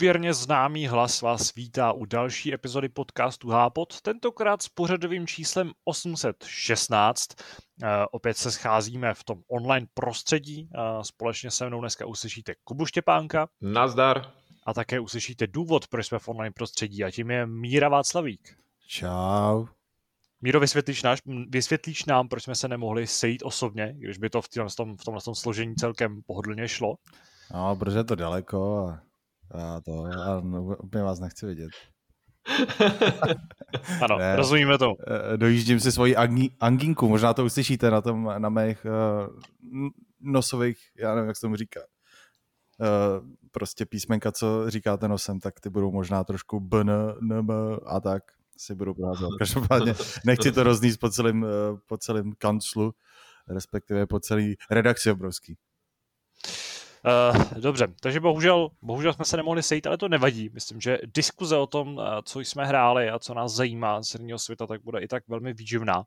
Důvěrně známý hlas vás vítá u další epizody podcastu hPod, tentokrát s pořadovým číslem 816. Opět se scházíme v tom online prostředí. Společně se mnou dneska uslyšíte Kubu Štěpánka. Nazdar. A také uslyšíte důvod, proč jsme v online prostředí, a tím je Míra Václavík. Čau. Míro, vysvětlíš nám, proč jsme se nemohli sejít osobně, když by to v tomhle složení celkem pohodlně šlo? No, protože je to daleko a úplně vás nechci vidět. Ano, ne, rozumíme to. Dojíždím si svoji anginku, možná to uslyšíte na mých nosových, já nevím, jak se tomu říká. Prostě písmenka, co říkáte nosem, tak ty budou možná trošku bn, nb a tak si budou prázovat. Každopádně nechci to rozníst po celém kanclu, respektive po celý redakci obrovský. Dobře, takže bohužel jsme se nemohli sejít, ale to nevadí. Myslím, že diskuze o tom, co jsme hráli a co nás zajímá z herního světa, tak bude i tak velmi výživná.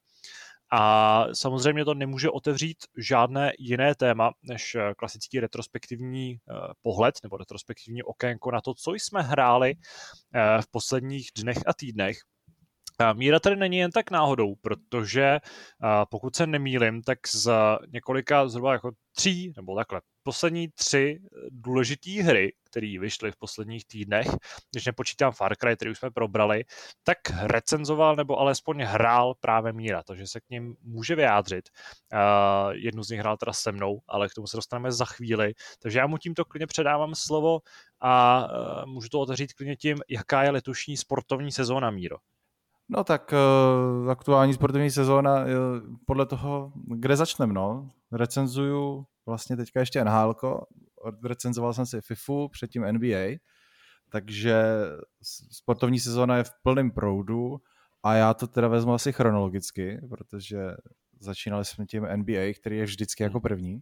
A samozřejmě to nemůže otevřít žádné jiné téma než klasický retrospektivní pohled nebo retrospektivní okénko na to, co jsme hráli v posledních dnech a týdnech. Míra tady není jen tak náhodou, protože pokud se nemýlim, tak z několika zhruba jako tří, nebo takhle, poslední tři důležitý hry, které vyšly v posledních týdnech, když nepočítám Far Cry, který už jsme probrali, tak recenzoval nebo alespoň hrál právě Míra, takže se k ním může vyjádřit. Jednu z nich hrál teda se mnou, ale k tomu se dostaneme za chvíli, takže já mu tímto klidně předávám slovo a můžu to otevřít klidně tím, jaká je letošní sportovní sezóna, Míro. No tak aktuální sportovní sezóna, podle toho, kde začneme, no. Recenzuju vlastně teďka ještě NHLko, recenzoval jsem si FIFU, předtím NBA, takže sportovní sezóna je v plném proudu a já to teda vezmu asi chronologicky, protože začínali jsme tím NBA, který je vždycky jako první.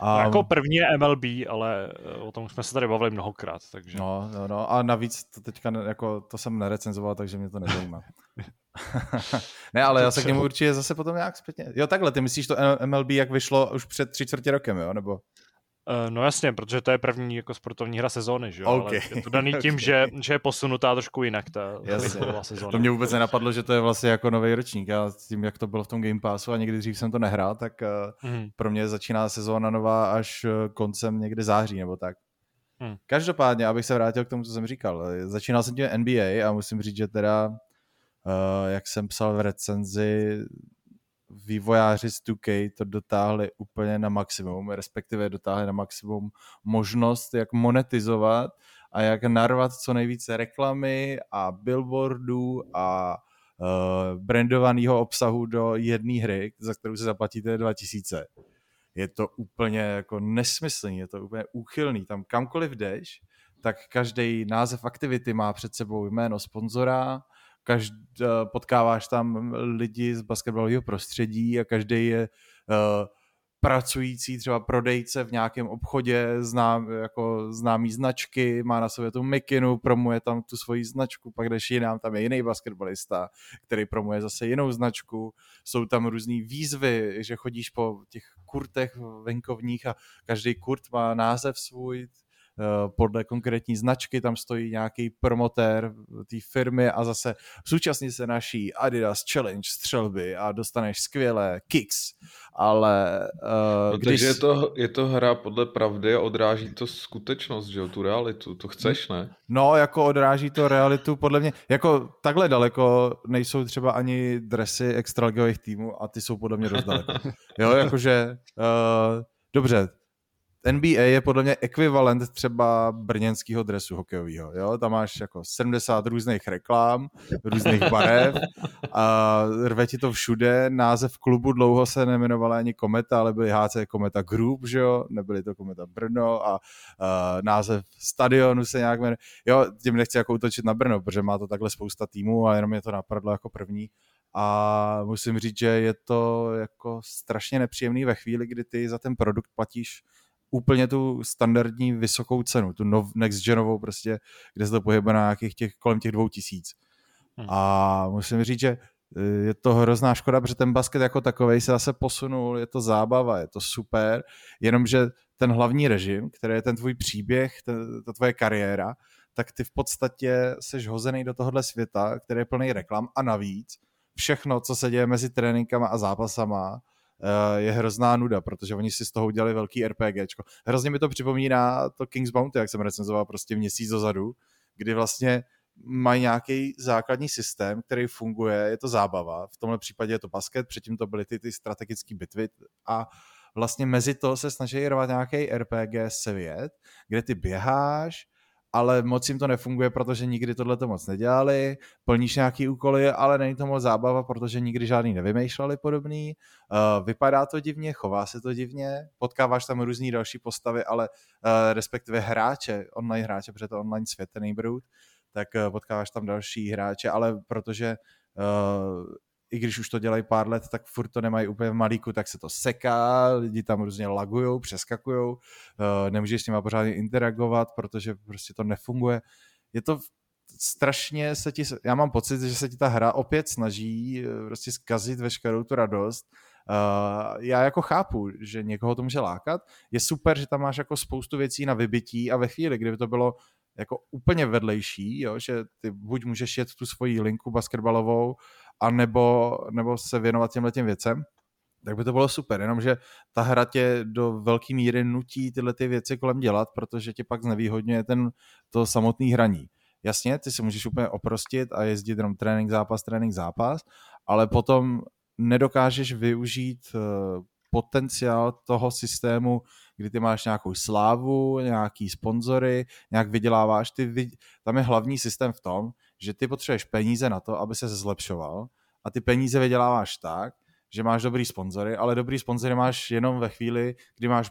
A jako první je MLB, ale o tom jsme se tady bavili mnohokrát. Takže... No a navíc to teďka jako, to jsem nerecenzoval, takže mě to nezajímá. Ne, ale já se k němu určitě zase potom nějak zpětně. Jo, takhle, ty myslíš to MLB, jak vyšlo už před 3/4 rokem, jo? Nebo... No jasně, protože to je první jako sportovní hra sezóny, že jo? Okay. Ale je to daný tím, že je posunutá trošku jinak ta sezóna. To mě vůbec nenapadlo, že to je vlastně jako nový ročník. Já s tím, jak to bylo v tom Game Passu a někdy dřív jsem to nehrál, tak pro mě začíná sezóna nová až koncem někdy září nebo tak. Každopádně, abych se vrátil k tomu, co jsem říkal. Začínal jsem tím NBA a musím říct, že teda, jak jsem psal v recenzi, vývojáři z 2K to dotáhli úplně na maximum, respektive dotáhli na maximum možnost, jak monetizovat a jak narvat co nejvíce reklamy a billboardů a brandovaného obsahu do jedné hry, za kterou se zaplatíte 2000. Je to úplně jako nesmyslný, je to úplně úchylný. Tam kamkoliv jdeš, tak každý název aktivity má před sebou jméno sponzora, potkáváš tam lidi z basketbalového prostředí a každý je pracující třeba prodejce v nějakém obchodě, známý značky, má na sobě tu mikinu, promuje tam tu svoji značku, pak jdeš jinam, tam je jiný basketbalista, který promuje zase jinou značku, jsou tam různý výzvy, že chodíš po těch kurtech venkovních a každý kurt má název svůj, podle konkrétní značky, tam stojí nějaký promotér té firmy a zase současně se naší Adidas Challenge střelby a dostaneš skvělé kicks, ale... Takže je to hra podle pravdy a odráží to skutečnost, že jo, tu realitu, to chceš, ne? No, jako odráží to realitu, podle mě, jako takhle daleko nejsou třeba ani dresy extraligových týmů a ty jsou podle mě dost daleko. Jo, jakože, dobře, NBA je podle mě ekvivalent třeba brněnského dresu hokejového. Jo? Tam máš jako 70 různých reklam, různých barev a rve ti to všude. Název klubu dlouho se nejmenovala ani Kometa, ale byly HC Kometa Group, že jo? Nebyly to Kometa Brno a název stadionu se nějak jmenuje. Jo, tím nechci jako útočit na Brno, protože má to takhle spousta týmů a jenom je to napadlo jako první. A musím říct, že je to jako strašně nepříjemný ve chvíli, kdy ty za ten produkt platíš úplně tu standardní vysokou cenu, tu next-genovou prostě, kde se to pohybuje na nějakých kolem těch 2000. A musím říct, že je to hrozná škoda, protože ten basket jako takovej se zase posunul, je to zábava, je to super, jenomže ten hlavní režim, který je ten tvůj příběh, ta tvoje kariéra, tak ty v podstatě seš hozený do tohohle světa, který je plný reklam a navíc všechno, co se děje mezi tréninkama a zápasama, je hrozná nuda, protože oni si z toho udělali velký RPGčko. Hrozně mi to připomíná to King's Bounty, jak jsem recenzoval prostě měsíc dozadu, kdy vlastně mají nějaký základní systém, který funguje, je to zábava, v tomhle případě je to basket, předtím to byly ty strategické bitvy a vlastně mezi to se snaží rvat nějaký RPG svět, kde ty běháš, ale moc jim to nefunguje, protože nikdy tohle to moc nedělali, plníš nějaký úkoly, ale není to moc zábava, protože nikdy žádný nevymýšleli podobný, vypadá to divně, chová se to divně, potkáváš tam různý další postavy, ale respektive hráče, online hráče, protože to online svět ten nejbrud, tak potkáváš tam další hráče, ale protože i když už to dělají pár let, tak furt to nemají úplně v malíku, tak se to seká, lidi tam různě lagujou, přeskakujou, nemůžeš s nima pořádně interagovat, protože prostě to nefunguje. Je to strašně, já mám pocit, že se ti ta hra opět snaží prostě zkazit veškerou tu radost. Já jako chápu, že někoho to může lákat. Je super, že tam máš jako spoustu věcí na vybití a ve chvíli, kdyby to bylo jako úplně vedlejší, jo, že ty buď můžeš jet tu svoji linku basketbalovou, anebo se věnovat těmhletěm věcem, tak by to bylo super, jenomže ta hra tě do velké míry nutí tyhle ty věci kolem dělat, protože tě pak znevýhodňuje to samotné hraní. Jasně, ty se můžeš úplně oprostit a jezdit jenom trénink, zápas, ale potom nedokážeš využít potenciál toho systému, kdy ty máš nějakou slávu, nějaký sponzory, nějak vyděláváš. Tam je hlavní systém v tom, že ty potřebuješ peníze na to, aby se zlepšoval a ty peníze vyděláváš tak, že máš dobrý sponzory, ale dobrý sponzory máš jenom ve chvíli, kdy máš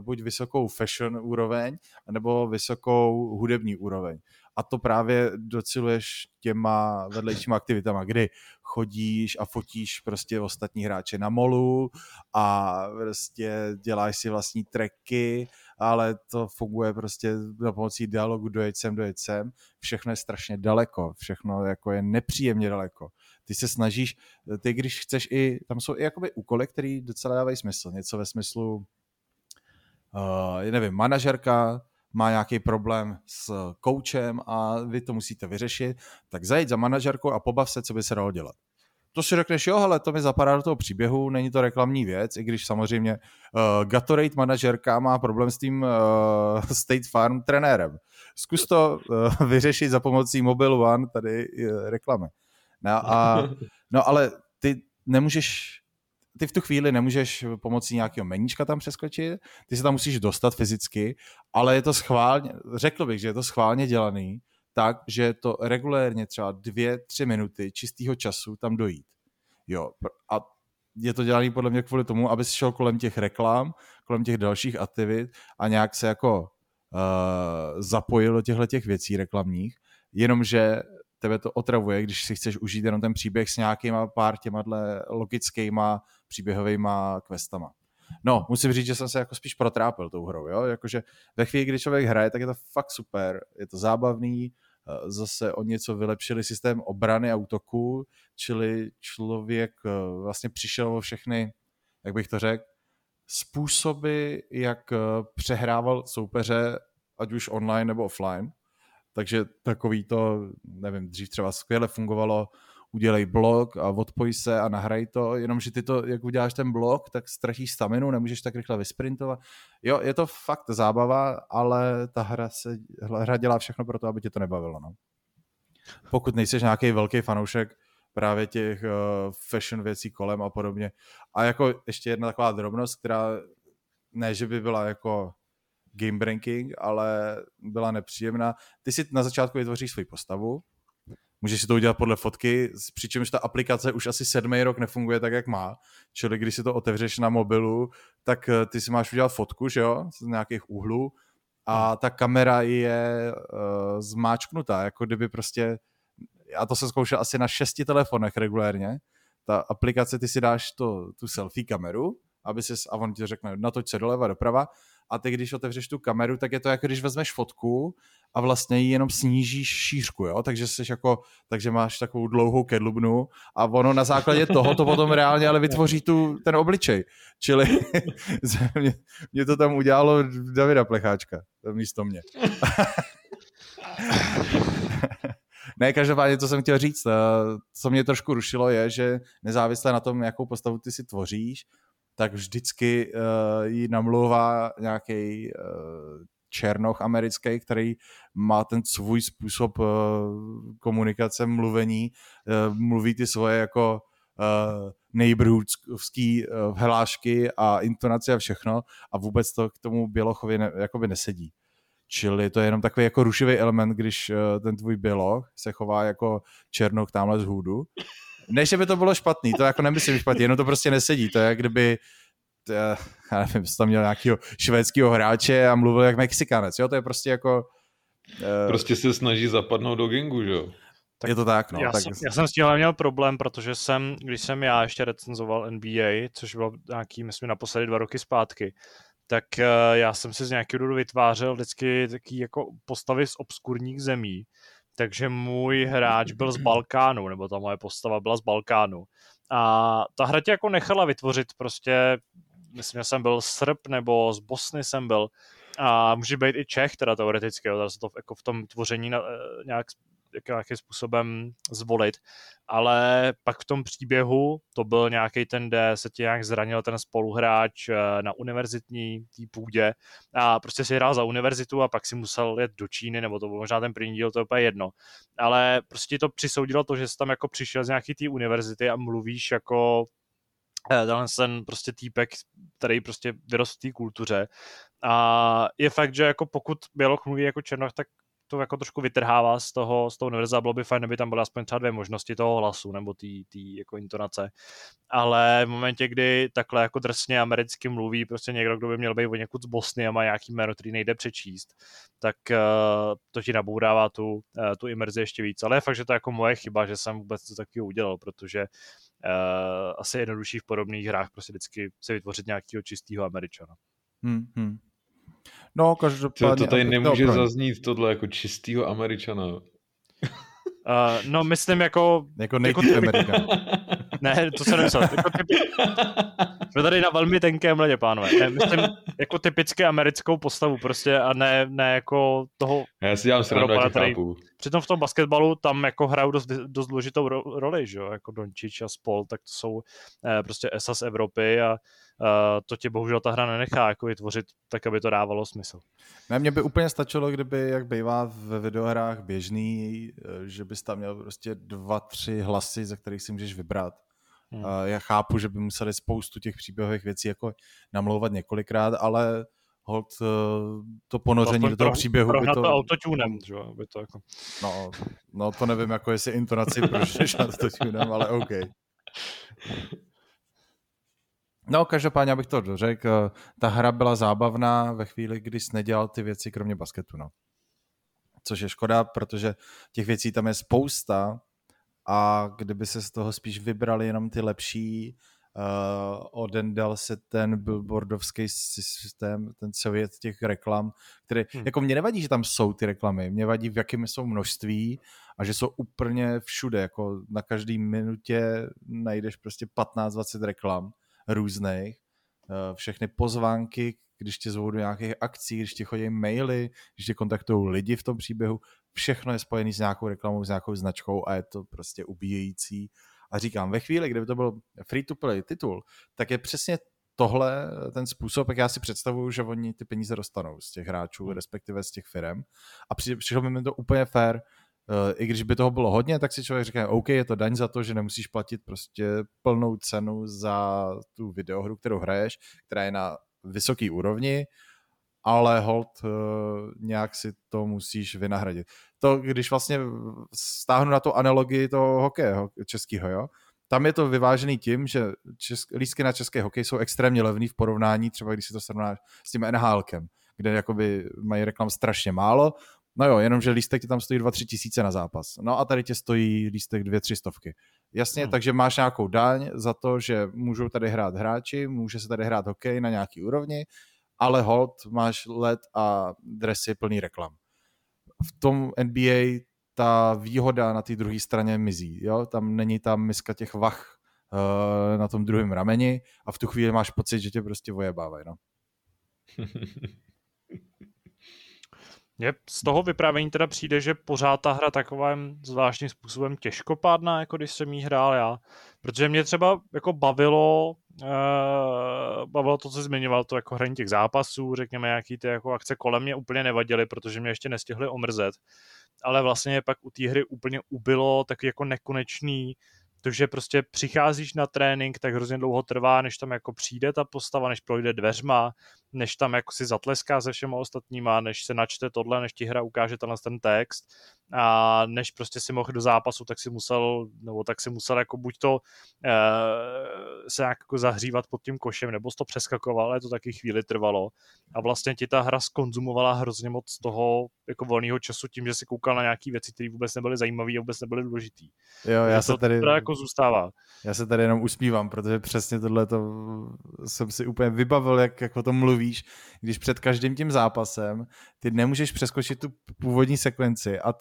buď vysokou fashion úroveň, nebo vysokou hudební úroveň. A to právě dociluješ těma vedlejšíma aktivitama, kdy chodíš a fotíš prostě ostatní hráče na molu a prostě děláš si vlastní tracky, ale to funguje prostě na pomocí dialogu dojeď sem. Všechno je strašně daleko, všechno jako je nepříjemně daleko. Ty se snažíš, ty když chceš tam jsou i jakoby úkoly, které docela dávají smysl. Něco ve smyslu, nevím, manažerka má nějaký problém s koučem a vy to musíte vyřešit, tak zajít za manažerkou a pobav se, co by se dalo dělat. To si řekneš, jo, hele, to mi zapadá do toho příběhu, není to reklamní věc, i když samozřejmě Gatorade manažerka má problém s tím State Farm trenérem. Zkus to vyřešit za pomocí Mobile One, tady reklamy. No ale ty v tu chvíli nemůžeš pomocí nějakého meníčka tam přeskočit, ty se tam musíš dostat fyzicky, ale je to schválně, řekl bych, že je to schválně dělaný, tak, že je to regulérně třeba 2-3 minuty čistého času tam dojít. Jo, a je to dělaný podle mě kvůli tomu, aby si šel kolem těch reklam, kolem těch dalších aktivit a nějak se jako zapojil do těchto věcí reklamních, jenomže tebe to otravuje, když si chceš užít jenom ten příběh s nějakýma pár těmadle logickýma příběhovejma questama. No, musím říct, že jsem se jako spíš protrápil tou hrou, jo? Jakože ve chvíli, kdy člověk hraje, tak je to fakt super, je to zábavný, zase o něco vylepšili systém obrany a útoku, čili člověk vlastně přišel o všechny, jak bych to řekl, způsoby, jak přehrával soupeře, ať už online nebo offline. Takže takový to, nevím, dřív třeba skvěle fungovalo, udělej blok a odpoj se a nahraj to, jenomže ty to, jak uděláš ten blok, tak ztratíš staminu, nemůžeš tak rychle vysprintovat. Jo, je to fakt zábava, ale ta hra dělá všechno pro to, aby tě to nebavilo. No. Pokud nejseš nějaký velký fanoušek právě těch fashion věcí kolem a podobně. A jako ještě jedna taková drobnost, která ne, že by byla jako game breaking, ale byla nepříjemná. Ty si na začátku vytvoříš svoji postavu, můžeš si to udělat podle fotky, přičemž ta aplikace už asi 7. rok nefunguje tak, jak má. Čili když si to otevřeš na mobilu, tak ty si máš udělat fotku, že jo, z nějakých úhlů a ta kamera je zmáčknutá, jako kdyby prostě, já to jsem zkoušel asi na 6 telefonech regulérně, ta aplikace, ty si dáš tu selfie kameru, a on ti řekne, natoč se doleva, doprava, a ty, když otevřeš tu kameru, tak je to jako, když vezmeš fotku a vlastně ji jenom snížíš šířku, jo? Takže seš jako, takže máš takovou dlouhou kedlubnu a ono na základě toho to potom reálně ale vytvoří tu, ten obličej. Čili mě to tam udělalo Davida Plecháčka místo mě. Ne, každopádně, co jsem chtěl říct, co mě trošku rušilo je, že nezávisle na tom, jakou postavu ty si tvoříš, tak vždycky ji namlouvá nějaký černoch americký, který má ten svůj způsob komunikace, mluvení, mluví ty svoje jako neighborhoodský hlášky a intonace a všechno a vůbec to k tomu Bělochovi jakoby nesedí. Čili to je jenom takový jako rušivý element, když ten tvůj Běloch se chová jako černoch tamhle z hůdu. Ne, že by to bylo špatný, to jako nemyslím špatný, jenom to prostě nesedí, to je jak kdyby, já nevím, jestli tam měl nějakého švédského hráče a mluvil jak Mexikánec, jo, to je prostě jako... Prostě se snaží zapadnout do gangu, že jo? Tak je to tak, no. Já jsem s tím měl problém, protože jsem, když jsem já ještě recenzoval NBA, což bylo nějaký, myslím, naposledy 2 roky zpátky, tak já jsem si z nějakého důvodu vytvářel vždycky taky jako postavy z obskurních zemí, takže můj hráč byl z Balkánu, nebo ta moje postava byla z Balkánu. A ta hra tě jako nechala vytvořit prostě, myslím, že jsem byl Srb, nebo z Bosny jsem byl, a může být i Čech, teda teoreticky, teda se to jako v tom tvoření nějakým způsobem zvolit, ale pak v tom příběhu to byl nějaký ten, kde se ti nějak zranil ten spoluhráč na univerzitní tý půdě a prostě si hrál za univerzitu a pak si musel jet do Číny, nebo to byl možná ten první díl, to je úplně jedno, ale prostě to přisoudilo to, že jsi tam jako přišel z nějaký té univerzity a mluvíš jako ten prostě týpek, který prostě vyrost v té kultuře a je fakt, že jako pokud Běloch mluví jako černoch, tak to jako trošku vytrhává z toho univerza, bylo by fajn, aby tam byly aspoň třeba 2 možnosti toho hlasu, nebo tý jako intonace. Ale v momentě, kdy takhle jako drsně americky mluví prostě někdo, kdo by měl být někud z Bosny a má nějaký jméno, který nejde přečíst, tak to ti nabourává tu imerzi ještě víc. Ale je fakt, že to je jako moje chyba, že jsem vůbec to taky udělal, protože asi jednodušší v podobných hrách prostě vždycky se vytvořit nějakého čistého Američana. No, každopádně... To tady nemůže zaznít tohle jako čistýho Američana. No, myslím jako native Američana. Ne, to se nemyslel. Jsme tady na velmi tenkém ledě, pánové. Ne, myslím jako typicky americkou postavu prostě a ne jako toho... Já si dělám srandu, já tě chápu. Přitom v tom basketbalu tam jako hrajou dost důležitou roli, že jo? Jako Dončič a spol, tak to jsou prostě esa z Evropy a to tě bohužel ta hra nenechá jako vytvořit tak, aby to dávalo smysl. Ne, mně by úplně stačilo, kdyby, jak bývá ve videohrách běžný, že bys tam měl prostě 2-3 hlasy, ze kterých si můžeš vybrat. Já chápu, že by museli spoustu těch příběhových věcí jako namlouvat několikrát, ale holt to ponoření do toho příběhu by to... autotunem, že by to jako... No, to nevím, jako jestli intonaci prožeš autotunem, ale OK. No, každopádně, abych to dořekl, ta hra byla zábavná ve chvíli, kdy jsi nedělal ty věci kromě basketu, no. Což je škoda, protože těch věcí tam je spousta a kdyby se z toho spíš vybrali jenom ty lepší, odendal se ten billboardovský systém, ten sovět těch reklam, které, jako mě nevadí, že tam jsou ty reklamy, mě vadí, v jakém jsou množství a že jsou úplně všude, jako na každý minutě najdeš prostě 15-20 reklam různých, všechny pozvánky, když tě zvou do nějakých akcí, když ti chodí maily, když tě kontaktují lidi v tom příběhu, všechno je spojené s nějakou reklamou, s nějakou značkou a je to prostě ubíjející. A říkám, ve chvíli, kdyby to byl free-to-play titul, tak je přesně tohle ten způsob, jak já si představuju, že oni ty peníze dostanou z těch hráčů, respektive z těch firem. A přišlo by mi to úplně fair, i když by toho bylo hodně, tak si člověk říká, OK, je to daň za to, že nemusíš platit prostě plnou cenu za tu videohru, kterou hraješ, která je na vysoký úrovni, ale hold, nějak si to musíš vynahradit. To, když vlastně stáhnu na tu analogii toho hokeje českého, jo, tam je to vyvážený tím, že lístky na český hokej jsou extrémně levný v porovnání, třeba když si to srovnáš s tím NHLkem, kde jakoby mají reklam strašně málo. No jo, jenomže lístek ti tam stojí 2-3 tisíce na zápas. No a tady tě stojí lístek 2-3 stovky. Jasně, takže máš nějakou daň za to, že můžou tady hrát hráči, může se tady hrát hokej na nějaký úrovni, ale hold, máš led a dresy plný reklam. v tom NBA ta výhoda na té druhé straně mizí. Jo? Tam není ta miska těch vach na tom druhém rameni a v tu chvíli máš pocit, že tě prostě vojebávají. No. Mně z toho vyprávění teda přijde, že pořád ta hra takovým zvláštním způsobem těžkopádná, jako když jsem jí hrál já. Protože mě třeba jako bavilo to, co zmiňoval, to jako hraní těch zápasů, řekněme, jaký ty jako akce kolem mě úplně nevadily, protože mě ještě nestihly omrzet. Ale vlastně pak u té hry úplně ubylo taky jako nekonečný, protože prostě přicházíš na trénink, tak hrozně dlouho trvá, než tam jako přijde ta postava, než projde dveřma, než tam jako si zatleská se všema ostatníma, než se načte tohle, než ti hra ukáže ten text a než prostě si mohl do zápasu, tak si musel jako buď to se nějak jako zahřívat pod tím košem, nebo jsi to přeskakoval, ale to taky chvíli trvalo a vlastně ti ta hra skonzumovala hrozně moc toho jako volného času tím, že si koukal na nějaký věci, které vůbec nebyly zajímavé a vůbec nebyly důležitý. Jo, já se tady jako zůstává. Já se tady jenom usmívám, protože přesně tohle to jsem si úplně vybavil, jak o tom mluvíš, když před každým tím zápasem ty nemůžeš přeskočit tu původní sekvenci a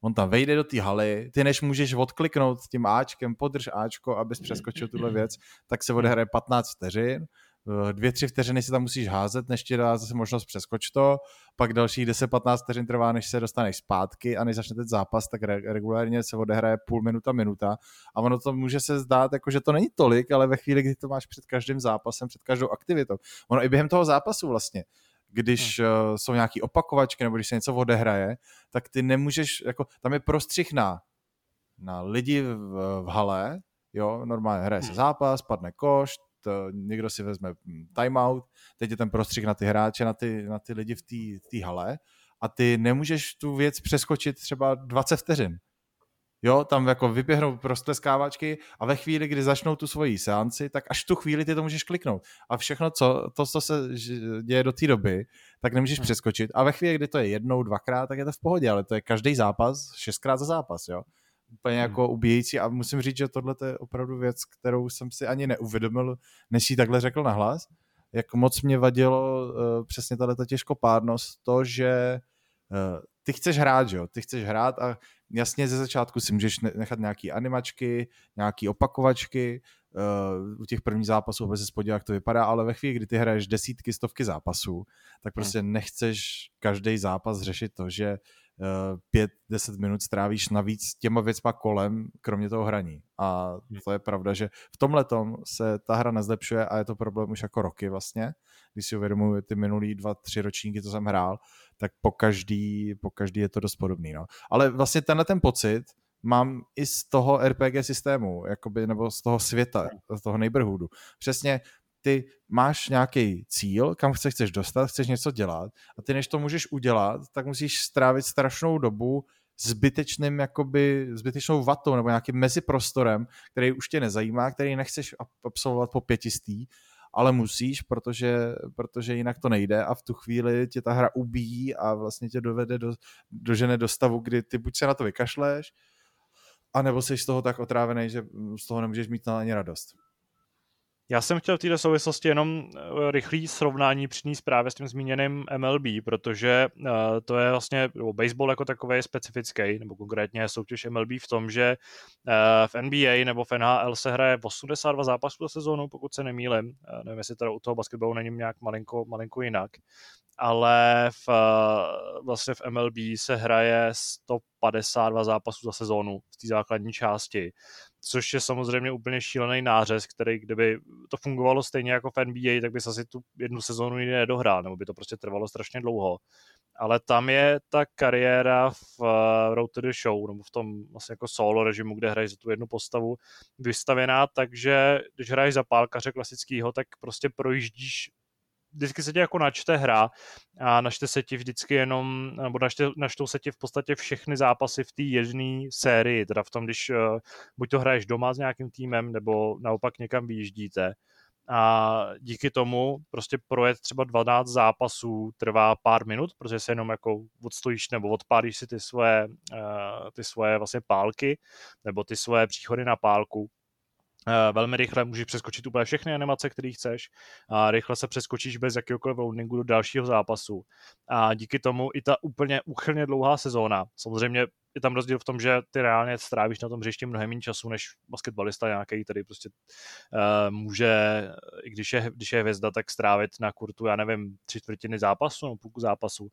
on tam vejde do té haly, ty než můžeš odkliknout tím Ačkem, podrž Ačko, abys přeskočil tuhle věc, tak se odehraje 15 vteřin, 2-3 vteřiny si tam musíš házet, než ti dá zase možnost přeskoč to, pak dalších 10-15 vteřin trvá, než se dostaneš zpátky a než začne ten zápas, tak regulárně se odehraje půl minuta a ono to může se zdát, jako, že to není tolik, ale ve chvíli, kdy to máš před každým zápasem, před každou aktivitou. Ono i během toho zápasu vlastně, když jsou nějaký opakovačky nebo když se něco odehraje, tak ty nemůžeš, jako, tam je prostřih na lidi v hale, jo, normálně hraje se zápas, padne koš, někdo si vezme timeout, teď je ten prostřih na ty hráče, na ty lidi v té hale a ty nemůžeš tu věc přeskočit třeba 20 vteřin. Jo, tam jako vyběhnou prostleskávačky a ve chvíli, kdy začnou tu svoji seanci, tak až tu chvíli ty to můžeš kliknout. A všechno, co se děje do té doby, tak nemůžeš přeskočit. A ve chvíli, kdy to je jednou, dvakrát, tak je to v pohodě, ale to je každý zápas, 6krát za zápas, jo. Úplně jako ubíjející a musím říct, že tohle je opravdu věc, kterou jsem si ani neuvědomil, než jí takhle řekl nahlas. Jak moc mě vadilo přesně tato těžkopádnost, to, že ty chceš hrát, jo, ty chceš hrát a jasně ze začátku si můžeš nechat nějaký animačky, nějaký opakovačky, u těch prvních zápasů vůbec se podívat, jak to vypadá, ale ve chvíli, kdy ty hraješ desítky, stovky zápasů, tak prostě nechceš každý zápas řešit to, že 5-10 minut strávíš navíc těma věcma kolem, kromě toho hraní. A to je pravda, že v tomhletom se ta hra nezlepšuje a je to problém už jako roky vlastně. Když si uvědomuji ty minulý 2-3 ročníky, co jsem hrál, tak po každý je to dost podobný. No. Ale vlastně tenhle ten pocit mám i z toho RPG systému, jakoby, nebo z toho světa, z toho neighborhoodu. Přesně ty máš nějaký cíl, kam se chceš dostat, chceš něco dělat a ty než to můžeš udělat, tak musíš strávit strašnou dobu zbytečnou vatou nebo nějakým meziprostorem, který už tě nezajímá, který nechceš absolvovat po 500, ale musíš, protože jinak to nejde a v tu chvíli tě ta hra ubíjí a vlastně tě dovede do stavu, kdy ty buď se na to vykašleš, anebo jsi z toho tak otrávený, že z toho nemůžeš mít ani radost. Já jsem chtěl v této souvislosti jenom rychlý srovnání přinést právě s tím zmíněným MLB, protože to je vlastně, nebo baseball jako takový je specifický, nebo konkrétně soutěž MLB v tom, že v NBA nebo v NHL se hraje 82 zápasů za sezónu, pokud se nemýlím. Nevím, jestli teda u toho basketbalu není nějak malinko jinak, ale vlastně v MLB se hraje 152 zápasů za sezónu v té základní části, což je samozřejmě úplně šílený nářez, který kdyby to fungovalo stejně jako v NBA, tak by se asi tu jednu sezónu jiný nedohrál, nebo by to prostě trvalo strašně dlouho. Ale tam je ta kariéra v Road to the Show, nebo v tom vlastně jako solo režimu, kde hraješ za tu jednu postavu, vystavěná, takže když hraješ za pálkaře klasickýho, tak prostě projíždíš. Vždycky se ti jako načte hra a načte se ti vždycky jenom, nebo načtou se ti v podstatě všechny zápasy v té jedné sérii, teda v tom, když buď to hraješ doma s nějakým týmem, nebo naopak někam vyjíždíte. A díky tomu prostě projet třeba 12 zápasů trvá pár minut, protože se jenom jako odstojíš nebo odpálíš si ty svoje vlastně pálky, nebo ty svoje příchody na pálku. Velmi rychle můžeš přeskočit úplně všechny animace, které chceš, a rychle se přeskočíš bez jakýhokoliv loadingu do dalšího zápasu. A díky tomu i ta úplně úchylně dlouhá sezóna. Samozřejmě je tam rozdíl v tom, že ty reálně strávíš na tom hřišti mnohem méně času než basketbalista nějaký, který prostě může, i když je hvězda, tak strávit na kurtu, já nevím, 3/4 zápasu, no, půlku zápasu,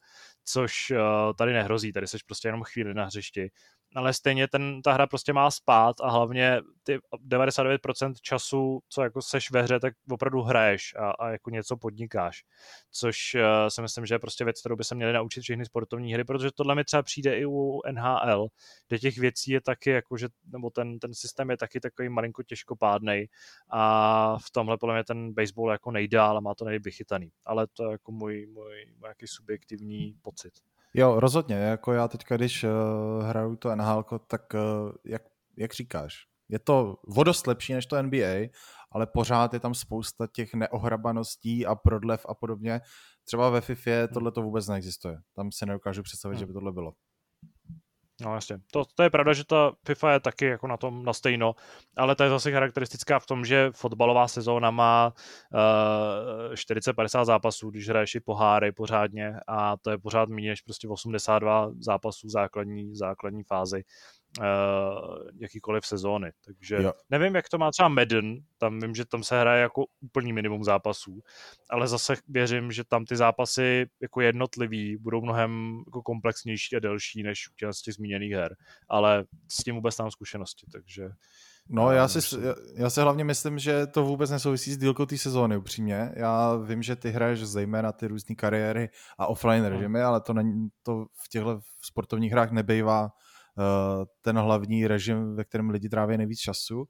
což tady nehrozí, tady seš prostě jenom chvíli na hřišti. Ale stejně ta hra prostě má spát a hlavně ty 99% času, co jako seš ve hře, tak opravdu hraješ a jako něco podnikáš. Což si myslím, že je prostě věc, kterou by se měly naučit všechny sportovní hry, protože tohle mi třeba přijde i u NHL, kde těch věcí je taky, jakože, nebo ten systém je taky takový malinko těžkopádnej a v tomhle podle mě ten baseball jako nejdál a má to nejvychytaný. Ale to je jako můj nějaký subjektivní pocit. Jo, rozhodně, jako já teďka, když hraju to NHL, tak jak říkáš, je to o dost lepší než to NBA, ale pořád je tam spousta těch neohrabaností a prodlev a podobně. Třeba ve FIFA tohle to vůbec neexistuje, tam si neukážu představit, že by tohle bylo. No jasně, to je pravda, že ta FIFA je taky jako na tom na stejno, ale ta je zase charakteristická v tom, že fotbalová sezóna má 40-50 zápasů, když hraješ i poháry pořádně a to je pořád méně než prostě 82 zápasů základní fázi jakýkoliv sezóny, takže jo. Nevím, jak to má třeba Madden, tam vím, že tam se hraje jako úplný minimum zápasů, ale zase věřím, že tam ty zápasy jako jednotlivý budou mnohem jako komplexnější a delší než u těch zmíněných her, ale s tím vůbec mám zkušenosti, takže... No, já si hlavně myslím, že to vůbec nesouvisí s dílkou té sezóny, upřímně. Já vím, že ty hraješ zejména ty různý kariéry a offline režimy, ale to v těchto sportovních hrách nebejvá ten hlavní režim, ve kterém lidi tráví nejvíc času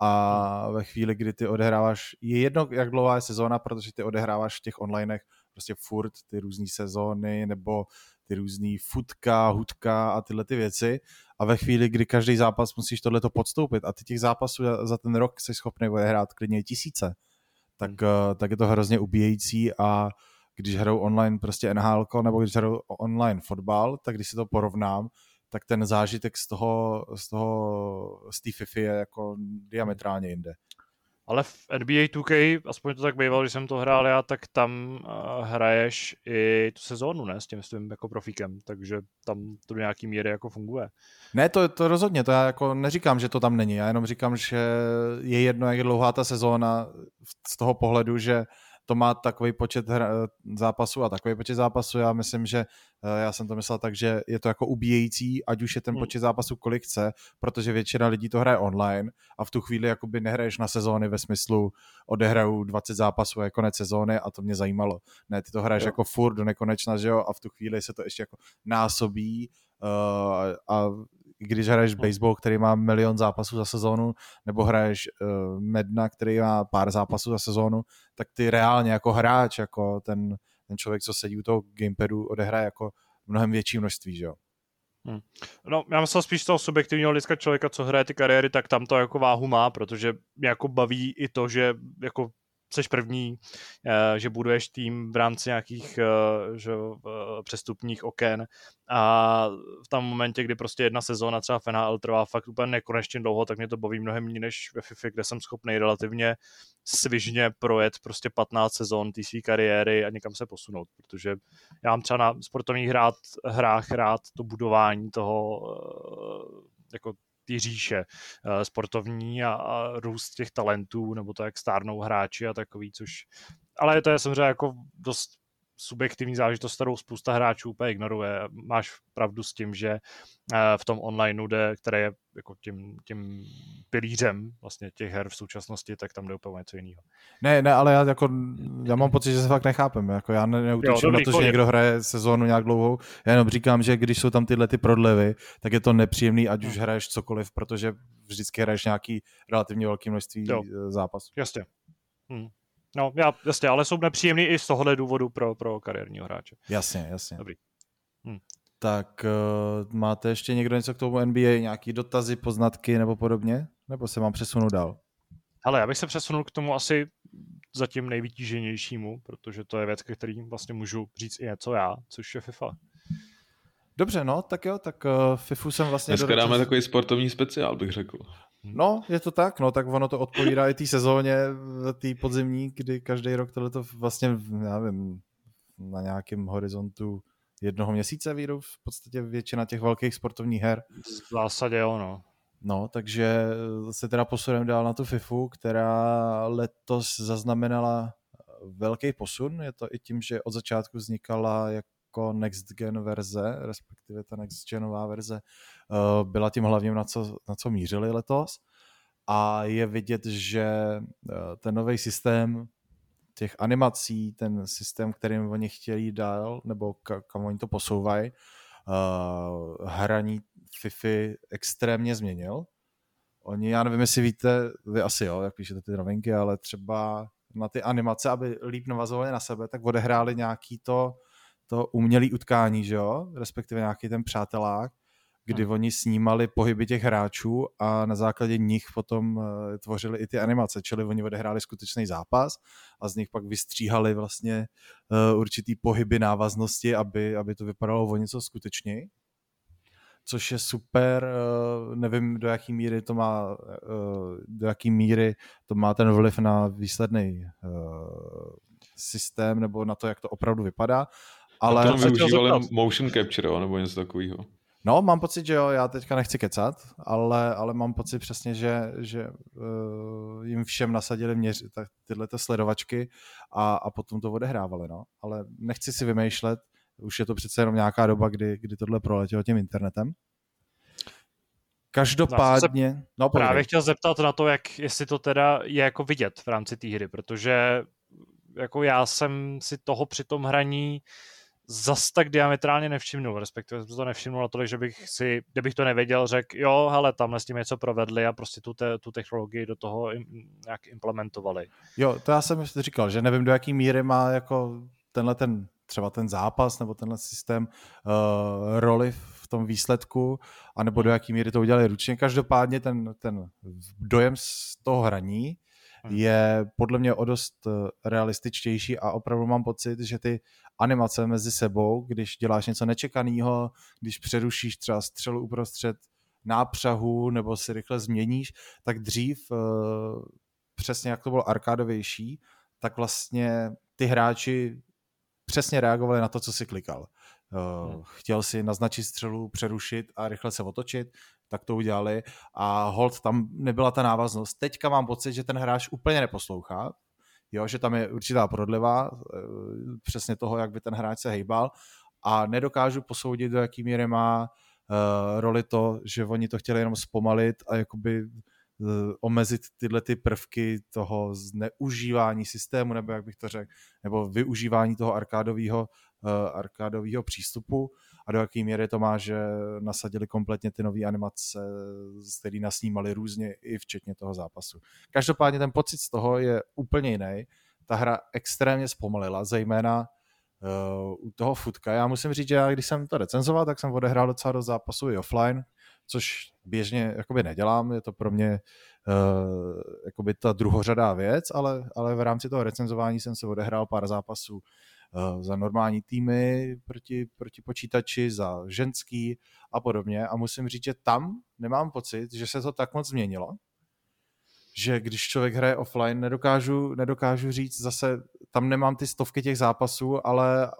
a ve chvíli, kdy ty odehráváš, je jedno, jak dlouhá je sezóna, protože ty odehráváš v těch onlinech prostě furt ty různé sezóny nebo ty různý futka, hudka a tyhle ty věci a ve chvíli, kdy každý zápas musíš tohleto podstoupit a ty těch zápasů za ten rok jsi schopný odehrát klidně tisíce, tak je to hrozně ubíjející a když hrajou online prostě NHL nebo když hrajou online fotbal, tak když si to porovnám, tak ten zážitek z té FIFA je jako diametrálně jinde. Ale v NBA 2K, aspoň to tak bývalo, když jsem to hrál já, tak tam hraješ i tu sezónu, ne? S tím jako profíkem, takže tam to do nějaký míry jako funguje. Ne, to rozhodně, to já jako neříkám, že to tam není, já jenom říkám, že je jedno, jak je dlouhá ta sezóna z toho pohledu, že to má takový počet zápasů a takový počet zápasů. Já myslím, že já jsem to myslel tak, že je to jako ubíjející, ať už je ten počet zápasů kolik chce, protože většina lidí to hraje online a v tu chvíli jakoby nehraješ na sezóny ve smyslu odehraju 20 zápasů a konec sezóny a to mě zajímalo. Ne, ty to hraješ jako furt do nekonečna, že jo, a v tu chvíli se to ještě jako násobí a když hraješ baseball, který má 1 000 000 zápasů za sezónu, nebo hraješ Madden, který má pár zápasů za sezónu, tak ty reálně jako hráč, jako ten člověk, co sedí u toho gamepadu, odehraje jako mnohem větší množství, že jo? No, já myslím spíš toho subjektivního hlediska člověka, co hraje ty kariéry, tak tam to jako váhu má, protože mě jako baví i to, že jako seš první, že buduješ tým v rámci nějakých že, přestupních oken a v tom momentě, kdy prostě jedna sezóna třeba v NHL trvá fakt úplně nekonečně dlouho, tak mě to baví mnohem méně než ve FIFA, kde jsem schopný relativně svižně projet prostě 15 sezón té své kariéry a někam se posunout, protože já mám třeba na sportovních hrách rád to budování toho jako ty říše sportovní a růst těch talentů, nebo to, jak stárnou hráči a takový, což... Ale to je samozřejmě jako dost subjektivní zážitost, kterou spousta hráčů úplně ignoruje. Máš pravdu s tím, že v tom onlineu, které je jako tím pilířem vlastně těch her v současnosti, tak tam jde úplně něco jiného. Ne, ale já mám pocit, že se fakt nechápeme. Jako já neútočím na to, že někdo hraje sezónu nějak dlouhou. Já jenom říkám, že když jsou tam tyhle ty prodlevy, tak je to nepříjemný, ať už hraješ cokoliv, protože vždycky hraješ nějaký relativně velký množství zápasů. Jasně. No, jasně, ale jsou nepříjemný i z tohohle důvodu pro kariérního hráče. Jasně. Dobrý. Tak máte ještě někdo něco k tomu NBA, nějaký dotazy, poznatky nebo podobně? Nebo se mám přesunout dál? Hele, já bych se přesunul k tomu asi zatím nejvytíženějšímu, protože to je věc, který vlastně můžu říct i něco já, což je FIFA. Dobře, no, tak jo, tak FIFU jsem vlastně... Dneska dáme takový sportovní speciál, bych řekl. No, je to tak, no, tak ono to odpovídá i té sezóně, té podzimní, kdy každý rok tohleto vlastně, já nevím, na nějakém horizontu jednoho měsíce vyjdou v podstatě většina těch velkých sportovních her. V zásadě ono. No, takže se teda posuneme dál na tu FIFU, která letos zaznamenala velký posun. Je to i tím, že od začátku vznikala jako next gen verze, respektive ta next genová verze byla tím hlavním, na co mířili letos. A je vidět, že ten nový systém těch animací, ten systém, kterým oni chtějí dál, nebo kam oni to posouvají, hraní FIFA extrémně změnil. Oni, já nevím, jestli víte, vy asi jo, jak píšete ty novinky, ale třeba na ty animace, aby líp navazovali na sebe, tak odehráli nějaký to umělý utkání, že jo? Respektive nějaký ten přátelák, kdy oni snímali pohyby těch hráčů a na základě nich potom tvořili i ty animace, čili oni odehráli skutečný zápas a z nich pak vystříhali vlastně určitý pohyby návaznosti, aby to vypadalo o něco skutečněji. Což je super, nevím, do jaký míry to má ten vliv na výsledný systém, nebo na to, jak to opravdu vypadá. Ale tam využívali motion capture, nebo něco takového. No, mám pocit, že jo, já teďka nechci kecat, ale mám pocit přesně, že jim všem nasadili tyhle sledovačky a potom to odehrávali, no. Ale nechci si vymýšlet, už je to přece jenom nějaká doba, kdy tohle proletělo tím internetem. Každopádně... No, právě chtěl zeptat na to, jestli to teda je jako vidět v rámci té hry, protože jako já jsem si toho při tom hraní zas tak diametrálně nevšimnul, respektive jsem to nevšimnul natolik, že bych si, kdybych to nevěděl, řekl, jo, hele, tamhle s tím něco provedli a prostě tu technologii do toho nějak implementovali. Jo, to já jsem říkal, že nevím, do jaký míry má jako třeba ten zápas nebo tenhle systém roli v tom výsledku, anebo do jaký míry to udělali ručně. Každopádně ten dojem z toho hraní je podle mě o dost realističtější a opravdu mám pocit, že ty animace mezi sebou, když děláš něco nečekaného, když přerušíš třeba střelu uprostřed nápřahu nebo si rychle změníš, tak dřív, přesně jak to bylo arkádovější, tak vlastně ty hráči přesně reagovali na to, co si klikal. Chtěl si naznačit střelu, přerušit a rychle se otočit, tak to udělali a holt tam nebyla ta návaznost. Teďka mám pocit, že ten hráč úplně neposlouchá, jo, že tam je určitá prodleva přesně toho, jak by ten hráč se hejbal a nedokážu posoudit, do jaký míry má roli to, že oni to chtěli jenom zpomalit a jakoby omezit tyhle ty prvky toho zneužívání systému, nebo jak bych to řekl, nebo využívání toho arkádového přístupu a do jaké míry to má, že nasadili kompletně ty nové animace, které nasnímali různě i včetně toho zápasu. Každopádně ten pocit z toho je úplně jiný. Ta hra extrémně zpomalila, zejména u toho futka. Já musím říct, že já, když jsem to recenzoval, tak jsem odehrál docela do zápasu i offline, což běžně jakoby nedělám, je to pro mě jakoby ta druhořadá věc, ale v rámci toho recenzování jsem se odehrál pár zápasů za normální týmy proti počítači, za ženský a podobně a musím říct, že tam nemám pocit, že se to tak moc změnilo, že když člověk hraje offline, nedokážu říct, zase tam nemám ty stovky těch zápasů, ale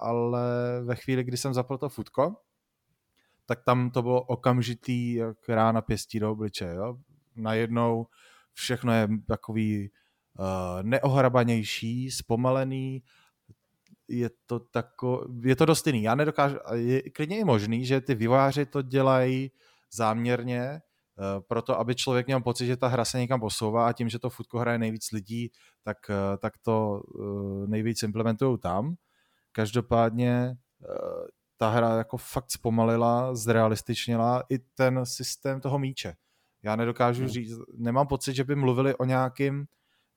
ve chvíli, kdy jsem zapl to futko, tak tam to bylo okamžitý, jak rána pěstí do obličeje. Najednou všechno je takový neohrabanější, zpomalený, je to dost jiný. Já nedokážu, je klidně i možný, že ty vývojáři to dělají záměrně, proto, aby člověk měl pocit, že ta hra se někam posouvá a tím, že to futko hraje nejvíc lidí, tak to nejvíc implementují tam. Každopádně ta hra jako fakt zpomalila, zrealističnila i ten systém toho míče. Já nedokážu říct, nemám pocit, že by mluvili o nějakým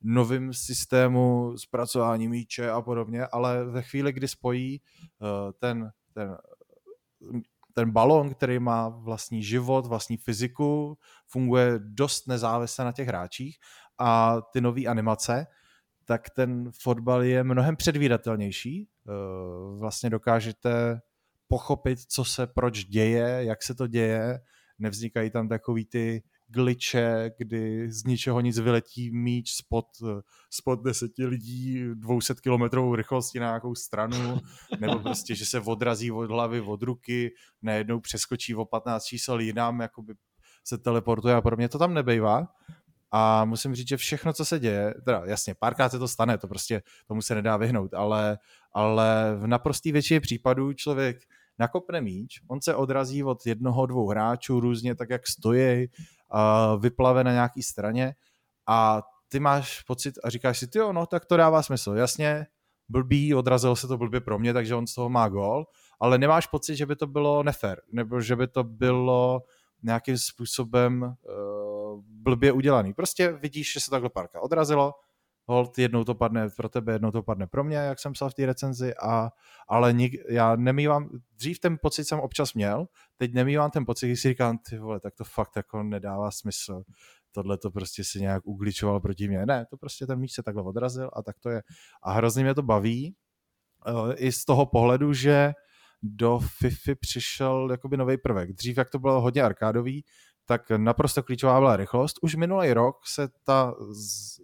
novým systému zpracování míče a podobně, ale ve chvíli, kdy spojí ten balón, který má vlastní život, vlastní fyziku, funguje dost nezávisle na těch hráčích a ty nové animace, tak ten fotbal je mnohem předvídatelnější. Vlastně dokážete pochopit, co se proč děje, jak se to děje. Nevznikají tam takový ty glitche, kdy z ničeho nic vyletí míč spod 10 lidí 200-kilometrovou rychlostí na nějakou stranu, nebo prostě, že se odrazí od hlavy, od ruky, najednou přeskočí o 15 čísel jinam, jakoby se teleportuje a podobně. To tam nebejvá. A musím říct, že všechno, co se děje, teda jasně, párkrát se to stane, to prostě tomu se nedá vyhnout, ale v naprosté většině případů člověk nakopne míč, on se odrazí od jednoho, dvou hráčů různě tak, jak stojí, vyplave na nějaký straně a ty máš pocit a říkáš si, tyjo, no tak to dává smysl, jasně, blbý, odrazilo se to blbě pro mě, takže on z toho má gól, ale nemáš pocit, že by to bylo nefér, nebo že by to bylo nějakým způsobem blbě udělaný. Prostě vidíš, že se takhle párka odrazilo, holt, jednou to padne pro tebe, jednou to padne pro mě, jak jsem psal v té recenzi, já nemývám, dřív ten pocit jsem občas měl, teď nemývám ten pocit, když si říkám, ty vole, tak to fakt jako nedává smysl, tohle to prostě si nějak ugličoval proti mě, ne, to prostě ten míč se takhle odrazil a tak to je. A hrozně mě to baví, i z toho pohledu, že do FIFA přišel jakoby novej prvek. Dřív, jak to bylo hodně arkádový, tak naprosto klíčová byla rychlost. Už minulý rok se ta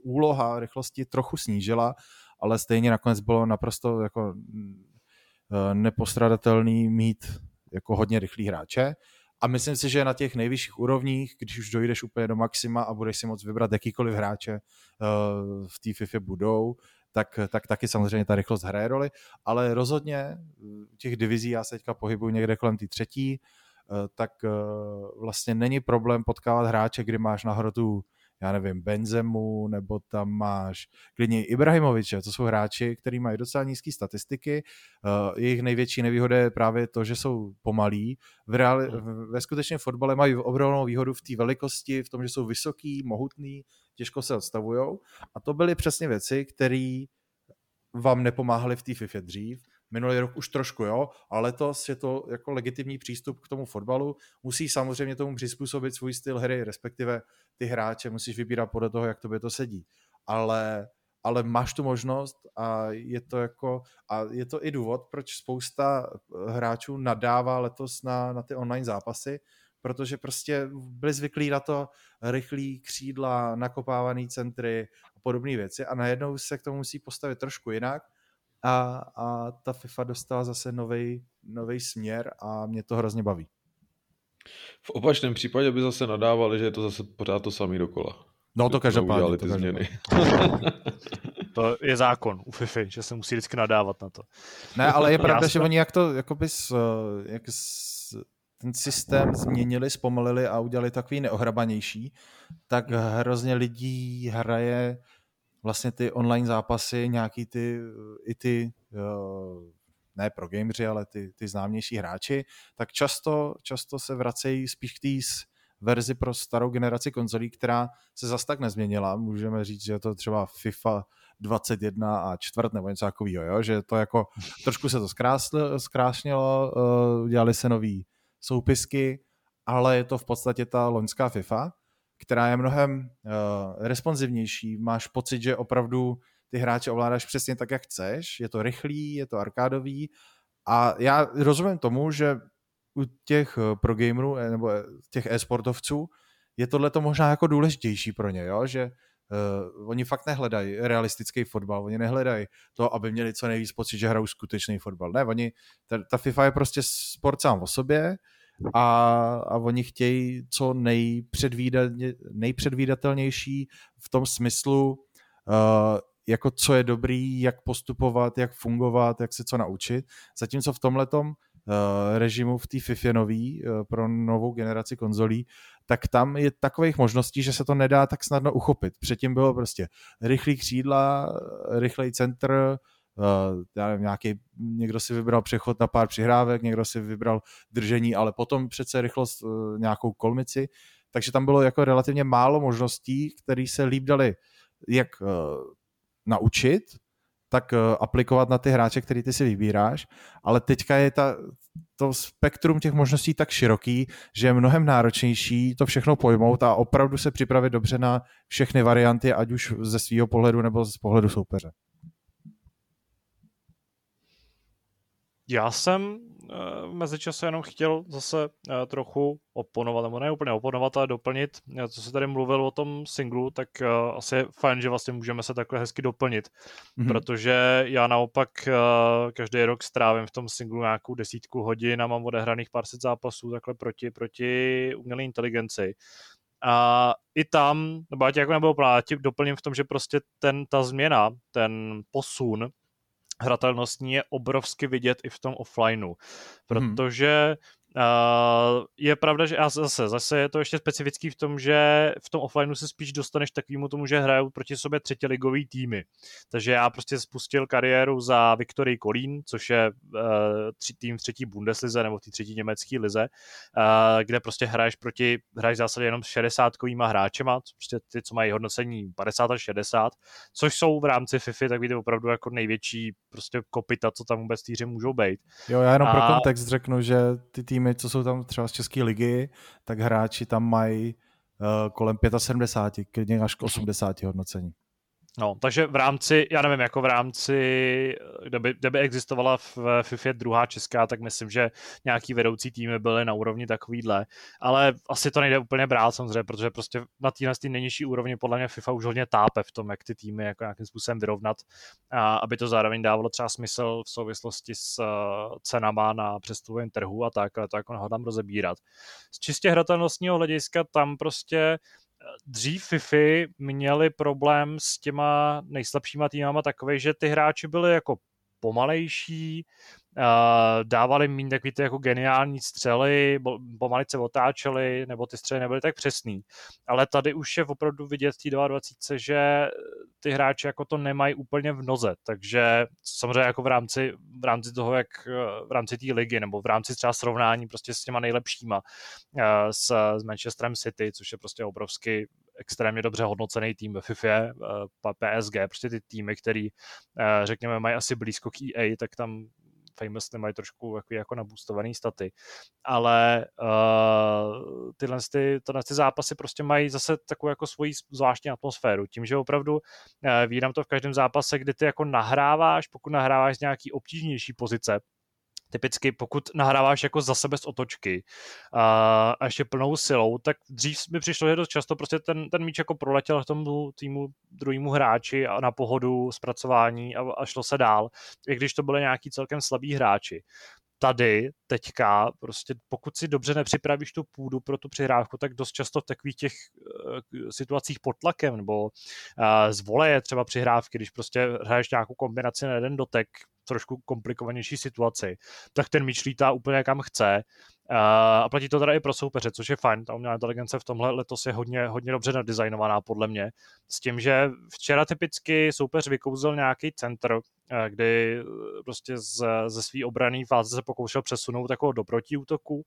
úloha rychlosti trochu snížila, ale stejně nakonec bylo naprosto jako nepostradatelný mít jako hodně rychlý hráče. A myslím si, že na těch nejvyšších úrovních, když už dojdeš úplně do maxima a budeš si moct vybrat jakýkoliv hráče v té FIFA budou, tak taky samozřejmě ta rychlost hraje roli, ale rozhodně těch divizí, já se teďka pohybuju někde kolem té třetí, tak vlastně není problém potkávat hráče, kdy máš na hrotu, já nevím, Benzemu, nebo tam máš klidně Ibrahimoviče, to jsou hráči, kteří mají docela nízké statistiky, jejich největší nevýhoda je právě to, že jsou pomalí, ve skutečném fotbale mají obrovnou výhodu v té velikosti, v tom, že jsou vysoký, mohutný, těžko se odstavujou a to byly přesně věci, které vám nepomáhaly v té FIFA dřív. Minulý rok už trošku, jo, ale letos je to jako legitimní přístup k tomu fotbalu. Musíš samozřejmě tomu přizpůsobit svůj styl hry, respektive ty hráče musíš vybírat podle toho, jak tobě to sedí. Ale máš tu možnost a je to i důvod, proč spousta hráčů nadává letos na ty online zápasy, protože prostě byli zvyklí na to rychlý křídla, nakopávaný centry a podobné věci a najednou se k tomu musí postavit trošku jinak. A ta FIFA dostala zase novej směr a mě to hrozně baví. V opačném případě by zase nadávali, že je to zase pořád to samý dokola. No to každopádně. Ty změny. To je zákon u FIFA, že se musí vždycky nadávat na to. Ne, ale je pravda, že oni ten systém změnili, zpomalili a udělali takový neohrabanější, tak hrozně lidí hraje vlastně ty online zápasy, nějaký ne pro gameři, ale ty známější hráči, tak často se vracejí spíš k té verzi pro starou generaci konzolí, která se zas tak nezměnila. Můžeme říct, že to třeba FIFA 21 a čtvrt nebo něco takového, jo? Že to jako trošku se to zkrášnilo, dělali se nový soupisky, ale je to v podstatě ta loňská FIFA, která je mnohem responsivnější. Máš pocit, že opravdu ty hráče ovládáš přesně tak, jak chceš. Je to rychlý, je to arkádový. A já rozumím tomu, že u těch progamerů nebo těch e-sportovců je tohleto možná jako důležitější pro ně, jo? Že oni fakt nehledají realistický fotbal, oni nehledají to, aby měli co nejvíc pocit, že hrajou skutečný fotbal. Ne, ta FIFA je prostě sport sám o sobě, a oni chtějí co nejpředvídatelnější v tom smyslu, jako co je dobrý, jak postupovat, jak fungovat, jak se co naučit. Zatímco v tomhletom režimu v té FIFA nový, pro novou generaci konzolí, tak tam je takových možností, že se to nedá tak snadno uchopit. Předtím bylo prostě rychlý křídla, rychlej centr, já nevím, někdo si vybral přechod na pár přihrávek, někdo si vybral držení, ale potom přece rychlost nějakou kolmici, takže tam bylo jako relativně málo možností, které se líp daly jak naučit, tak aplikovat na ty hráče, který ty si vybíráš, ale teďka je to spektrum těch možností tak široký, že je mnohem náročnější to všechno pojmout a opravdu se připravit dobře na všechny varianty, ať už ze svýho pohledu nebo z pohledu soupeře. Já jsem v mezičase jenom chtěl zase trochu oponovat, nebo ne úplně oponovat, ale doplnit. Co se tady mluvil o tom singlu, tak asi je fajn, že vlastně můžeme se takhle hezky doplnit, protože já naopak každý rok strávím v tom singlu nějakou 10 hodin a mám odehraných pár set zápasů takhle proti umělé inteligenci. A i tam, nebo já tě jako nebylo plátit, doplním v tom, že prostě ta změna, ten posun hratelnostní je obrovsky vidět i v tom offlineu, protože je pravda, že zase je to ještě specifický v tom, že v tom offlineu se spíš dostaneš takovému tomu, že hrajou proti sobě třetiligový týmy. Takže já prostě spustil kariéru za Viktorii Kolín, což je tým v třetí Bundeslize nebo v třetí německé lize, kde prostě hraješ v zásadě jenom s 60kovýma hráčema, prostě ty, co mají hodnocení 50 a 60, což jsou v rámci FIFA takový opravdu jako největší prostě kopyta, co tam vůbec týře můžou být. Jo, já jenom pro kontext řeknu, že ty týmy, co jsou tam třeba z české ligy, tak hráči tam mají kolem 75, klidně až k 80 hodnocení. No, takže v rámci, já nevím, jako v rámci, kdyby existovala v FIFA druhá česká, tak myslím, že nějaký vedoucí týmy byly na úrovni takovýhle, ale asi to nejde úplně brát samozřejmě, protože prostě na té nejnižší úrovni podle mě FIFA už hodně tápe v tom, jak ty týmy jako nějakým způsobem vyrovnat, a aby to zároveň dávalo třeba smysl v souvislosti s cenama na přestupovém trhu a tak, ale to jako ho tam rozebírat. Z čistě hratelnostního hlediska tam prostě dřív FIFA měli problém s těma nejslabšíma týmama takovej, že ty hráči byli jako pomalejší, dávali méně takový ty jako geniální střely, pomalice otáčeli, nebo ty střely nebyly tak přesný. Ale tady už je opravdu vidět v té 22, že ty hráči jako to nemají úplně v noze, takže samozřejmě jako v rámci toho, jak v rámci té ligy, nebo v rámci třeba srovnání prostě s těma nejlepšíma, s Manchesterem City, což je prostě obrovský extrémně dobře hodnocený tým ve FIFA, PSG, prostě ty týmy, který, řekněme, mají asi blízko k EA, tak tam Famous mají trošku jako naboostovaný staty, ale tyhle zápasy prostě mají zase takovou jako svoji zvláštní atmosféru, tím, že opravdu vídám to v každém zápase, kdy ty jako nahráváš, pokud nahráváš z nějaký obtížnější pozice, typicky pokud nahráváš jako za sebe z otočky a ještě plnou silou, tak dřív mi přišlo, že dost často prostě ten míč jako proletěl k tomu týmu druhému hráči a na pohodu zpracování a šlo se dál, i když to byly nějaký celkem slabý hráči. Tady teďka prostě pokud si dobře nepřipravíš tu půdu pro tu přihrávku, tak dost často v takových těch situacích pod tlakem nebo z voleje třeba přihrávky, když prostě hraješ nějakou kombinaci na jeden dotek, trošku komplikovanější situaci, tak ten míč lítá úplně kam chce. A platí to teda i pro soupeře, což je fajn. Ta umělá inteligence v tomhle letos je hodně, hodně dobře nadizajnovaná podle mě. S tím, že včera typicky soupeř vykouzl nějaký centr, kdy prostě ze své obrané fáze se pokoušel přesunout jako do protiútoku.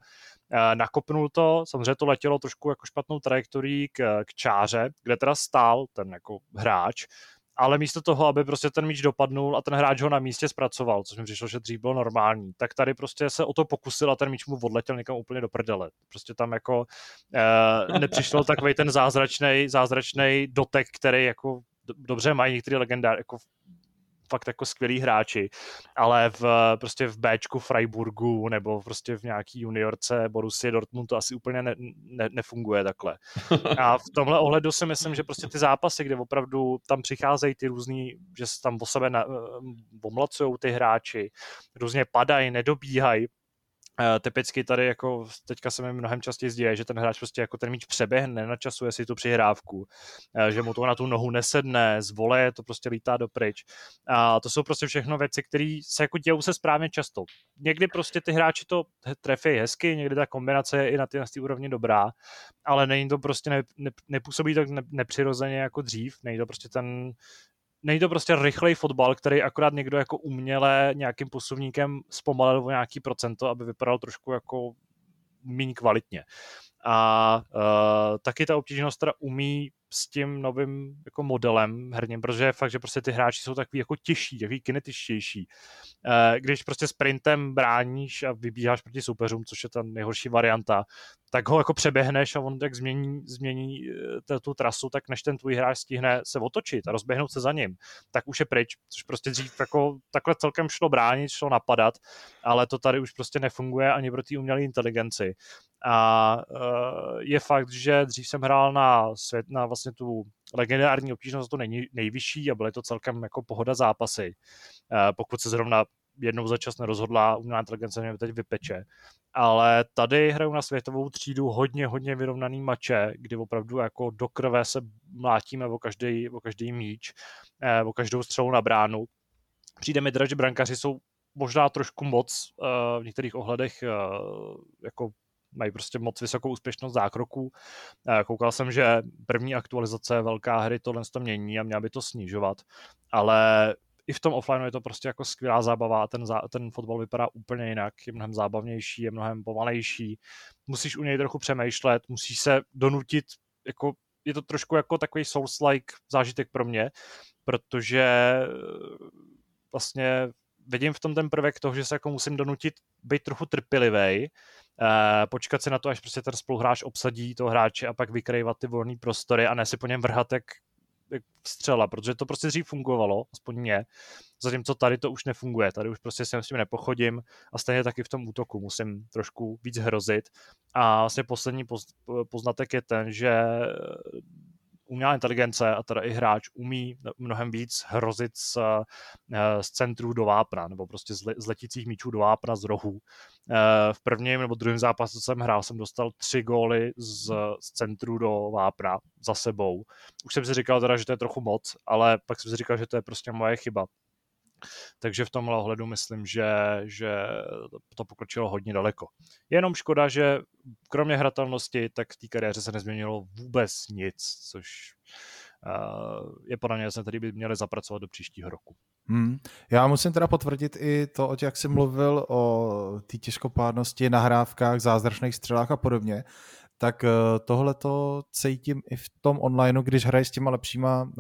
Nakopnul to, samozřejmě to letělo trošku jako špatnou trajektorií k čáře, kde teda stál ten jako hráč, ale místo toho, aby prostě ten míč dopadnul a ten hráč ho na místě zpracoval, což mi přišlo, že dřív bylo normální, tak tady prostě se o to pokusil a ten míč mu odletěl někam úplně do prdele. Prostě tam jako nepřišel takovej ten zázračnej dotek, který jako dobře mají některý legendární, jako fakt jako skvělí hráči, ale prostě v Bčku Freiburgu nebo prostě v nějaký juniorce Borussia Dortmund to asi úplně nefunguje takhle. A v tomhle ohledu si myslím, že prostě ty zápasy, kde opravdu tam přicházejí ty různý, že se tam o sebe omlacujou ty hráči, různě padají, nedobíhají. Typicky tady jako teďka se mi mnohem častěji děje, že ten hráč prostě jako ten míč přeběhne, načasuje si tu přihrávku, že mu to na tu nohu nesedne, z voleje to prostě lítá dopryč. A to jsou prostě všechno věci, které se jako dějou se správně často. Někdy prostě ty hráči to trefí hezky, někdy ta kombinace je i na té úrovni dobrá, ale není to prostě nepůsobí tak nepřirozeně jako dřív, není to prostě rychlej fotbal, který akorát někdo jako uměle nějakým posuvníkem zpomalil o nějaký procento, aby vypadal trošku jako míň kvalitně. A taky ta obtížnost teda umí s tím novým jako modelem herním, protože je fakt, že prostě ty hráči jsou takový jako těžší, takový kinetičtější. Když prostě sprintem bráníš a vybíháš proti soupeřům, což je ta nejhorší varianta, tak ho jako přeběhneš a on tak změní tu trasu, tak než ten tvůj hráč stihne se otočit a rozběhnout se za ním, tak už je pryč, což prostě dřív jako takhle celkem šlo bránit, šlo napadat, ale to tady už prostě nefunguje ani pro té umělé inteligenci. A je fakt, že dřív jsem hrál na vlastně tu legendární obtížnost, to není nejvyšší a byly to celkem jako pohoda zápasy, pokud se zrovna jednou za čas nerozhodla, umělá inteligence mě teď vypeče. Ale tady hraju na světovou třídu hodně vyrovnaný mače, kdy opravdu jako do krve se mlátíme o každý míč, o každou střelu na bránu. Přijde mi teda, že brankaři jsou možná trošku moc v některých ohledech jako mají prostě moc vysokou úspěšnost zákroků. Koukal jsem, že první aktualizace velká hry tohle to mění a měla by to snižovat, ale i v tom offline je to prostě jako skvělá zábava a ten fotbal vypadá úplně jinak, je mnohem zábavnější, je mnohem pomalejší, musíš u něj trochu přemýšlet, musíš se donutit, jako, je to trošku jako takový Souls-like zážitek pro mě, protože vlastně vidím v tom ten prvek toho, že se jako musím donutit být trochu trpělivej, počkat se na to, až prostě ten spoluhráč obsadí toho hráče a pak vykrejvat ty volné prostory a ne si po něm vrhat jak střela, protože to prostě dřív fungovalo, aspoň mě, zatímco tady to už nefunguje, tady už prostě jsem s tím nepochodím a stejně taky v tom útoku musím trošku víc hrozit a vlastně poslední poznatek je ten, že umělá inteligence a teda i hráč umí mnohem víc hrozit z centrů do vápna, nebo prostě z letících míčů do vápna, z rohu. V prvním nebo druhém zápasu, co jsem hrál, jsem dostal 3 góly z centrů do vápna za sebou. Už jsem si říkal teda, že to je trochu moc, ale pak jsem si říkal, že to je prostě moje chyba. Takže v tomhle ohledu myslím, že to pokročilo hodně daleko. Jenom škoda, že kromě hratelnosti, tak v té kariéře se nezměnilo vůbec nic, což je podle mě, že tady by měli zapracovat do příštího roku. Já musím teda potvrdit i to, jak jsi mluvil o té těžkopádnosti, nahrávkách, zázračných střelách a podobně, tak tohle to cítím i v tom online, když hraje s těma lepšíma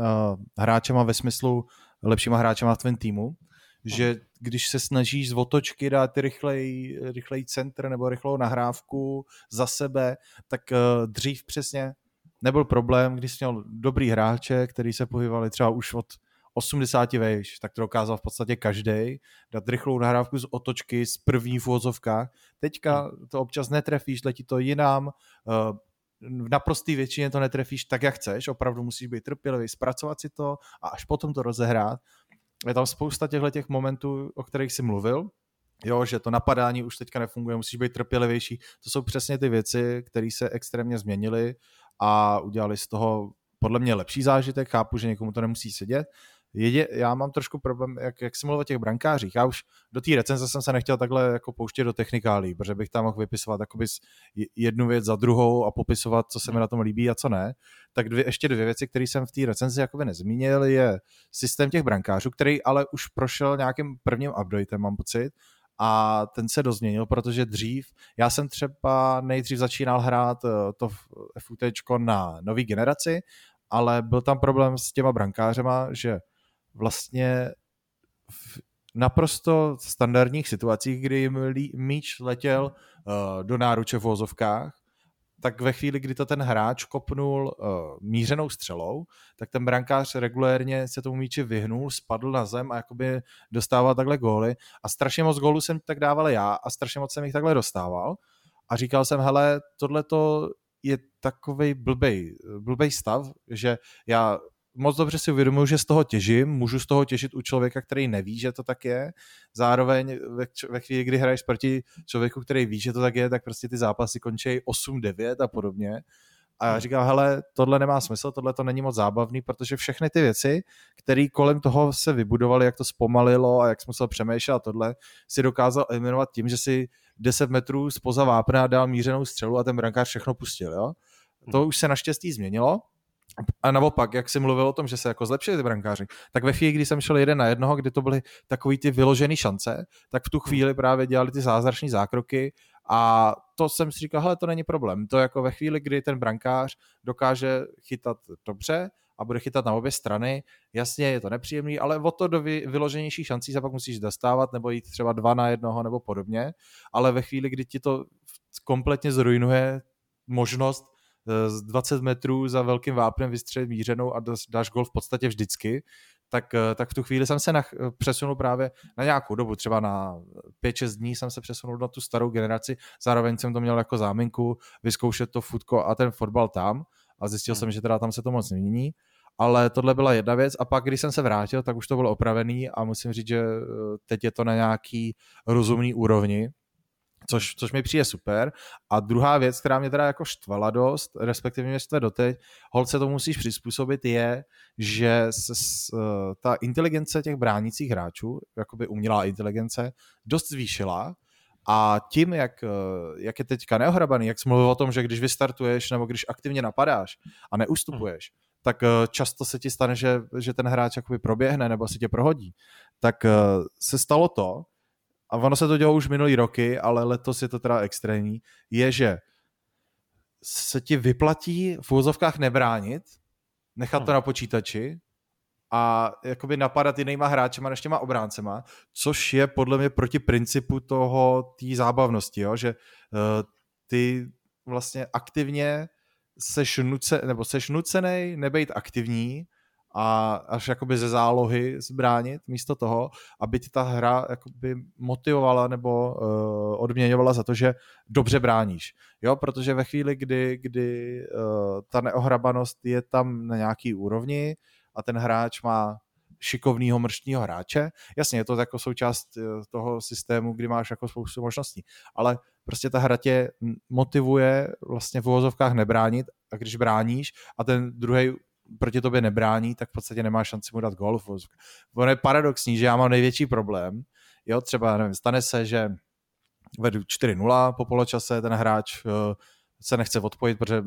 hráčema ve smyslu lepšíma hráčema v tvém týmu, že když se snažíš z otočky dát rychlej centr nebo rychlou nahrávku za sebe, tak dřív přesně nebyl problém, když jsi měl dobrý hráče, který se pohybovali třeba už od 80 vejš, tak to dokázal v podstatě každej, dát rychlou nahrávku z otočky z první v uvozovkách. Teďka to občas netrefíš, letí to jinam, v naprosté většině to netrefíš tak, jak chceš, opravdu musíš být trpělivý, zpracovat si to a až potom to rozehrát. Je tam spousta těch momentů, o kterých jsi mluvil, jo, že to napadání už teďka nefunguje, musíš být trpělivější. To jsou přesně ty věci, které se extrémně změnily a udělali z toho podle mě lepší zážitek, chápu, že někomu to nemusí sedět. Já mám trošku problém, jak jsem mluvil o těch brankářích. Já už do té recenze jsem se nechtěl takhle jako pouštět do technikálí, protože bych tam mohl vypisovat jednu věc za druhou a popisovat, co se mi na tom líbí a co ne. Tak ještě dvě věci, které jsem v té recenzi nezmínil, je systém těch brankářů, který ale už prošel nějakým prvním updatem, mám pocit, a ten se dozměnil, protože já jsem třeba nejdřív začínal hrát to FUTčko na nový generaci, ale byl tam problém s těma brankářema, že vlastně v naprosto standardních situacích, kdy jim míč letěl do náruče v vozovkách, tak ve chvíli, kdy to ten hráč kopnul mířenou střelou, tak ten brankář regulérně se tomu míči vyhnul, spadl na zem a jakoby dostával takhle góly. A strašně moc gólů jsem tak dával já a strašně moc jsem jich takhle dostával. A říkal jsem, hele, tohleto je takovej blbej stav, že já moc dobře si uvědomuji, že z toho těžím, můžu z toho těžit u člověka, který neví, že to tak je. Zároveň ve chvíli, kdy hraješ proti člověku, který ví, že to tak je, tak prostě ty zápasy končí 8-9 a podobně. A já říkám, hele, tohle nemá smysl, tohle to není moc zábavný, protože všechny ty věci, které kolem toho se vybudovaly, jak to zpomalilo a jak jsi musel přemýšlet a tohle, si dokázal eliminovat tím, že si 10 metrů zpoza vápna dal mířenou střelu a ten brankář všechno pustil. Jo? To už se naštěstí změnilo. A naopak, jak jsi mluvil o tom, že se jako zlepšili ty brankáři, tak ve chvíli, kdy jsem šel 1 na 1, kdy to byly takový ty vyložený šance, tak v tu chvíli právě dělali ty zázračné zákroky A to jsem si říkal, hele, to není problém. To jako ve chvíli, kdy ten brankář dokáže chytat dobře a bude chytat na obě strany, jasně, je to nepříjemný, ale o to do vyloženější šancí se pak musíš dostávat nebo jít třeba 2 na 1 nebo podobně, ale ve chvíli, kdy ti to kompletně zrujnuje možnost z 20 metrů za velkým vápnem vystřelit mířenou a dáš gol v podstatě vždycky, tak v tu chvíli jsem se přesunul právě na nějakou dobu, třeba na 5-6 dní jsem se přesunul na tu starou generaci, zároveň jsem to měl jako záminku, vyzkoušet to futko a ten fotbal tam a zjistil jsem, že teda tam se to moc nemění, ale tohle byla jedna věc a pak, když jsem se vrátil, tak už to bylo opravený a musím říct, že teď je to na nějaký rozumný úrovni, což mi přijde super. A druhá věc, která mě teda jako štvala dost, respektive mě štve doteď, holce to musíš přizpůsobit, je, že ta inteligence těch bránících hráčů, jakoby umělá inteligence, dost zvýšila a tím, jak je teďka neohrabaný, jak jsi mluvil o tom, že když vystartuješ nebo když aktivně napadáš a neustupuješ, tak často se ti stane, že ten hráč jakoby proběhne nebo si tě prohodí. Tak se stalo to, a ono se to dělo už minulý roky, ale letos je to teda extrémní, je, že se ti vyplatí v úvozovkách nebránit, nechat to na počítači a jakoby napadat jinýma hráčema než těma obráncema, což je podle mě proti principu toho té zábavnosti, jo? Že ty vlastně aktivně seš nucenej nebejt aktivní, a až jakoby ze zálohy zbránit místo toho, aby ti ta hra jakoby motivovala nebo odměňovala za to, že dobře bráníš. Jo, protože ve chvíli, kdy ta neohrabanost je tam na nějaký úrovni a ten hráč má šikovnýho mrštního hráče, jasně, je to jako součást toho systému, kdy máš jako spoustu možností, ale prostě ta hra tě motivuje vlastně v uvozovkách nebránit a když bráníš a ten druhej proti tobě nebrání, tak v podstatě nemá šanci mu dát gól. Ono je paradoxní, že já mám největší problém. Jo, třeba nevím, stane se, že vedu 4-0 po poločase, ten hráč se nechce odpojit, protože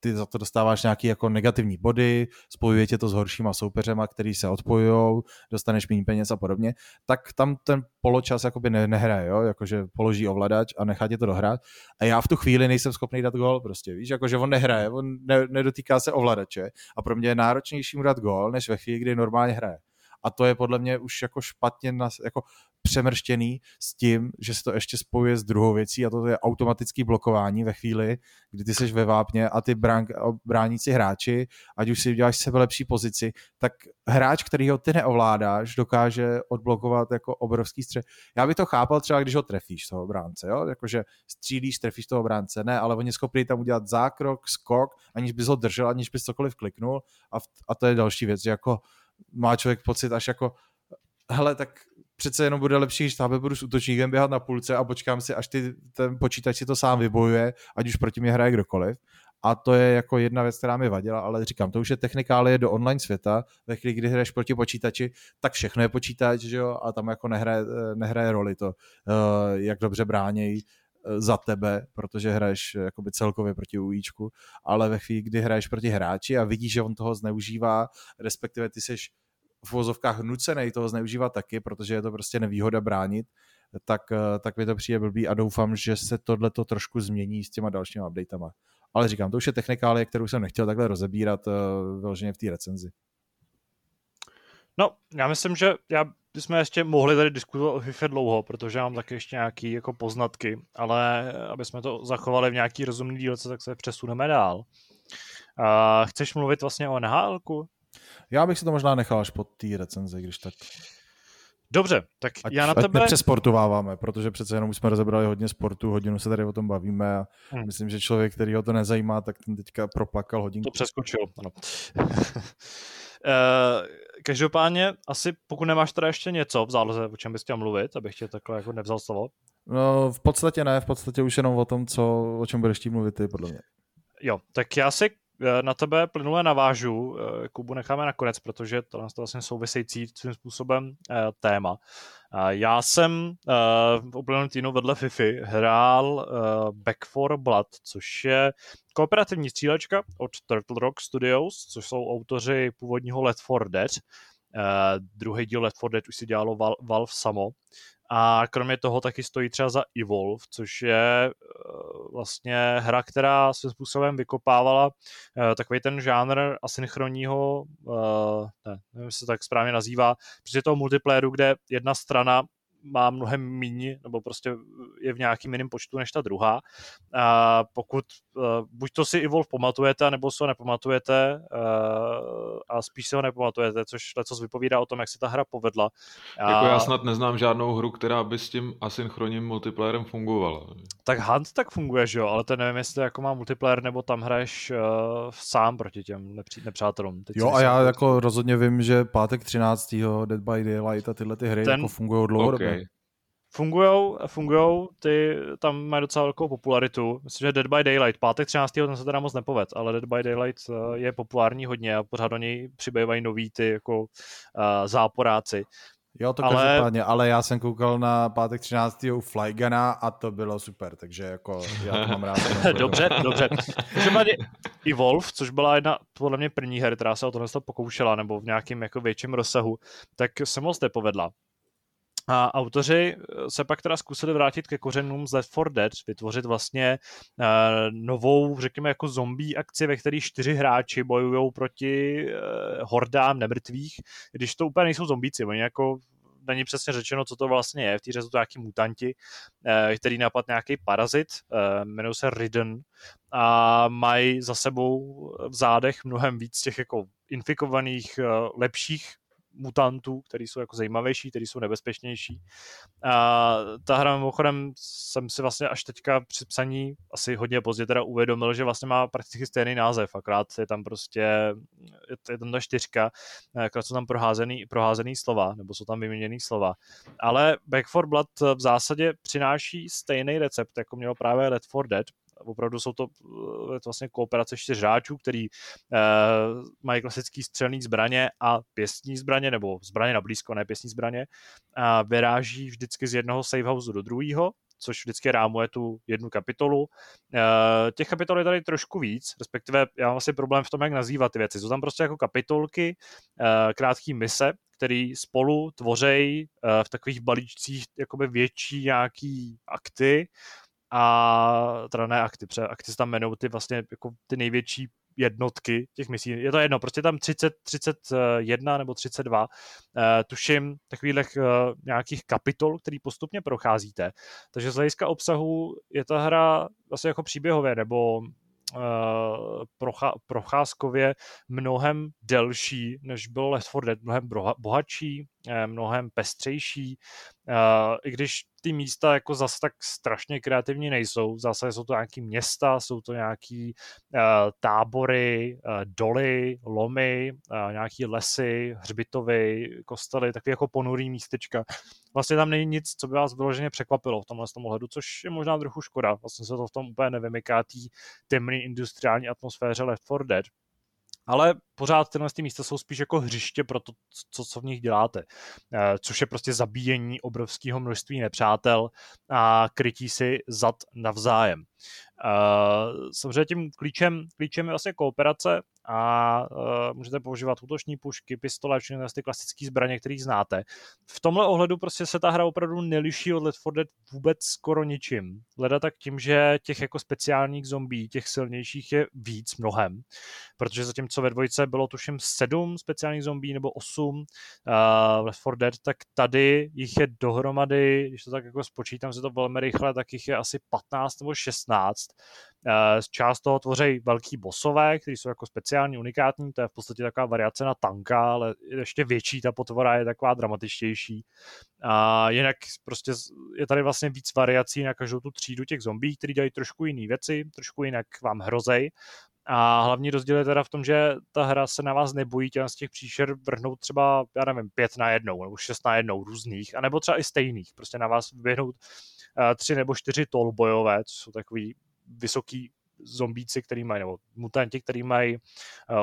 ty za to dostáváš nějaký jako negativní body, spojuje tě to s horšíma soupeřema, který se odpojujou, dostaneš méně peněz a podobně, tak tam ten poločas jakoby nehraje, jo? Jakože položí ovladač a nechá tě to dohrát a já v tu chvíli nejsem schopný dát gól, prostě, víš, jakože on nehraje, on nedotýká se ovladače a pro mě je náročnější mu dát gól, než ve chvíli, kdy normálně hraje. A to je podle mě už jako špatně jako přemrštěný s tím, že se to ještě spojuje s druhou věcí a to je automatické blokování ve chvíli, kdy ty seš ve vápně a ty bránící hráči, ať už si uděláš sebe lepší pozici, tak hráč, kterýho ty neovládáš, dokáže odblokovat jako obrovský střel. Já bych to chápal třeba, když ho trefíš toho bránce, jo? Jakože střílíš, trefíš toho bránce, ne, ale on je schopný tam udělat zákrok, skok, aniž bys ho držel, aniž bys cokoliv kliknul a to je další věc, jako má člověk pocit až jako hele, tak přece jenom bude lepší, když tam budu s útočníkem běhat na půlce a počkám si, až ten počítač si to sám vybojuje, ať už proti mě hraje kdokoliv. A to je jako jedna věc, která mi vadila, ale říkám, to už je technikálie do online světa, ve chvíli, kdy hraješ proti počítači, tak všechno je počítač, že jo, a tam jako nehraje roli to, jak dobře bránějí za tebe, protože hraješ jakoby celkově proti UIčku, ale ve chvíli, kdy hraješ proti hráči a vidíš, že on toho zneužívá, respektive ty seš v uvozovkách nucenej toho zneužívat taky, protože je to prostě nevýhoda bránit, tak mi to přijde blbý a doufám, že se tohleto trošku změní s těma dalšíma updatama. Ale říkám, to už je technikálie, kterou jsem nechtěl takhle rozebírat vyloženě v té recenzi. No, já myslím, že jsme ještě mohli tady diskutovat o FIFA dlouho, protože mám taky ještě nějaké jako poznatky, ale aby jsme to zachovali v nějaký rozumný dílce, tak se přesuneme dál. Chceš mluvit vlastně o NHL-ku? Já bych si to možná nechal až pod té recenzi, když tak. Dobře, tak ať, já na tebe... Ať nepřesportováváme, protože přece jenom jsme rozebrali hodně sportu, hodinu se tady o tom bavíme a myslím, že člověk, který ho to nezajímá, tak ten teďka proplakal hodinku. To přeskočil, ano. Každopádně, asi pokud nemáš teda ještě něco v záloze, o čem bys chtěl mluvit, abych tě takhle jako nevzal slovo? No, v podstatě ne, v podstatě už jenom o tom, o čem budeš tím mluvit ty, podle mě. Jo, tak já si na tebe plynule navážu, Kubu necháme nakonec, protože to nás to vlastně související svým způsobem téma. Já jsem v uplynulém týdnu vedle Fify hrál Back 4 Blood, což je kooperativní střílečka od Turtle Rock Studios, což jsou autoři původního Left 4 Dead. Druhý díl Left 4 Dead už si dělalo Valve samo. A kromě toho taky stojí třeba za Evolve, což je vlastně hra, která svým způsobem vykopávala takový ten žánr asynchronního, nevím, jestli se tak správně nazývá, protože toho multiplayeru, kde jedna strana má mnohem míň, nebo prostě je v nějakým jiným počtu než ta druhá. A pokud buď to si Evolve pamatujete, nebo si ho nepamatujete a spíš si ho nepamatujete, což lecos vypovídá o tom, jak se ta hra povedla. Jako já snad neznám žádnou hru, která by s tím asynchronním multiplayerem fungovala. Tak Hunt tak funguje, že jo, ale to nevím, jestli jako má multiplayer, nebo tam hraješ sám proti těm nepřátelům. Teď jo, a já jako rozhodně vím, že pátek 13. Dead by Daylight a tyhle ty hry jako fungují dlouhodobě. Okay. Fungujou, ty tam mají docela velkou popularitu. Myslím, že Dead by Daylight, pátek 13. ten se teda moc nepovedl, ale Dead by Daylight je populární hodně a pořád do něj přibývají noví ty jako záporáci. Jo, to každopádně, ale já jsem koukal na pátek 13. u Flygana a to bylo super, takže jako já to mám rád. Dobře. Třeba Evolve, což byla jedna podle mě první her, která se o tohle pokoušela nebo v nějakým jako větším rozsahu, tak se moc nepovedla. A autoři se pak teda zkusili vrátit ke kořenům z Left 4 Dead, vytvořit vlastně novou, řekněme, jako zombie akci, ve které 4 hráči bojují proti hordám nemrtvých, když to úplně nejsou zombíci, oni jako není přesně řečeno, co to vlastně je, v té řezu to nějaký mutanti, který napad nějaký parazit, jmenují se Ridden a mají za sebou v zádech mnohem víc těch jako infikovaných, lepších mutantů, který jsou jako zajímavější, který jsou nebezpečnější. A ta hra mimochodem jsem si vlastně až teďka při psaní asi hodně pozdě teda uvědomil, že vlastně má prakticky stejný název, akorát je tam prostě ta 4, akorát jsou tam proházený slova, nebo jsou tam vyměněný slova. Ale Back 4 Blood v zásadě přináší stejný recept, jako mělo právě Left 4 Dead. Opravdu jsou to vlastně kooperace 4 hráčů, který mají klasický střelný zbraně a pěstní zbraně, nebo zbraně na blízko, ne pěstní zbraně, a vyráží vždycky z jednoho safehouse do druhého, což vždycky rámuje tu jednu kapitolu. Těch kapitol je tady trošku víc, respektive já mám asi problém v tom, jak nazývat ty věci. Jsou tam prostě jako kapitolky, krátký mise, který spolu tvořejí v takových balíčcích jakoby větší nějaký akty, a teda ne akty, protože akty se tam jmenou ty vlastně jako ty největší jednotky těch misí. Je to jedno, prostě tam 31 nebo 32 tuším takových nějakých kapitol, který postupně procházíte. Takže z hlediska obsahu je ta hra vlastně jako příběhově nebo procházkově mnohem delší, než bylo Left 4 Dead, mnohem bohatší, mnohem pestřejší, i když ty místa jako zase tak strašně kreativní nejsou, zase jsou to nějaký města, jsou to nějaký tábory, doly, lomy, nějaký lesy, hřbitovy, kostely, takový jako ponurý místečka. Vlastně tam není nic, co by vás vyloženě překvapilo v tomhle ohledu, což je možná trochu škoda, vlastně se to v tom úplně nevymyká té temné industriální atmosféře Left 4 Dead. Ale pořád tyhle místa jsou spíš jako hřiště pro to, co v nich děláte, což je prostě zabíjení obrovského množství nepřátel a krytí si zad navzájem. Samozřejmě tím klíčem je vlastně kooperace a můžete používat útoční pušky, pistole, všechny ty klasické zbraně, které znáte. V tomhle ohledu prostě se ta hra opravdu neliší od Left 4 Dead vůbec skoro ničím. Leda tak tím, že těch jako speciálních zombí, těch silnějších je víc mnohem, protože zatímco ve dvojce bylo tuším 7 speciálních zombí nebo 8 Left 4 Dead, tak tady jich je dohromady, když to tak jako spočítám si to velmi rychle, tak jich je asi 15 nebo 16. Část toho tvoří velký bossové, kteří jsou jako speciální, unikátní, to je v podstatě taková variace na tanka, ale ještě větší ta potvora je taková dramatičtější. A jinak prostě je tady vlastně víc variací na každou tu třídu těch zombí, kteří dělají trošku jiné věci, trošku jinak vám hrozej. A hlavní rozdíl je teda v tom, že ta hra se na vás nebojí z těch příšer vrhnout třeba, já nevím, 5 na 1 nebo 6 na 1 různých, anebo třeba i stejných. Prostě na vás vyhnout 3 nebo 4 tolbojové, co jsou takový vysoký zombíci, který mají, nebo mutanti, který mají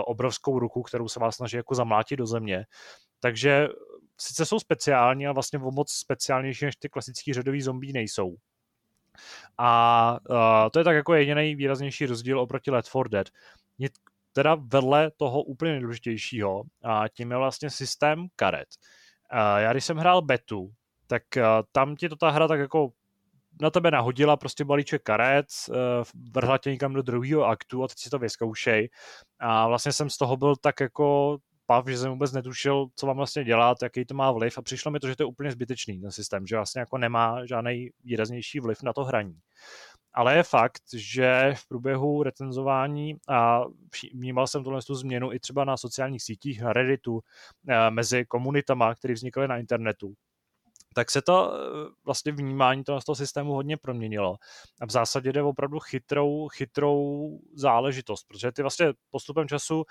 obrovskou ruku, kterou se vás snaží jako zamlátit do země. Takže sice jsou speciální, ale vlastně moc speciálnější než ty klasický řadový zombí nejsou. A to je tak jako jediný výraznější rozdíl oproti Left 4 Dead. teda vedle toho úplně nejdůležitějšího, a tím je vlastně systém karet. Já když jsem hrál betu, tak tam ti to ta hra tak jako na tebe nahodila prostě balíček karet, vrhla tě někam do druhého aktu a teď si to vyzkoušej. A vlastně jsem z toho byl tak jako pav, že jsem vůbec netušil, co mám vlastně dělat, jaký to má vliv, a přišlo mi to, že to je úplně zbytečný ten systém, že vlastně jako nemá žádný výraznější vliv na to hraní. Ale je fakt, že v průběhu recenzování, a vnímal jsem tohle tu změnu i třeba na sociálních sítích, na Redditu, mezi komunitama, které vznikaly na internetu, tak se to vlastně vnímání toho systému hodně proměnilo. A v zásadě jde opravdu chytrou záležitost, protože ty vlastně postupem času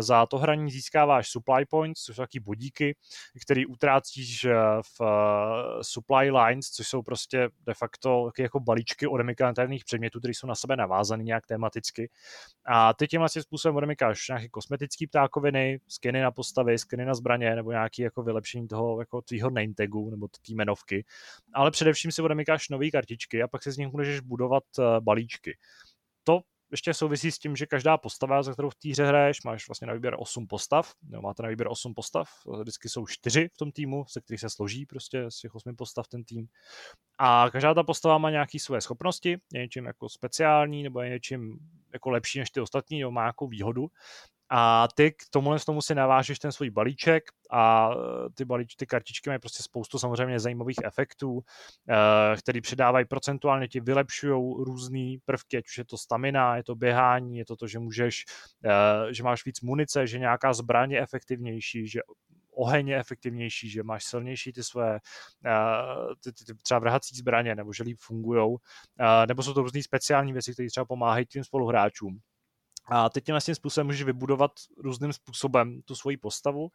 za to hraní získáváš supply points, což jsou taky bodíky, který utrácíš v supply lines, což jsou prostě de facto jako balíčky odemykatelných předmětů, které jsou na sebe navázané nějak tematicky. A ty tím vlastně způsobem odemykáš nějaké kosmetické ptákoviny, skiny na postavy, skiny na zbraně, nebo nějaké jako vylepšení toho jako tvýho name tagu, nebo té jmenovky, ale především si odemykáš nové kartičky a pak si z nich můžeš budovat balíčky. To ještě souvisí s tím, že každá postava, za kterou v té hře hraješ, máš vlastně na výběr 8 postav, nebo máte na výběr 8 postav, vždycky jsou 4 v tom týmu, ze kterých se složí prostě z těch 8 postav ten tým. A každá ta postava má nějaké své schopnosti, je něčím jako speciální, nebo je něčím jako lepší než ty ostatní, nebo má nějakou výhodu. A ty k tomu si navážeš ten svůj balíček a ty kartičky mají prostě spoustu samozřejmě zajímavých efektů, který přidávají procentuálně, ti vylepšují různý prvky, ať už je to stamina, je to běhání, je to to, že můžeš, že máš víc munice, že nějaká zbraň je efektivnější, že oheň je efektivnější, že máš silnější ty své třeba vrhací zbraně, nebo že líp fungujou, nebo jsou to různý speciální věci, které třeba pomáhají tím spoluhráčům. A teď tímhle tím způsobem můžeš vybudovat různým způsobem tu svoji postavu.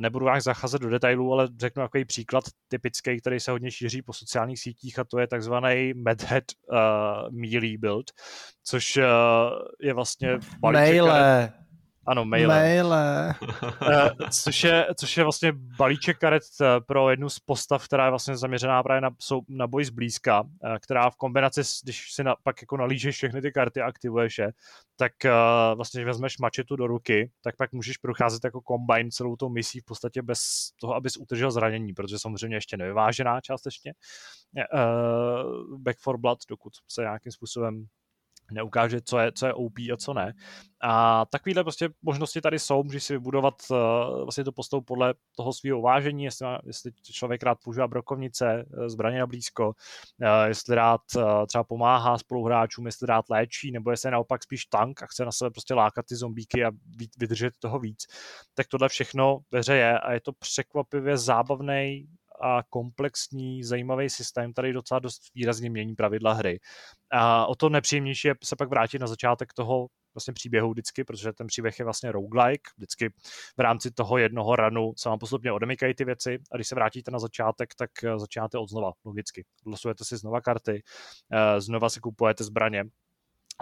Nebudu vám zacházet do detailů, ale řeknu takový příklad typický, který se hodně šíří po sociálních sítích, a to je takzvaný Madhead melee build, což je vlastně balíček. Ano, maile. Což je vlastně balíček karet pro jednu z postav, která je vlastně zaměřená právě na boj zblízka, která v kombinaci, když si pak jako nalížeš všechny ty karty a aktivuješ je, tak vlastně, když vezmeš mačetu do ruky, tak pak můžeš procházet jako kombajn celou tou misí v podstatě bez toho, abys utržil zranění, protože samozřejmě ještě nevyvážená částečně. Back 4 Blood, dokud se nějakým způsobem neukáže, co je OP a co ne. A takovýhle prostě možnosti tady jsou, můžeš si vybudovat vlastně to postavu podle toho svého uvážení, jestli člověk rád používá brokovnice, zbraně na blízko, jestli rád třeba pomáhá spoluhráčům, jestli rád léčí, nebo jestli naopak spíš tank a chce na sebe prostě lákat ty zombíky a vydržet toho víc. Tak tohle všechno ve hře je a je to překvapivě zábavnej a komplexní, zajímavý systém, tady docela dost výrazně mění pravidla hry. A o to nepříjemnější je se pak vrátit na začátek toho vlastně příběhu vždycky, protože ten příběh je vlastně roguelike, vždycky v rámci toho jednoho runu se vám postupně odemykají ty věci a když se vrátíte na začátek, tak začínáte od znova, logicky. Losujete si znova karty, znova si kupujete zbraně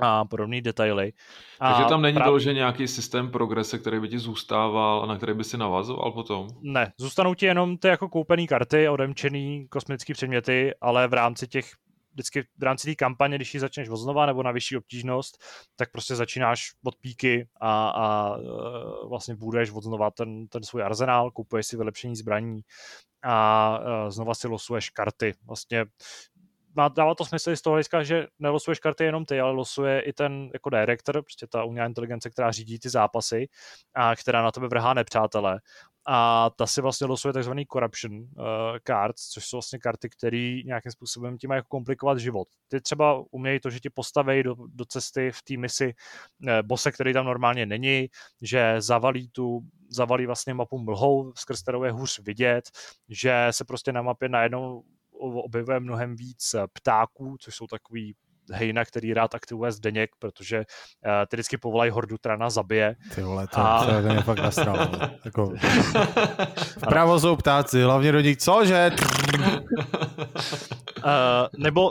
a podobné detaily. Takže tam není doložen nějaký systém progrese, který by ti zůstával a na který by si navazoval potom? Ne, zůstanou ti jenom ty jako koupené karty, odemčené kosmické předměty, ale v rámci těch vždycky v rámci té kampaně, když ji začneš odznova nebo na vyšší obtížnost, tak prostě začínáš od píky a vlastně buduješ odznova ten svůj arzenál, kupuješ si vylepšení zbraní a znova si losuješ karty. Vlastně dává to smysl i z toho hlediska, že nelosuješ karty jenom ty, ale losuje i ten jako director, prostě ta umělá inteligence, která řídí ty zápasy a která na tebe vrhá nepřátelé. A ta si vlastně losuje takzvaný corruption cards, což jsou vlastně karty, které nějakým způsobem ti mají komplikovat život. Ty třeba umějí to, že ti postaví do cesty v té misi bose, který tam normálně není, že zavalí vlastně mapu mlhou, skrz kterou je hůř vidět, že se prostě na mapě najednou objevuje mnohem víc ptáků, což jsou takový hejna, který rád aktivuje Zdeněk, protože ty vždycky povolají hordu, která nás zabije. Ty vole, to mě fakt nastrál. Jako, vpravo jsou ptáci, hlavně do nich, cože?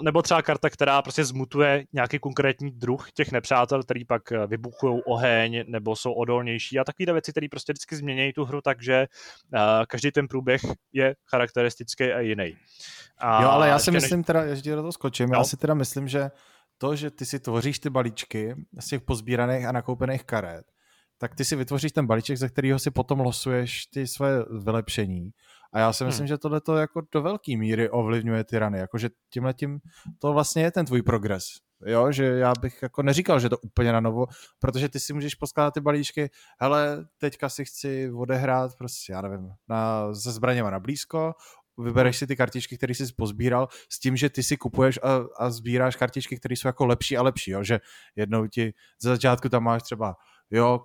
Nebo třeba karta, která prostě zmutuje nějaký konkrétní druh těch nepřátel, který pak vybuchují oheň, nebo jsou odolnější a takové věci, které prostě vždycky změní tu hru, takže každý ten průběh je charakteristický a jiný. Jo, ale já si myslím teda, ještě do toho skočím, já si teda myslím, že to, že ty si tvoříš ty balíčky z těch pozbíraných a nakoupených karet, tak ty si vytvoříš ten balíček, ze kterého si potom losuješ ty své vylepšení. A já si myslím, že tohle to jako do velké míry ovlivňuje ty rany. Jakože tímhletím to vlastně je ten tvůj progres. Jo, že já bych jako neříkal, že to úplně na novo, protože ty si můžeš poskládat ty balíčky, hele, teďka si chci odehrát prostě, já nevím, se zbraněma na blízko, vybereš si ty kartičky, které jsi pozbíral, s tím, že ty si kupuješ a sbíráš kartičky, které jsou jako lepší a lepší, jo, že jednou ti ze začátku tam máš třeba jo,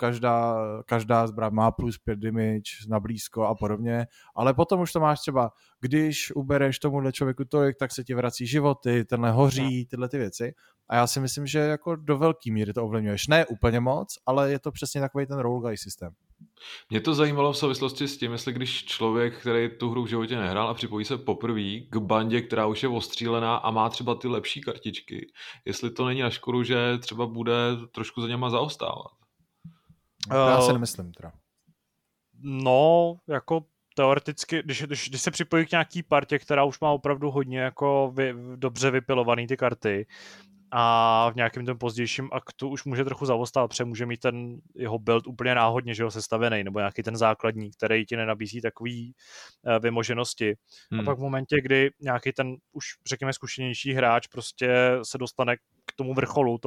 každá zbraň má plus 5 damage na blízko a podobně, ale potom už to máš třeba, když ubereš tomuhle člověku tolik, tak se ti vrací životy, tenhle hoří, tyhle ty věci. A já si myslím, že jako do velký míry to ovlivňuješ. Ne úplně moc, ale je to přesně takový ten roll-guy systém. Mě to zajímalo v souvislosti s tím, jestli když člověk, který tu hru v životě nehrál a připojí se poprvé k bandě, která už je ostřílená a má třeba ty lepší kartičky, jestli to není na škodu, že třeba bude trošku za něma zaostávat. Já se nemyslím teda. No, jako teoreticky, když se připojí k nějaký partě, která už má opravdu hodně jako dobře vypilovaný ty karty a v nějakém tom pozdějším aktu už může trochu zaostat, protože může mít ten jeho build úplně náhodně, že ho sestavený, nebo nějaký ten základní, který ti nenabízí takový vymoženosti. A pak v momentě, kdy nějaký ten už řekněme zkušenější hráč prostě se dostane k tomu vrcholu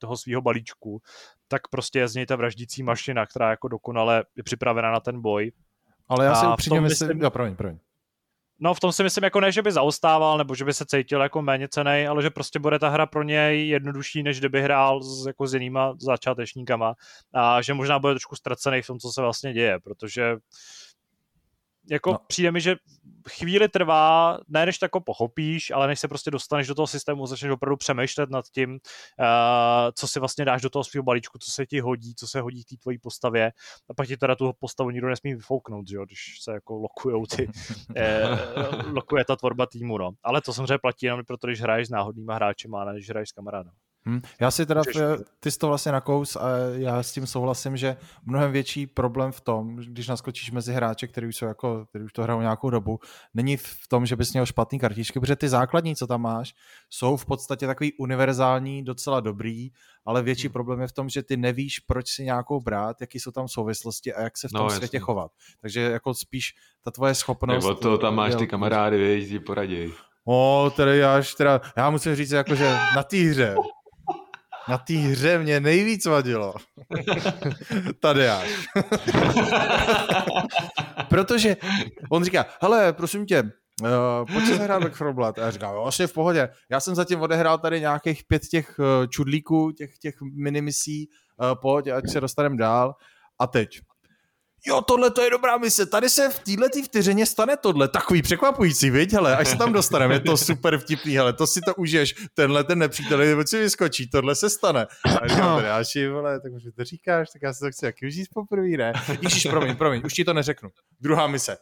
toho svýho balíčku, tak prostě je z něj ta vraždící mašina, která jako dokonale je připravená na ten boj. Ale já si upřímně myslím... promiň. No v tom si myslím, jako ne, že by zaostával, nebo že by se cítil jako méně cenej, ale že prostě bude ta hra pro něj jednodušší, než kdyby hrál s jinýma začátečníkama. A že možná bude trošku ztracený v tom, co se vlastně děje, protože jako přijde mi, že chvíli trvá, ne než to jako pochopíš, ale než se prostě dostaneš do toho systému, začneš opravdu přemýšlet nad tím, co si vlastně dáš do toho svého balíčku, co se ti hodí, co se hodí k té tvojí postavě. A pak ti teda tu postavu nikdo nesmí vyfouknout, že jo, když se jako lokuje ta tvorba týmu, no. Ale to samozřejmě platí jenom, proto, když hraješ s náhodnýma hráčima, a než hraješ s kamarádem. Já si teda, ty jsi to vlastně nakous a já s tím souhlasím, že mnohem větší problém v tom, když naskočíš mezi hráče, který už to hrajou nějakou dobu, není v tom, že bys měl špatný kartičky, protože ty základní, co tam máš, jsou v podstatě takový univerzální, docela dobrý, ale větší problém je v tom, že ty nevíš, proč si nějakou brát, jaký jsou tam souvislosti a jak se v tom světě chovat. Takže jako spíš ta tvoje schopnost... Nebo to tam máš ty kamarády, vědí, ti poradí. Já musím říct, jakože na té hře... Na té hře mě nejvíc vadilo. Tadeáš. Protože on říká, hele, prosím tě, pojď se zahrát Back 4 Blood. A já říkám, vlastně v pohodě. Já jsem zatím odehrál tady nějakých 5 těch čudlíků, těch minimisí, pojď, ať se dostaneme dál. A teď. Jo, tohle to je dobrá mise, tady se v této vteřině stane tohle, takový překvapující, viď, hele, až se tam dostaneme, je to super vtipný, hele, to si to užiješ, tenhle ten nepřítel, si vyskočí, tohle se stane. A říkám, to dáši, vole, tak už to říkáš, tak já se to chci taky užít poprvé, ne? Ježíš, promiň, už ti to neřeknu. Druhá mise.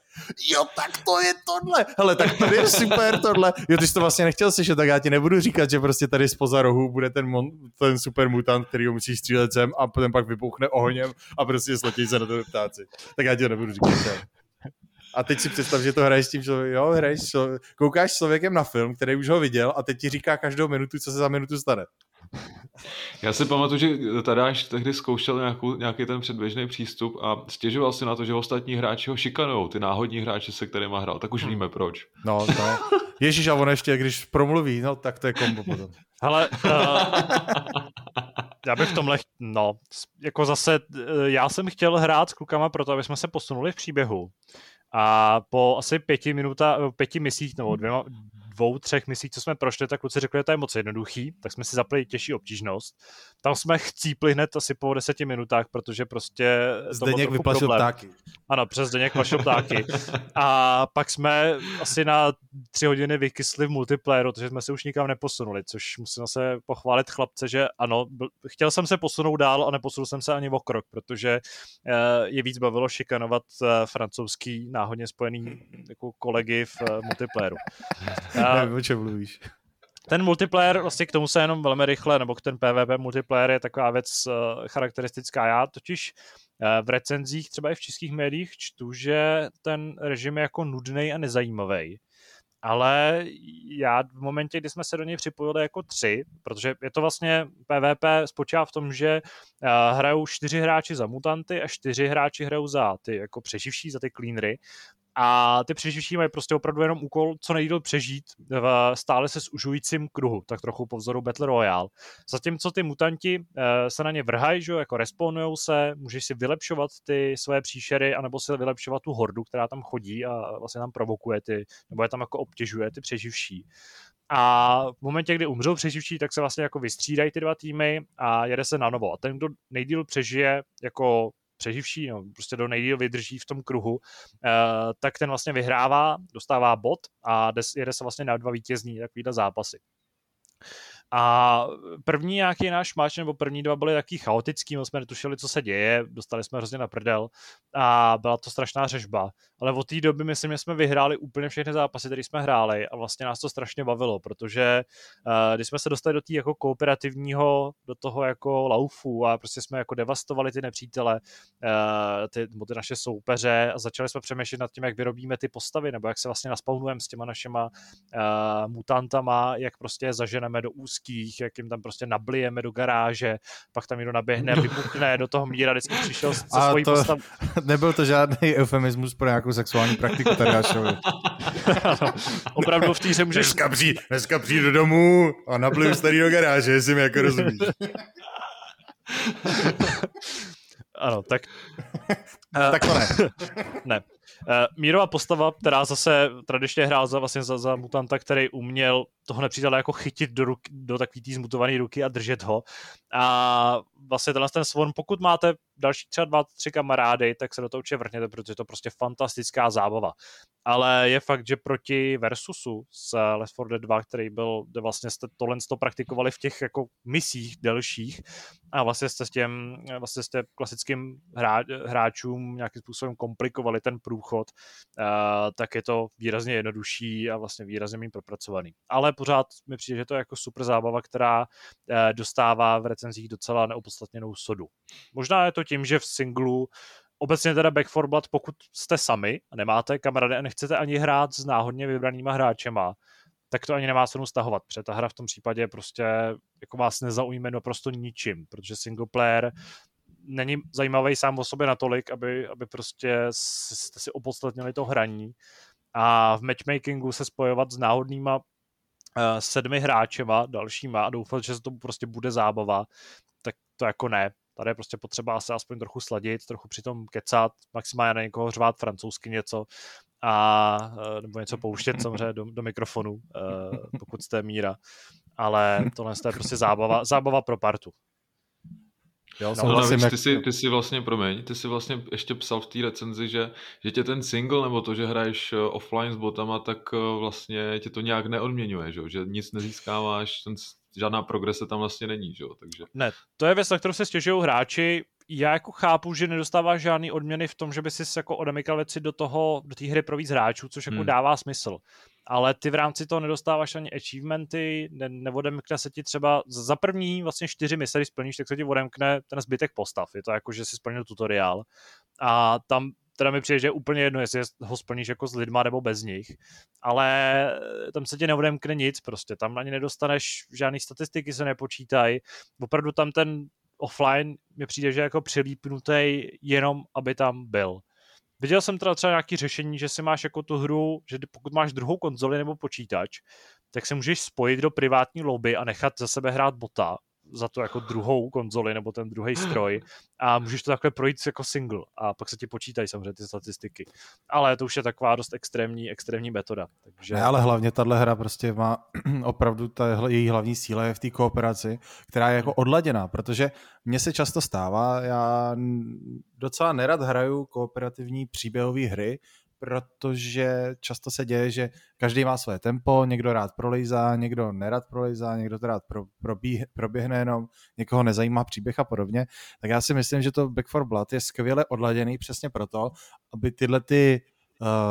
Jo, tak to je tohle, hele, tak tady je super tohle, jo, ty jsi to vlastně nechtěl slyšet, tak já ti nebudu říkat, že prostě tady spoza rohu bude ten super mutant, který ho musíš střílet sem a potom pak vypouchne ohněm a prostě sletí se na to ptáci. Tak já ti to nebudu říkat. A teď si představ, že to hraješ s tím člověkem, koukáš s člověkem na film, který už ho viděl a teď ti říká každou minutu, co se za minutu stane. Já si pamatuju, že Tadáš tehdy zkoušel nějaký ten předběžný přístup a stěžoval si na to, že ostatní hráči ho šikanujou, ty náhodní hráči, se kterými hrál, tak už víme proč. No, to. Ježíš, a on ještě, když promluví, no tak to je kombo potom. Hele, já bych v tomhle, jako zase, já jsem chtěl hrát s klukama proto, aby jsme se posunuli v příběhu a po asi 5 misích nebo 2-3 misích, co jsme prošli, tak kluci řekli, že to je moc jednoduchý, tak jsme si zapli těžší obtížnost. Tam jsme chcípli hned asi po 10 minutách, protože prostě... Zdeněk vyplašil ptáky. Ano, přes Zdeněk vyplašil ptáky. A pak jsme asi na 3 hodiny vykysli v multiplayeru, takže jsme se už nikam neposunuli, což musím se pochválit chlapce, že ano, chtěl jsem se posunout dál a neposunul jsem se ani o krok, protože je víc bavilo šikanovat francouzský náhodně spojený jako kolegy v multiplayeru. Nevím, o čem mluvíš. Ten multiplayer, vlastně k tomu se jenom velmi rychle, nebo ten PvP multiplayer je taková věc charakteristická. Já totiž v recenzích, třeba i v českých médiích, čtu, že ten režim je jako nudnej a nezajímavý. ale já v momentě, kdy jsme se do něj připojili jako tři, protože je to vlastně PvP spočívá v tom, že hrajou 4 hráči za mutanty a 4 hráči hrajou za ty jako přeživší, za ty cleanry. A ty přeživší mají prostě opravdu jenom úkol, co nejdýl přežít v stále se zužujícím kruhu, tak trochu po vzoru Battle Royale. Zatímco ty mutanti se na ně vrhají, že jo, jako respawnujou se, můžeš si vylepšovat ty své příšery, anebo si vylepšovat tu hordu, která tam chodí a vlastně tam provokuje ty, nebo je tam jako obtěžuje ty přeživší. A v momentě, kdy umřou přeživší, tak se vlastně jako vystřídají ty dva týmy a jede se na novo. A ten, kdo nejdýl přežije jako přeživší, no, prostě do nejdýl vydrží v tom kruhu, tak ten vlastně vyhrává, dostává bod a jede se vlastně na 2 vítězní takovýhle zápasy. A první nějaký náš match, nebo první 2 byly taky chaotický, my jsme netušili, co se děje, dostali jsme hrozně na prdel a byla to strašná řežba. Ale od té doby myslím, že jsme vyhráli úplně všechny zápasy, které jsme hráli a vlastně nás to strašně bavilo, protože když jsme se dostali do té jako kooperativního, do toho jako laufu a prostě jsme jako devastovali ty nepřítele, ty naše soupeře a začali jsme přemýšlet nad tím, jak vyrobíme ty postavy, nebo jak se vlastně naspawnujeme s těma našima mutantama, jak prostě zaženeme do úzkých, jak jim tam prostě nablijeme do garáže, pak tam někdo naběhne, vypukne do toho Míra, vždycky přišel se svojí postavou. Nebyl to žádný eufemismus pro nějakou sexuální praktiku tady Ašovi. Opravdu v té hře můžeš... Dneska přijdu domů a nabliju starý do garáže, jestli mi jako rozumíš. Ano, tak... tak to ne. Ne. Mírova postava, která zase tradičně hrál za mutanta, který uměl toho nepřítele jako chytit do takový tý zmutovaný ruky a držet ho. A vlastně ten Swarm, pokud máte další třeba 2-3 kamarády, tak se do toho určitě vrhněte, protože je to prostě fantastická zábava. Ale je fakt, že proti Versusu z Left 4 Dead 2, který byl, kde vlastně jste tohle praktikovali v těch jako misích delších a vlastně jste s těm klasickým hráčům nějakým způsobem komplikovali ten průchod, tak je to výrazně jednodušší a vlastně výrazně méně propracovaný. Ale pořád mi přijde, že to je jako super zábava, která dostává v recenzích docela neopodstatněnou sodu. Možná je to tím, že v singlu obecně teda Back 4 Blood, pokud jste sami a nemáte kamarády a nechcete ani hrát s náhodně vybranýma hráčema, tak to ani nemá cenu stahovat, protože ta hra v tom případě prostě jako vás nezaujme naprosto ničím, protože single player není zajímavý sám o sobě natolik, aby prostě jste si opodstatnili to hraní a v matchmakingu se spojovat s náhodnýma 7 hráčema dalšíma a doufat, že se to prostě bude zábava, tak to jako ne. Tady je prostě potřeba se aspoň trochu sladit, trochu přitom kecat, maximálně na někoho řvát francouzsky něco a nebo něco pouštět samozřejmě do mikrofonu, pokud jste Míra. Ale tohle je prostě zábava pro partu. Jo, no, vlastně David, ty jsi vlastně ještě psal v té recenzi, že tě ten single nebo to, že hraješ offline s botama, tak vlastně tě to nějak neodměňuje, že nic nezískáváš, žádná progrese tam vlastně není, že jo, takže... Ne, to je věc, na kterou se stěžují hráči. Já jako chápu, že nedostáváš žádný odměny v tom, že by si jako odemykal věci do té hry pro víc hráčů, což jako dává smysl. Ale ty v rámci toho nedostáváš ani achievementy, neodemkne se ti třeba za první vlastně 4 mise, když splníš, tak se ti odemkne ten zbytek postav. Je to jako, že si splnil tutoriál. A tam teda mi přijde, že je úplně jedno, jestli ho splníš jako s lidma nebo bez nich, ale tam se ti neodemkne nic prostě, tam ani nedostaneš, žádný statistiky se nepočítají, opravdu tam ten offline mi přijde, že jako přilípnutý jenom, aby tam byl. Viděl jsem teda třeba nějaké řešení, že si máš jako tu hru, že pokud máš druhou konzoli nebo počítač, tak se můžeš spojit do privátní lobby a nechat za sebe hrát bota za to jako druhou konzoli nebo ten druhý stroj a můžeš to takhle projít jako single a pak se ti počítají samozřejmě ty statistiky. Ale to už je taková dost extrémní metoda. Takže... Ne, ale hlavně tahle hra prostě má opravdu, její hlavní síla je v té kooperaci, která je jako odladěná, protože mně se často stává, já docela nerad hraju kooperativní příběhové hry, protože často se děje, že každý má své tempo, někdo rád prolejzá, někdo nerad prolejzá, někdo to rád proběhne jenom, někoho nezajímá příběh a podobně. Tak já si myslím, že to Back 4 Blood je skvěle odladěný přesně proto, aby tyhle ty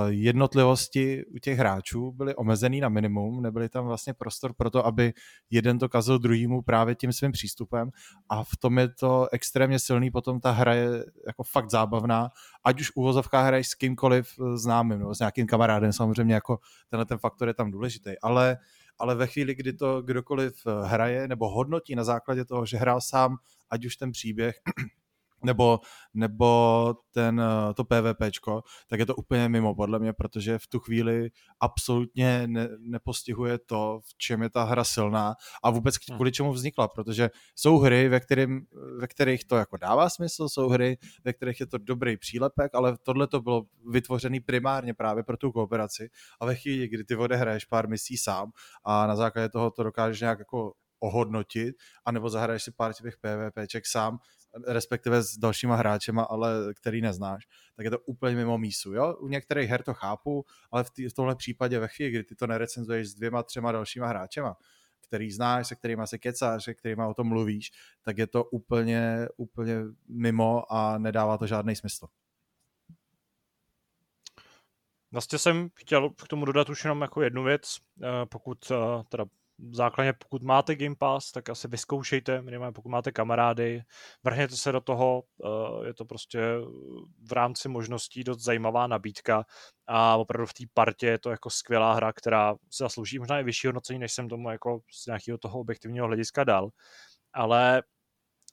jednotlivosti u těch hráčů byly omezený na minimum, nebyly tam vlastně prostor pro to, aby jeden to kazil druhýmu právě tím svým přístupem, a v tom je to extrémně silný, potom ta hra je jako fakt zábavná, ať už uvozovka hraješ s kýmkoliv známým, nebo s nějakým kamarádem, samozřejmě jako tenhle ten faktor je tam důležitý, ale ve chvíli, kdy to kdokoliv hraje nebo hodnotí na základě toho, že hrál sám, ať už ten příběh nebo to PvPčko, tak je to úplně mimo, podle mě, protože v tu chvíli absolutně nepostihuje to, v čem je ta hra silná a vůbec kvůli čemu vznikla, protože jsou hry, ve kterých to jako dává smysl, jsou hry, ve kterých je to dobrý přílepek, ale tohle to bylo vytvořené primárně právě pro tu kooperaci, a ve chvíli, kdy ty odehraješ pár misí sám a na základě toho to dokážeš nějak jako ohodnotit, anebo zahraješ si pár těch PvPček sám, respektive s dalšíma hráčema, ale který neznáš, tak je to úplně mimo mísu. Jo? U některých her to chápu, ale v tomhle případě ve chvíli, kdy ty to nerecenzuješ s 2, 3 dalšíma hráčema, který znáš, se kterýma se kecáš, se kterýma o tom mluvíš, tak je to úplně mimo a nedává to žádný smysl. Vlastně jsem chtěl k tomu dodat už jenom jako jednu věc, pokud máte Game Pass, tak asi vyzkoušejte, minimálně pokud máte kamarády, vrhněte se do toho, je to prostě v rámci možností dost zajímavá nabídka a opravdu v té partě je to jako skvělá hra, která se zaslouží možná i vyšší hodnocení, než jsem tomu jako z nějakého toho objektivního hlediska dal, ale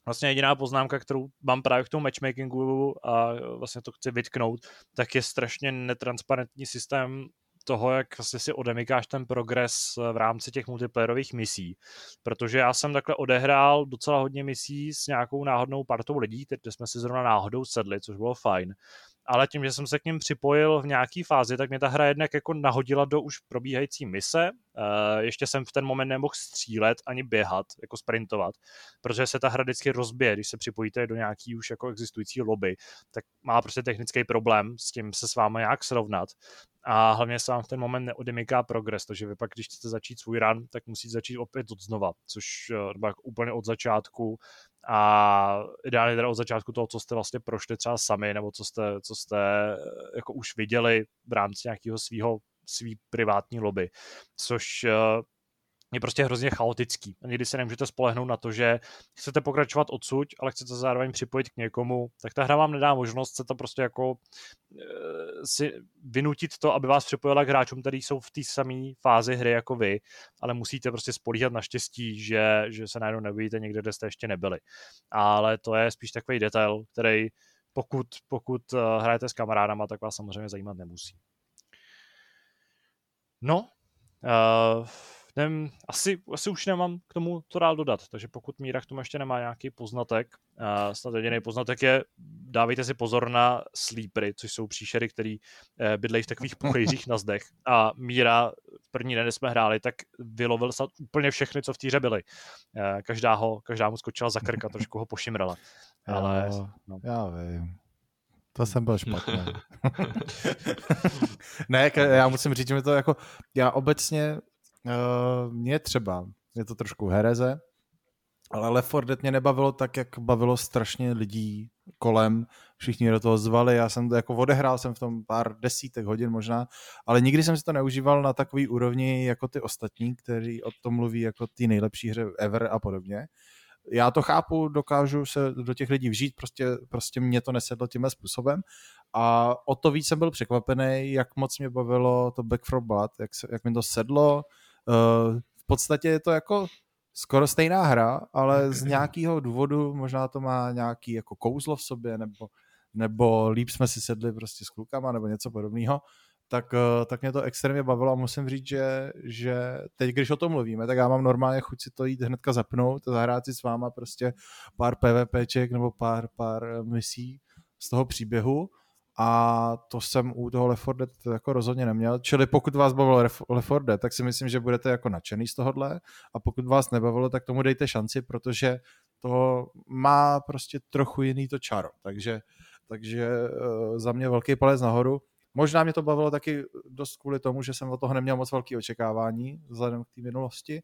vlastně jediná poznámka, kterou mám právě k tomu matchmakingu a vlastně to chci vytknout, tak je strašně netransparentní systém toho, jak vlastně si odemykáš ten progres v rámci těch multiplayerových misí. Protože já jsem takhle odehrál docela hodně misí s nějakou náhodnou partou lidí, teď jsme si zrovna náhodou sedli, což bylo fajn. Ale tím, že jsem se k ním připojil v nějaký fázi, tak mě ta hra jednak jako nahodila do už probíhající mise. Ještě jsem v ten moment nemohl střílet ani běhat, jako sprintovat, protože se ta hra vždycky rozbije, když se připojíte do nějaký už jako existující lobby, tak má prostě technický problém s tím se s váma nějak srovnat. A hlavně se vám v ten moment neodemyká progres, takže vy pak, když chcete začít svůj run, tak musíte začít opět od znova, což úplně od začátku, a ideálně teda od začátku toho, co jste vlastně prošli třeba sami, nebo co jste jako už viděli v rámci nějakého svý privátní lobby, což je prostě hrozně chaotický. Nikdy se nemůžete spolehnout na to, že chcete pokračovat odsud, ale chcete zároveň připojit k někomu, tak ta hra vám nedá možnost se to prostě jako si vynutit to, aby vás připojila k hráčům, kteří jsou v té samé fázi hry jako vy, ale musíte prostě spolíhat na štěstí, že se najednou nevidíte někde, kde jste ještě nebyli. Ale to je spíš takový detail, který pokud hrajete s kamarádama, tak vás samozřejmě zajímat nemusí. No, asi už nemám k tomu to dál dodat, takže pokud Míra k tomu ještě nemá nějaký poznatek, snad jediný poznatek je, dávejte si pozor na sleepery, což jsou příšery, který bydlejí v takových pokojích na zdech, a Míra první den, kdy jsme hráli, tak vylovil snad úplně všechny, co v té hře byly. Každá mu skočila za krk a trošku ho pošimrala. Ale, no. Já vím. To jsem byl špatný. Ne, já musím říct, že mi to jako, já obecně mě třeba, je to trošku hereze, ale Left 4 Dead mě nebavilo tak, jak bavilo strašně lidí kolem, všichni do toho zvali, já jsem to jako odehrál jsem v tom pár desítek hodin možná, ale nikdy jsem si to neužíval na takový úrovni jako ty ostatní, kteří o tom mluví jako ty nejlepší hře ever a podobně. Já to chápu, dokážu se do těch lidí vžít, prostě mě to nesedlo tímhle způsobem a o to víc jsem byl překvapený, jak moc mě bavilo to Back 4 Blood, jak mi to sedlo. V podstatě je to jako skoro stejná hra, ale z nějakého důvodu možná to má nějaký jako kouzlo v sobě, nebo líp jsme si sedli prostě s klukama nebo něco podobného, tak mě to extrémně bavilo a musím říct, že teď, když o tom mluvíme, tak já mám normálně chuť si to jít hnedka zapnout a zahrát si s váma prostě pár PvPček nebo pár misí z toho příběhu. A to jsem u toho Left 4 Dead jako rozhodně neměl. Čili pokud vás bavilo Left 4 Dead, tak si myslím, že budete jako nadšený z tohohle. A pokud vás nebavilo, tak tomu dejte šanci, protože to má prostě trochu jiný to čaro. Takže za mě velký palec nahoru. Možná mě to bavilo taky dost kvůli tomu, že jsem od toho neměl moc velké očekávání vzhledem k té minulosti.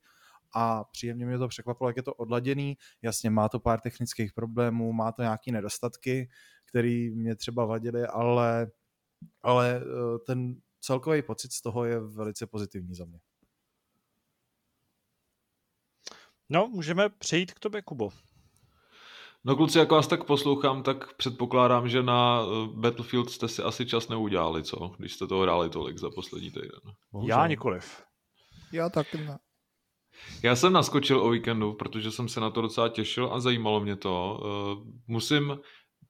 A příjemně mě to překvapilo, jak je to odladěný. Jasně, má to pár technických problémů, má to nějaké nedostatky, který mě třeba vadily, ale ale ten celkový pocit z toho je velice pozitivní za mě. No, můžeme přejít k tobě, Kubo. No kluci, jak vás tak poslouchám, tak předpokládám, že na Battlefield jste si asi čas neudělali, co? Když jste toho hráli tolik za poslední týden. Já nikoliv. Já taky ne. Já jsem naskočil o víkendu, protože jsem se na to docela těšil a zajímalo mě to. Musím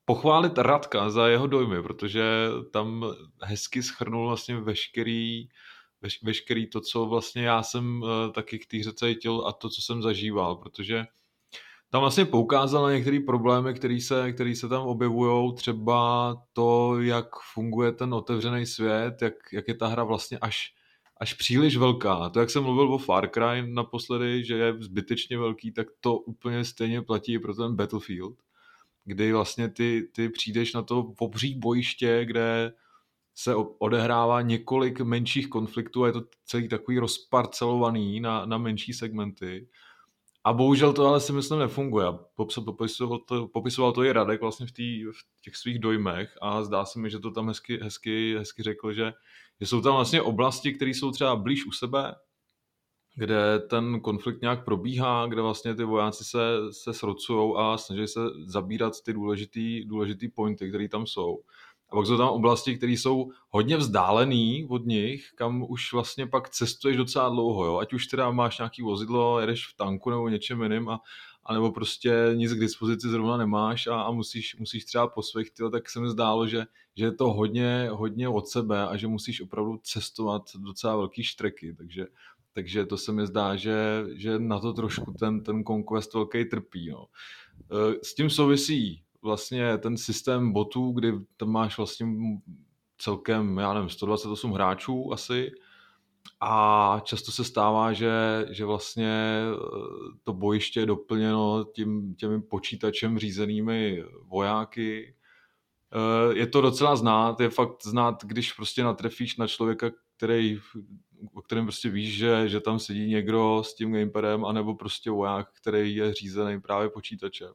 pochválit Radka za jeho dojmy, protože tam hezky shrnul vlastně veškerý to, co vlastně já jsem taky k té hře cítil a to, co jsem zažíval, protože tam vlastně poukázal na některé problémy, který se tam objevují, třeba to, jak funguje ten otevřený svět, jak je ta hra vlastně až příliš velká. To, jak jsem mluvil o Far Cry naposledy, že je zbytečně velký, tak to úplně stejně platí pro ten Battlefield, kdy vlastně ty přijdeš na to obří bojiště, kde se odehrává několik menších konfliktů a je to celý takový rozparcelovaný na menší segmenty. A bohužel to ale si myslím nefunguje. Popisoval to i Radek vlastně v těch svých dojmech a zdá se mi, že to tam hezky řekl, že jsou tam vlastně oblasti, které jsou třeba blíž u sebe, kde ten konflikt nějak probíhá, kde vlastně ty vojáci se srocujou a snaží se zabírat ty důležitý pointy, které tam jsou. A pak jsou tam oblasti, které jsou hodně vzdálené od nich, kam už vlastně pak cestuješ docela dlouho. Jo? Ať už teda máš nějaký vozidlo, jedeš v tanku nebo něčem jiným, a nebo prostě nic k dispozici zrovna nemáš a musíš třeba po svých tyhle, tak se mi zdálo, že je to hodně od sebe a že musíš opravdu cestovat docela velký štreky. Takže to se mi zdá, že na to trošku ten Conquest velký trpí. Jo? S tím souvisí vlastně ten systém botů, kdy tam máš vlastně celkem, já nevím, 128 hráčů asi a často se stává, že vlastně to bojiště je doplněno těmi počítačem řízenými vojáky. Je to docela znát, je fakt znát, když prostě natrefíš na člověka, o kterém prostě víš, že tam sedí někdo s tím gamepadem, anebo prostě voják, který je řízený právě počítačem.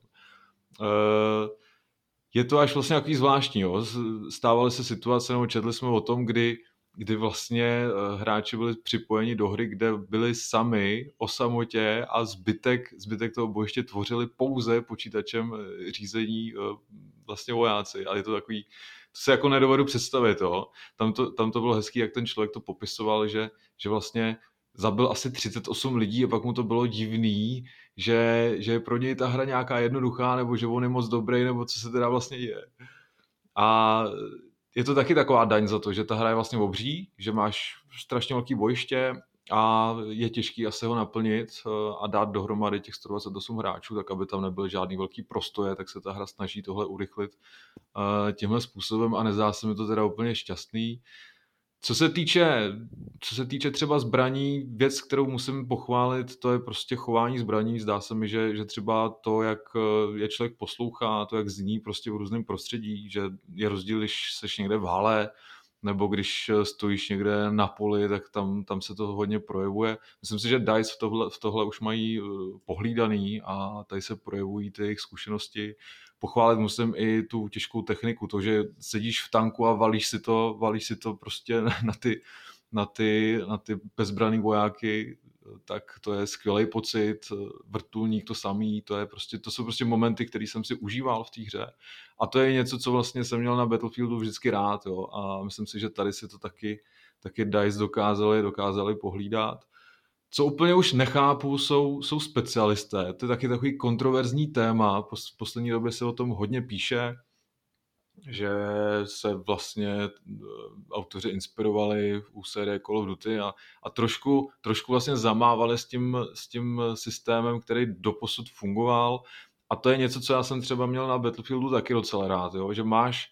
Je to až vlastně nějaký zvláštní, jo? Stávaly se situace, nebo četli jsme o tom, kdy vlastně hráči byli připojeni do hry, kde byli sami o samotě a zbytek toho bojiště tvořili pouze počítačem řízení vlastně vojáci, ale je to takový, to se jako nedovedu představit, jo? Tam to bylo hezký, jak ten člověk to popisoval, že vlastně zabil asi 38 lidí a pak mu to bylo divný, že je pro něj ta hra nějaká jednoduchá, nebo že on je moc dobrý, nebo co se teda vlastně děje. A je to taky taková daň za to, že ta hra je vlastně obří, že máš strašně velký bojiště a je těžký asi ho naplnit a dát dohromady těch 128 hráčů, tak aby tam nebyl žádný velký prostoje, tak se ta hra snaží tohle urychlit tímhle způsobem a nezdá se mi to teda úplně šťastný. Co se týče třeba zbraní, věc, kterou musím pochválit, to je prostě chování zbraní. Zdá se mi, že třeba to, jak je člověk poslouchá, to, jak zní prostě v různém prostředí, že je rozdíl, když seš někde v hale, nebo když stojíš někde na poli, tak tam se to hodně projevuje. Myslím si, že DICE v tohle už mají pohlídaný a tady se projevují ty jejich zkušenosti. Pochválit musím i tu těžkou techniku, to, že sedíš v tanku a valíš si to prostě na ty bezbranný vojáky, tak to je skvělý pocit, vrtulník to samý, to jsou prostě momenty, které jsem si užíval v té hře. A to je něco, co vlastně jsem měl na Battlefieldu vždycky rád, jo. A myslím si, že tady si to taky DICE dokázali pohlídat. Co úplně už nechápu, jsou specialisté. To je taky takový kontroverzní téma. V poslední době se o tom hodně píše, že se vlastně autoři inspirovali u série Call of Duty a trošku vlastně zamávali s tím systémem, který doposud fungoval. A to je něco, co já jsem třeba měl na Battlefieldu taky docela rád, jo? Že máš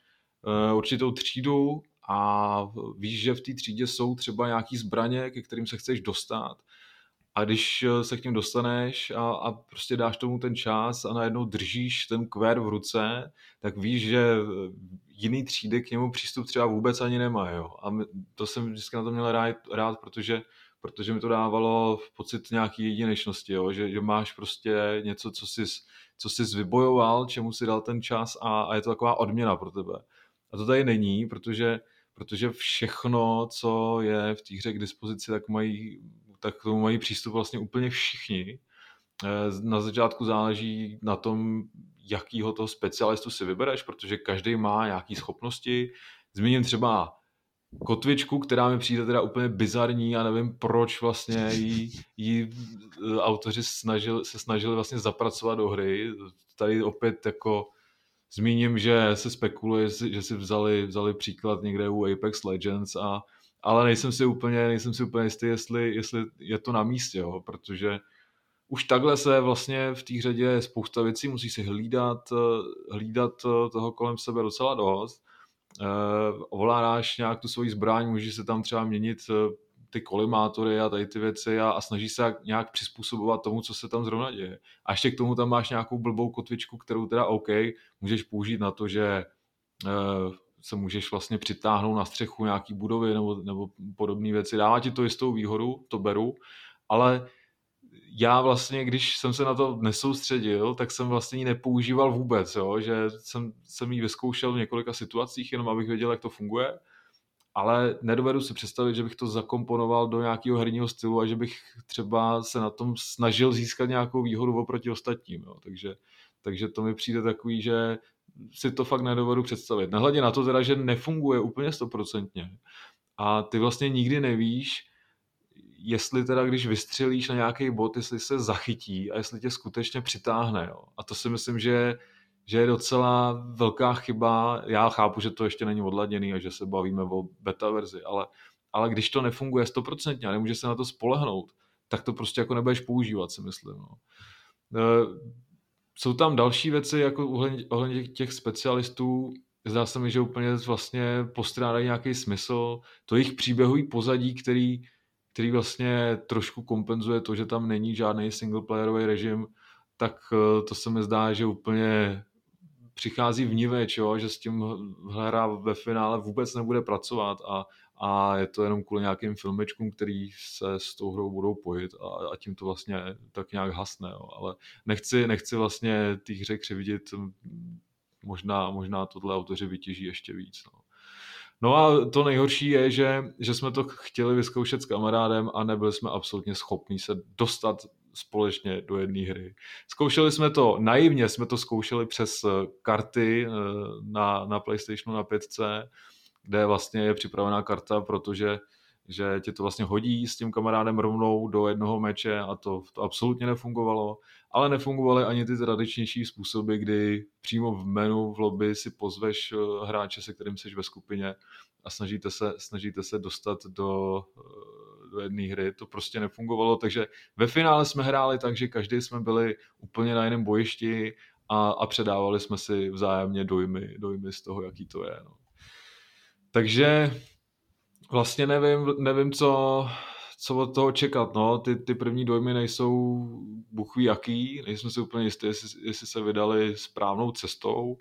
určitou třídu a víš, že v té třídě jsou třeba nějaký zbraně, ke kterým se chceš dostat. A když se k ním dostaneš a prostě dáš tomu ten čas a najednou držíš ten kvér v ruce, tak víš, že jiný třídy k němu přístup třeba vůbec ani nemá. Jo? A to jsem vždycky na to měl rád, protože mi to dávalo pocit nějaký jedinečnosti, jo? Že máš prostě něco, co jsi vybojoval, čemu si dal ten čas a je to taková odměna pro tebe. A to tady není, protože protože všechno, co je v té hře k dispozici, tak k tomu mají přístup vlastně úplně všichni. Na začátku záleží na tom, jakýho toho specialistu si vybereš, protože každý má nějaké schopnosti. Zmíním třeba kotvičku, která mi přijde teda úplně bizarní a nevím, proč vlastně jí autoři se snažili vlastně zapracovat do hry. Tady opět jako zmíním, že se spekuluje, že si vzali příklad někde u Apex Legends, ale nejsem si úplně jistý, jestli je to na místě, jo, protože už takhle se vlastně v té hře děje spousta věcí, musíš si hlídat toho kolem sebe docela dost. Ovládáš nějak tu svoji zbraň, můžeš se tam třeba měnit ty kolimátory a tady ty věci a snažíš se nějak přizpůsobovat tomu, co se tam zrovna děje. A ještě k tomu tam máš nějakou blbou kotvičku, kterou teda OK, můžeš použít na to, že se můžeš vlastně přitáhnout na střechu nějaký budovy nebo podobné věci. Dává ti to jistou výhodu, to beru, ale já vlastně, když jsem se na to nesoustředil, tak jsem vlastně ji nepoužíval vůbec, jo? Že jsem ji vyzkoušel v několika situacích, jenom abych věděl, jak to funguje, ale nedovedu si představit, že bych to zakomponoval do nějakého herního stylu a že bych třeba se na tom snažil získat nějakou výhodu oproti ostatním, jo? Takže to mi přijde takový, že si to fakt nedovedu představit. Nehledě na to teda, že nefunguje úplně 100% a ty vlastně nikdy nevíš, jestli teda, když vystřelíš na nějaký bod, jestli se zachytí a jestli tě skutečně přitáhne. Jo. A to si myslím, že je docela velká chyba. Já chápu, že to ještě není odladěný a že se bavíme o beta verzi, ale když to nefunguje 100% a nemůže se na to spolehnout, tak to prostě jako nebudeš používat, si myslím. No. Jsou tam další věci, jako ohledně těch specialistů. Zdá se mi, že úplně vlastně postrádají nějaký smysl. To jejich příběhový pozadí, který vlastně trošku kompenzuje to, že tam není žádný singleplayerový režim, tak to se mi zdá, že úplně přichází vniveč, jo? Že s tím hra ve finále vůbec nebude pracovat a je to jenom kvůli nějakým filmečkům, který se s tou hrou budou pojit a tím to vlastně tak nějak hasne. Jo? Ale nechci vlastně té hře křivdit, možná tohle autoři vytěží ještě víc. No. No a to nejhorší je, že jsme to chtěli vyzkoušet s kamarádem a nebyli jsme absolutně schopní se dostat společně do jedné hry. Zkoušeli jsme to naivně, jsme to zkoušeli přes karty na PlayStationu na 5C, kde vlastně je připravená karta, protože tě to vlastně hodí s tím kamarádem rovnou do jednoho meče a to absolutně nefungovalo, ale nefungovaly ani ty tradičnější způsoby, kdy přímo v menu, v lobby si pozveš hráče, se kterým jsi ve skupině a snažíte se dostat do jedné hry. To prostě nefungovalo, takže ve finále jsme hráli tak, že každý jsme byli úplně na jiném bojišti a předávali jsme si vzájemně dojmy z toho, jaký to je. No. Takže vlastně nevím co od toho čekat, no. Ty první dojmy nejsou buchví jaký, nejsme si úplně jistí, jestli se vydali správnou cestou.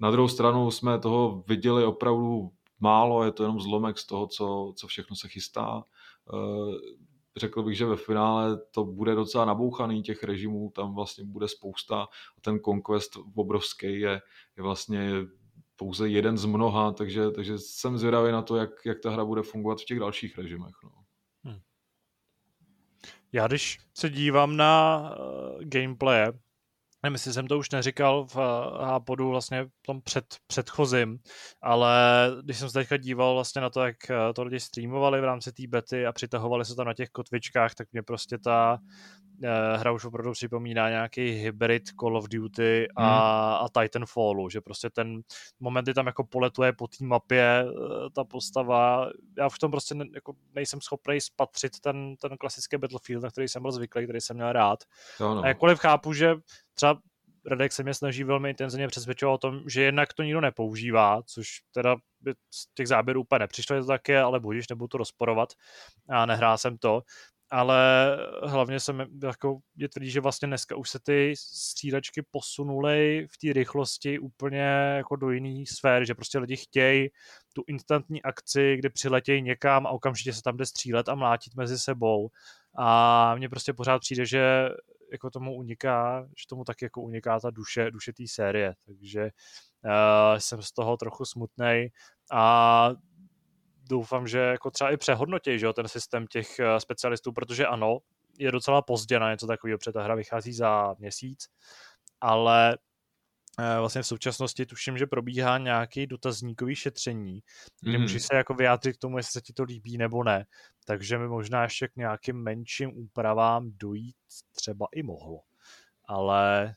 Na druhou stranu jsme toho viděli opravdu málo, je to jenom zlomek z toho, co všechno se chystá. Řekl bych, že ve finále to bude docela nabouchaný těch režimů, tam vlastně bude spousta a ten Conquest obrovský je vlastně pouze jeden z mnoha, takže jsem zvědavý na to, jak ta hra bude fungovat v těch dalších režimech. No. Já když se dívám na gameplay, nevím, jestli jsem to už neříkal v hPodu vlastně v tom předchozím, ale když jsem se teďka díval vlastně na to, jak to lidi streamovali v rámci té bety a přitahovali se tam na těch kotvičkách, tak mě prostě ta hra už opravdu připomíná nějaký hybrid Call of Duty a Titanfallu, že prostě ten moment, kdy tam jako poletuje po té mapě ta postava, já v tom prostě nejsem schopný spatřit ten klasický Battlefield, na který jsem byl zvyklý, který jsem měl rád. No. A jakkoliv chápu, že třeba Radek se mě snaží velmi intenzivně přesvědčovat o tom, že jednak to nikdo nepoužívá, což teda by z těch záběrů úplně nepřišlo, je to taky, ale budíš, nebudu to rozporovat a nehrál jsem to. Ale hlavně se jako je tvrdí, že vlastně dneska už se ty střídačky posunuly v té rychlosti úplně jako do jiný sféry, že prostě lidi chtějí tu instantní akci, kde přiletějí někam a okamžitě se tam jde střílet a mlátit mezi sebou. A mně prostě pořád přijde, že jako tomu uniká, že tomu taky jako uniká ta duše té série, takže jsem z toho trochu smutnej a doufám, že jako třeba i přehodnotějí, že jo, ten systém těch specialistů, protože ano, je docela pozdě na něco takového, protože ta hra vychází za měsíc, ale vlastně v současnosti tuším, že probíhá nějaký dotazníkový šetření, kde můžeš se jako vyjádřit k tomu, jestli se ti to líbí nebo ne. Takže mi možná ještě k nějakým menším úpravám dojít třeba i mohlo. Ale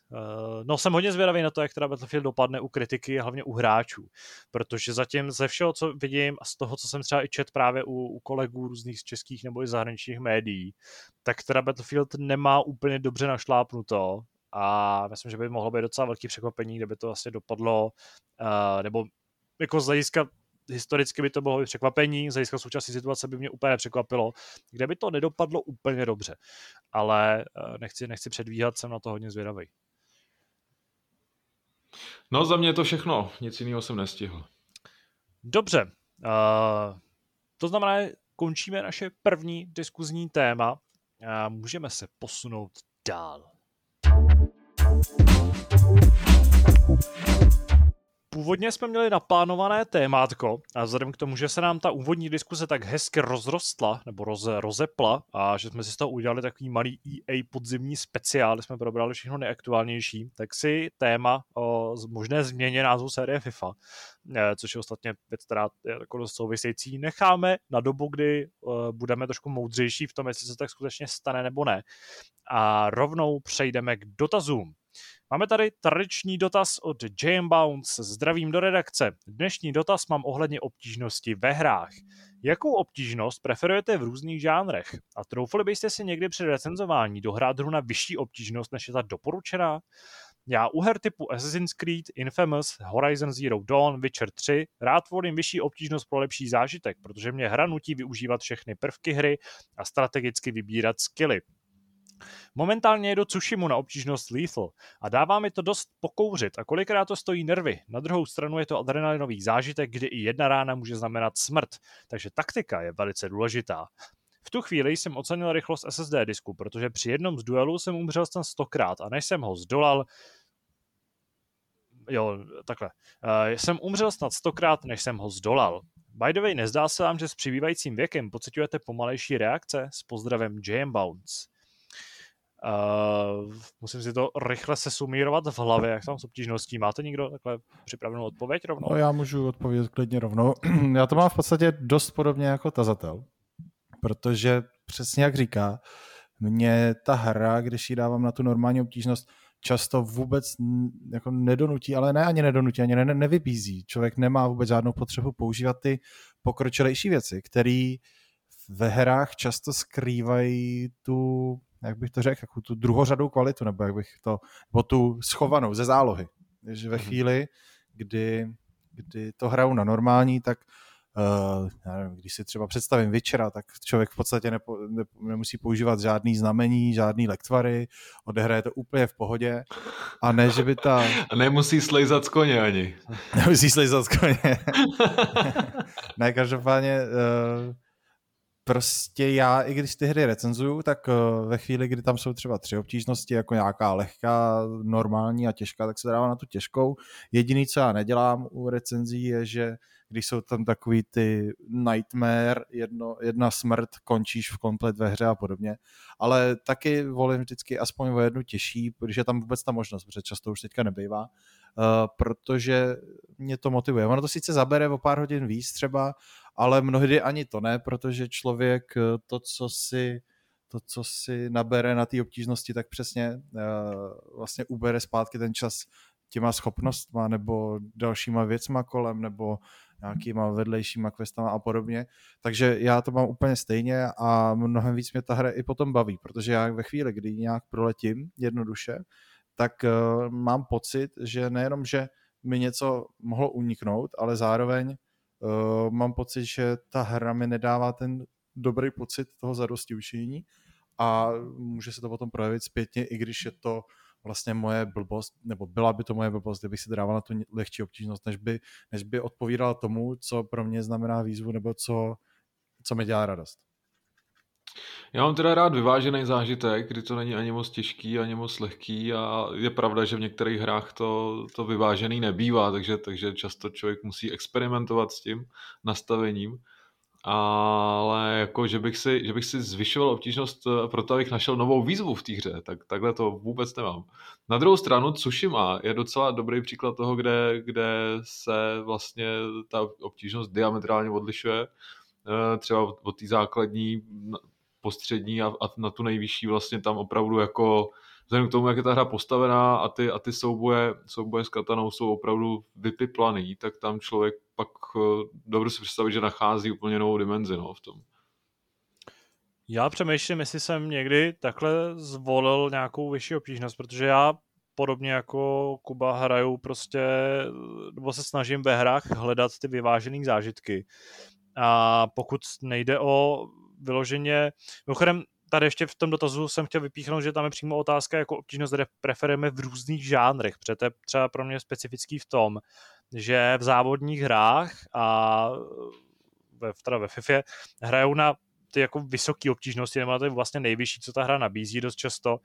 no, jsem hodně zvědavý na to, jak teda Battlefield dopadne u kritiky a hlavně u hráčů, protože zatím ze všeho, co vidím a z toho, co jsem třeba i čet právě u kolegů různých z českých nebo i zahraničních médií, tak teda Battlefield nemá úplně dobře našlápnuto a myslím, že by mohlo být docela velký překvapení, kdyby to vlastně dopadlo, nebo jako z hlediska historicky by to bylo překvapení, z hlediska současné situace by mě úplně nepřekvapilo, kde by to nedopadlo úplně dobře. Ale nechci předvíhat, jsem na to hodně zvědavý. No, za mě je to všechno, nic jiného jsem nestihl. Dobře, to znamená, končíme naše první diskuzní téma a můžeme se posunout dál. Původně jsme měli naplánované témátko a vzhledem k tomu, že se nám ta úvodní diskuse tak hezky rozrostla nebo rozepla a že jsme si z toho udělali takový malý EA podzimní speciál, kde jsme probrali všechno nejaktuálnější, tak si téma o možné změně názvu série FIFA, což je ostatně věc, která je takovou související, necháme na dobu, kdy budeme trošku moudřejší v tom, jestli se tak skutečně stane nebo ne. A rovnou přejdeme k dotazům. Máme tady tradiční dotaz od Game Bounce. Zdravím do redakce. Dnešní dotaz mám ohledně obtížnosti ve hrách. Jakou obtížnost preferujete v různých žánrech? A troufali byste si někdy při recenzování dohrát hru na vyšší obtížnost, než je ta doporučená? Já u her typu Assassin's Creed, Infamous, Horizon Zero Dawn, Witcher 3 rád volím vyšší obtížnost pro lepší zážitek, protože mě hra nutí využívat všechny prvky hry a strategicky vybírat skilly. Momentálně jedu Tsushimu na obtížnost Lethal a dává mi to dost pokouřit a kolikrát to stojí nervy. Na druhou stranu je to adrenalinový zážitek, kdy i jedna rána může znamenat smrt, takže taktika je velice důležitá. V tu chvíli jsem ocenil rychlost SSD disku, protože při jednom z duelů jsem umřel snad 100krát a než jsem ho zdolal... jsem umřel snad 100krát, než jsem ho zdolal. By the way, nezdá se vám, že s přibývajícím věkem pociťujete pomalejší reakce? S pozdravem Jam Bounce. Musím si to rychle sesumírovat v hlavě, jak tam s obtížností. Máte někdo takhle připravenou odpověď rovnou? No, já můžu odpovědět klidně rovnou. Já to mám v podstatě dost podobně jako tazatel, protože přesně jak říká, mě ta hra, když ji dávám na tu normální obtížnost, často vůbec jako nedonutí, ale ne ani nedonutí, ani nevybízí. Člověk nemá vůbec žádnou potřebu používat ty pokročilejší věci, které ve hrách často skrývají tu, jak bych to řekl, jako tu druhořadou kvalitu, nebo jak bych to, nebo tu schovanou ze zálohy. Že ve chvíli, kdy to hraju na normální, tak já nevím, když si třeba představím Witchera, tak člověk v podstatě nemusí používat žádný znamení, žádný lektvary, odehraje to úplně v pohodě a ne, že by ta... A nemusí slejzat z koně ani. Nemusí slejzat z koně. Ne, každopádně... Prostě já, i když ty hry recenzuju, tak ve chvíli, kdy tam jsou třeba 3 obtížnosti, jako nějaká lehká, normální a těžká, tak se dává na tu těžkou. Jediný, co já nedělám u recenzí, je, že když jsou tam takový ty nightmare, jedna smrt, končíš v komplet ve hře a podobně. Ale taky volím vždycky aspoň o jednu těžší, protože je tam vůbec ta možnost, protože často už teďka nebejvá, protože mě to motivuje. Ono to sice zabere o pár hodin víc třeba, ale mnohdy ani to ne, protože člověk to, co si nabere na té obtížnosti, tak přesně vlastně ubere zpátky ten čas těma schopnostma nebo dalšíma věcma kolem nebo nějakýma vedlejšíma questama a podobně. Takže já to mám úplně stejně a mnohem víc mě ta hra i potom baví, protože já ve chvíli, kdy nějak proletím jednoduše, tak mám pocit, že nejenom, že mi něco mohlo uniknout, ale zároveň mám pocit, že ta hra mi nedává ten dobrý pocit toho zadosti učinění a může se to potom projevit zpětně, i když je to vlastně moje blbost, nebo byla by to moje blbost, kdybych si dával na tu lehčí obtížnost, než by odpovídala tomu, co pro mě znamená výzvu, nebo co mi dělá radost. Já mám teda rád vyvážený zážitek, kdy to není ani moc těžký, ani moc lehký a je pravda, že v některých hrách to vyvážený nebývá, takže často člověk musí experimentovat s tím nastavením ale jako, že bych si zvyšoval obtížnost pro to, abych našel novou výzvu v té hře, tak takhle to vůbec nemám. Na druhou stranu Tsushima je docela dobrý příklad toho, kde se vlastně ta obtížnost diametrálně odlišuje, třeba od té základní, postřední a na tu nejvyšší vlastně tam opravdu jako vzhledem k tomu, jak je ta hra postavená a ty souboje s katanou jsou opravdu vypiplaný, tak tam člověk pak dobře si představit, že nachází úplně novou dimenzi v tom. Já přemýšlím, jestli jsem někdy takhle zvolil nějakou vyšší obtížnost, protože já podobně jako Kuba hraju prostě, nebo se snažím ve hrách hledat ty vyvážené zážitky. A pokud nejde o vyloženě, mimochodem, tady ještě v tom dotazu jsem chtěl vypíchnout, že tam je přímo otázka, jako obtížnost preferujeme v různých žánrech, protože to je třeba pro mě specifický v tom, že v závodních hrách a ve FIFA hrajou na ty jako vysoké obtížnosti, nebo na ty vlastně nejvyšší, co ta hra nabízí dost často.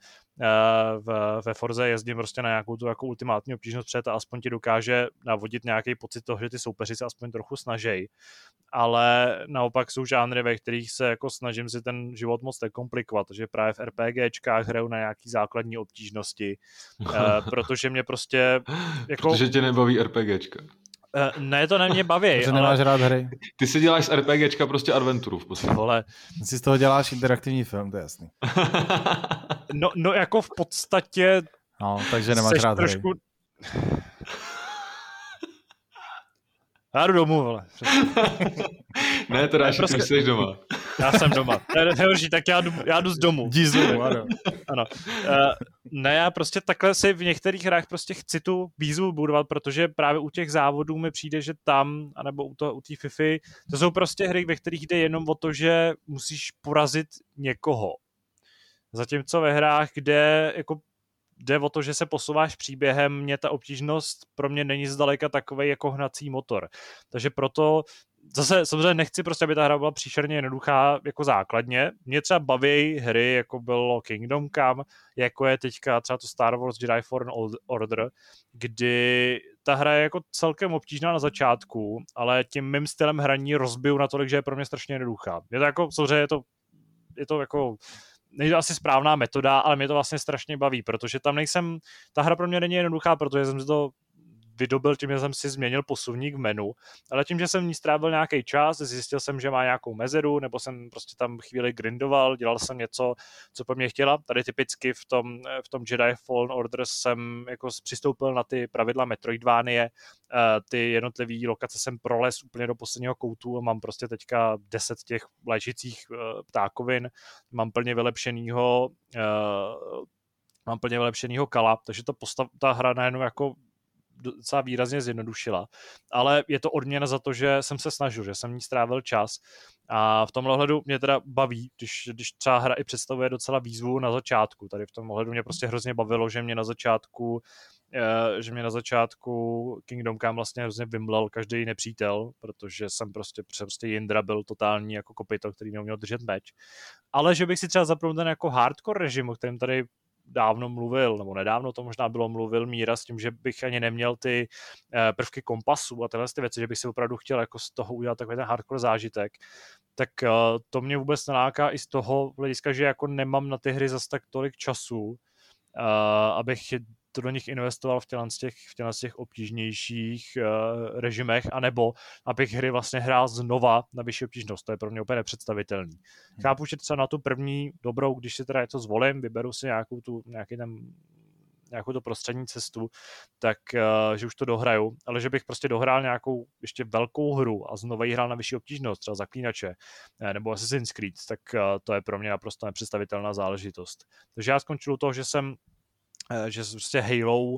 Ve Forze jezdím prostě na nějakou tu jako ultimátní obtížnost, protože ta aspoň ti dokáže navodit nějaký pocit toho, že ty soupeři se aspoň trochu snažejí. Ale naopak jsou žánry, ve kterých se jako snažím si ten život moc nekomplikovat, že právě v RPGčkách hraju na nějaký základní obtížnosti, protože mě prostě... Jako... Protože tě nebaví RPGčka. Ne, to na mě baví. Protože nemáš rád hry. Ty si děláš z RPGčka prostě adventuru v podstatě. Vole. Ty si z toho děláš interaktivní film, to je jasný. No jako v podstatě... No, takže nemáš rád trošku... hry. Já jdu domů, vole. Ne, to dáš, když jsi doma. Já jsem doma. Nehorší, tak já jdu z domu. Jdi z domu, ano. Ne, já prostě takhle si v některých hrách prostě chci tu výzvu budovat, protože právě u těch závodů mi přijde, že tam, anebo u té Fify, to jsou prostě hry, ve kterých jde jenom o to, že musíš porazit někoho. Zatímco ve hrách, kde jako jde o to, že se posouváš příběhem, mě ta obtížnost pro mě není zdaleka takovej jako hnací motor. Takže proto zase samozřejmě nechci prostě, aby ta hra byla příšerně jednoduchá jako základně. Mě třeba baví hry, jako bylo Kingdom Come, jako je teďka třeba to Star Wars Jedi Fallen Order, kdy ta hra je jako celkem obtížná na začátku, ale tím mým stylem hraní rozbiju natolik, že je pro mě strašně jednoduchá. Je to jako, samozřejmě je to jako... Není to asi správná metoda, ale mě to vlastně strašně baví, protože tam nejsem, ta hra pro mě není jednoduchá, protože jsem si to vydobil tím, že jsem si změnil posuvník v menu, ale tím, že jsem v ní strávil nějaký čas, zjistil jsem, že má nějakou mezeru, nebo jsem prostě tam chvíli grindoval, dělal jsem něco, co po mně chtěla. Tady typicky v tom Jedi Fallen Order jsem jako přistoupil na ty pravidla Metroidvanie, ty jednotlivý lokace jsem prolez úplně do posledního koutu a mám prostě teďka 10 těch léčicích ptákovin, mám plně vylepšenýho kala, takže ta hra najednou jako docela výrazně zjednodušila. Ale je to odměna za to, že jsem se snažil, že jsem ní strávil čas. A v tomhle ohledu mě teda baví, když třeba hra i představuje docela výzvu na začátku. Tady v tom ohledu mě prostě hrozně bavilo, že mě na začátku Kingdom Come vlastně hrozně vymlel každý nepřítel, protože jsem prostě Jindra byl totální jako kopyto, který neuměl držet meč. Ale že bych si třeba zapnul ten jako hardcore režim, o kterém tady dávno mluvil, nebo nedávno to možná bylo mluvil Míra s tím, že bych ani neměl ty prvky kompasu a tyhle ty věci, že bych si opravdu chtěl jako z toho udělat takový ten hardcore zážitek, tak to mě vůbec neláká i z toho hlediska, že jako nemám na ty hry zas tak tolik času, abych to do nich investoval v těch obtížnějších režimech, anebo abych hry vlastně hrál znova na vyšší obtížnost. To je pro mě úplně nepředstavitelný. Chápu, že třeba na tu první dobrou, když si teda něco zvolím, vyberu si nějakou tu prostřední cestu, tak že už to dohraju, ale že bych prostě dohrál nějakou ještě velkou hru a znova ji hrál na vyšší obtížnost, třeba Zaklínače nebo Assassin's Creed, tak to je pro mě naprosto nepředstavitelná záležitost. Takže já skončil u toho, že prostě Halo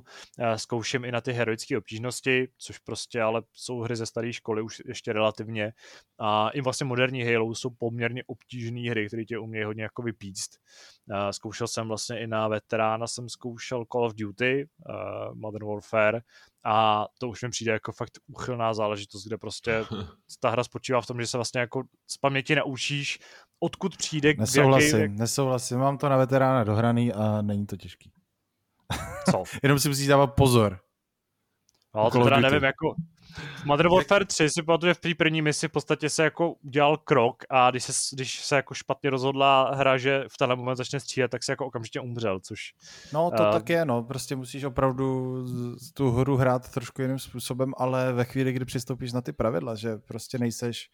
zkouším i na ty heroické obtížnosti, což prostě ale jsou hry ze staré školy už ještě relativně. A i vlastně moderní Halo jsou poměrně obtížné hry, které tě umějí hodně jako vypíct. Zkoušel jsem vlastně i na veterána, jsem zkoušel Call of Duty, Modern Warfare, a to už mi přijde jako fakt úchylná záležitost, kde prostě ta hra spočívá v tom, že se vlastně jako z paměti naučíš, odkud přijde... Nesouhlasím, mám to na veterána dohraný a není to těžký. Co? Jenom si musíš dávat pozor. No, to teda nevím, jako... V Modern Warfare 3 si pamatuju, v první misi v podstatě se jako udělal krok a když se jako špatně rozhodla hra, že v tenhle moment začne střílet, tak se jako okamžitě umřel, což... No to tak je, no, prostě musíš opravdu tu hru hrát trošku jiným způsobem, ale ve chvíli, kdy přistoupíš na ty pravidla, že prostě nejseš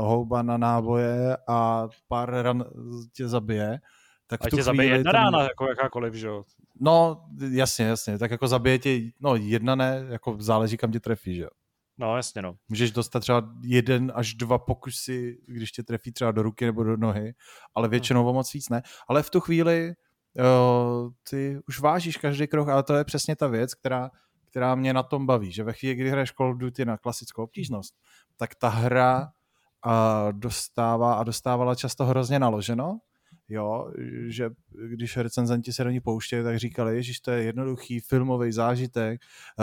houba na náboje a pár ran tě zabije, tak a tě zabije jedna rána, jako jakákoliv, že jo? No, jasně, tak jako zabije tě, no jedna ne, jako záleží, kam tě trefí, že jo? No, jasně, no. Můžeš dostat třeba 1 až 2 pokusy, když tě trefí třeba do ruky nebo do nohy, ale většinou moc víc ne. Ale v tu chvíli ty už vážíš každý krok, ale to je přesně ta věc, která mě na tom baví, že ve chvíli, kdy hraješ Call of Duty na klasickou obtížnost, tak ta hra dostávala často hrozně naloženo, jo, že když recenzenti se do ní pouštěli, tak říkali, ježiš, to je jednoduchý filmový zážitek,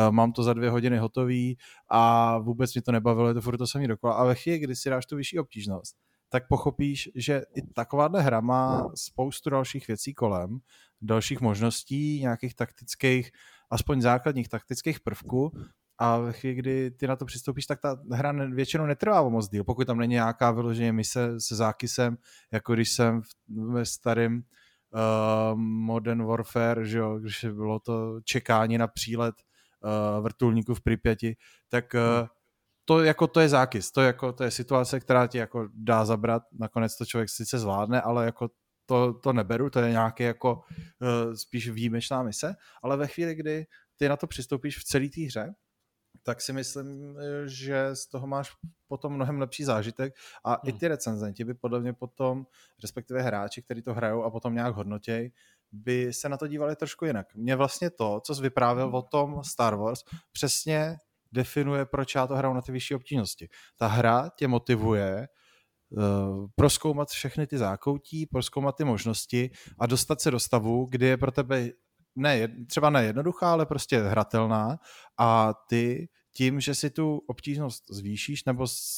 mám to za 2 hodiny hotový a vůbec mi to nebavilo, je to furt to samý dokola. A ve chvíli, kdy si dáš tu vyšší obtížnost, tak pochopíš, že i takováhle hra má spoustu dalších věcí kolem, dalších možností, nějakých taktických, aspoň základních taktických prvků, a ve chvíli, kdy ty na to přistoupíš, tak ta hra většinou netrvá o moc díl, pokud tam není nějaká vyloženě mise se zákysem, jako když jsem ve starém Modern Warfare, že jo, když bylo to čekání na přílet vrtulníku v Pripyati, tak to, jako, to je zákys, to je situace, která ti jako dá zabrat, nakonec to člověk sice zvládne, ale jako to neberu, to je nějaký jako spíš výjimečná mise, ale ve chvíli, kdy ty na to přistoupíš v celé té hře, tak si myslím, že z toho máš potom mnohem lepší zážitek a i ty recenzenti by podle mě potom, respektive hráči, kteří to hrajou a potom nějak hodnotěj, by se na to dívali trošku jinak. Mě vlastně to, co jsi vyprávěl o tom Star Wars, přesně definuje, proč já to hraju na ty vyšší obtížnosti. Ta hra tě motivuje prozkoumat všechny ty zákoutí, prozkoumat ty možnosti a dostat se do stavu, kdy je pro tebe ne, třeba ne jednoduchá, ale prostě hratelná a ty tím, že si tu obtížnost zvýšíš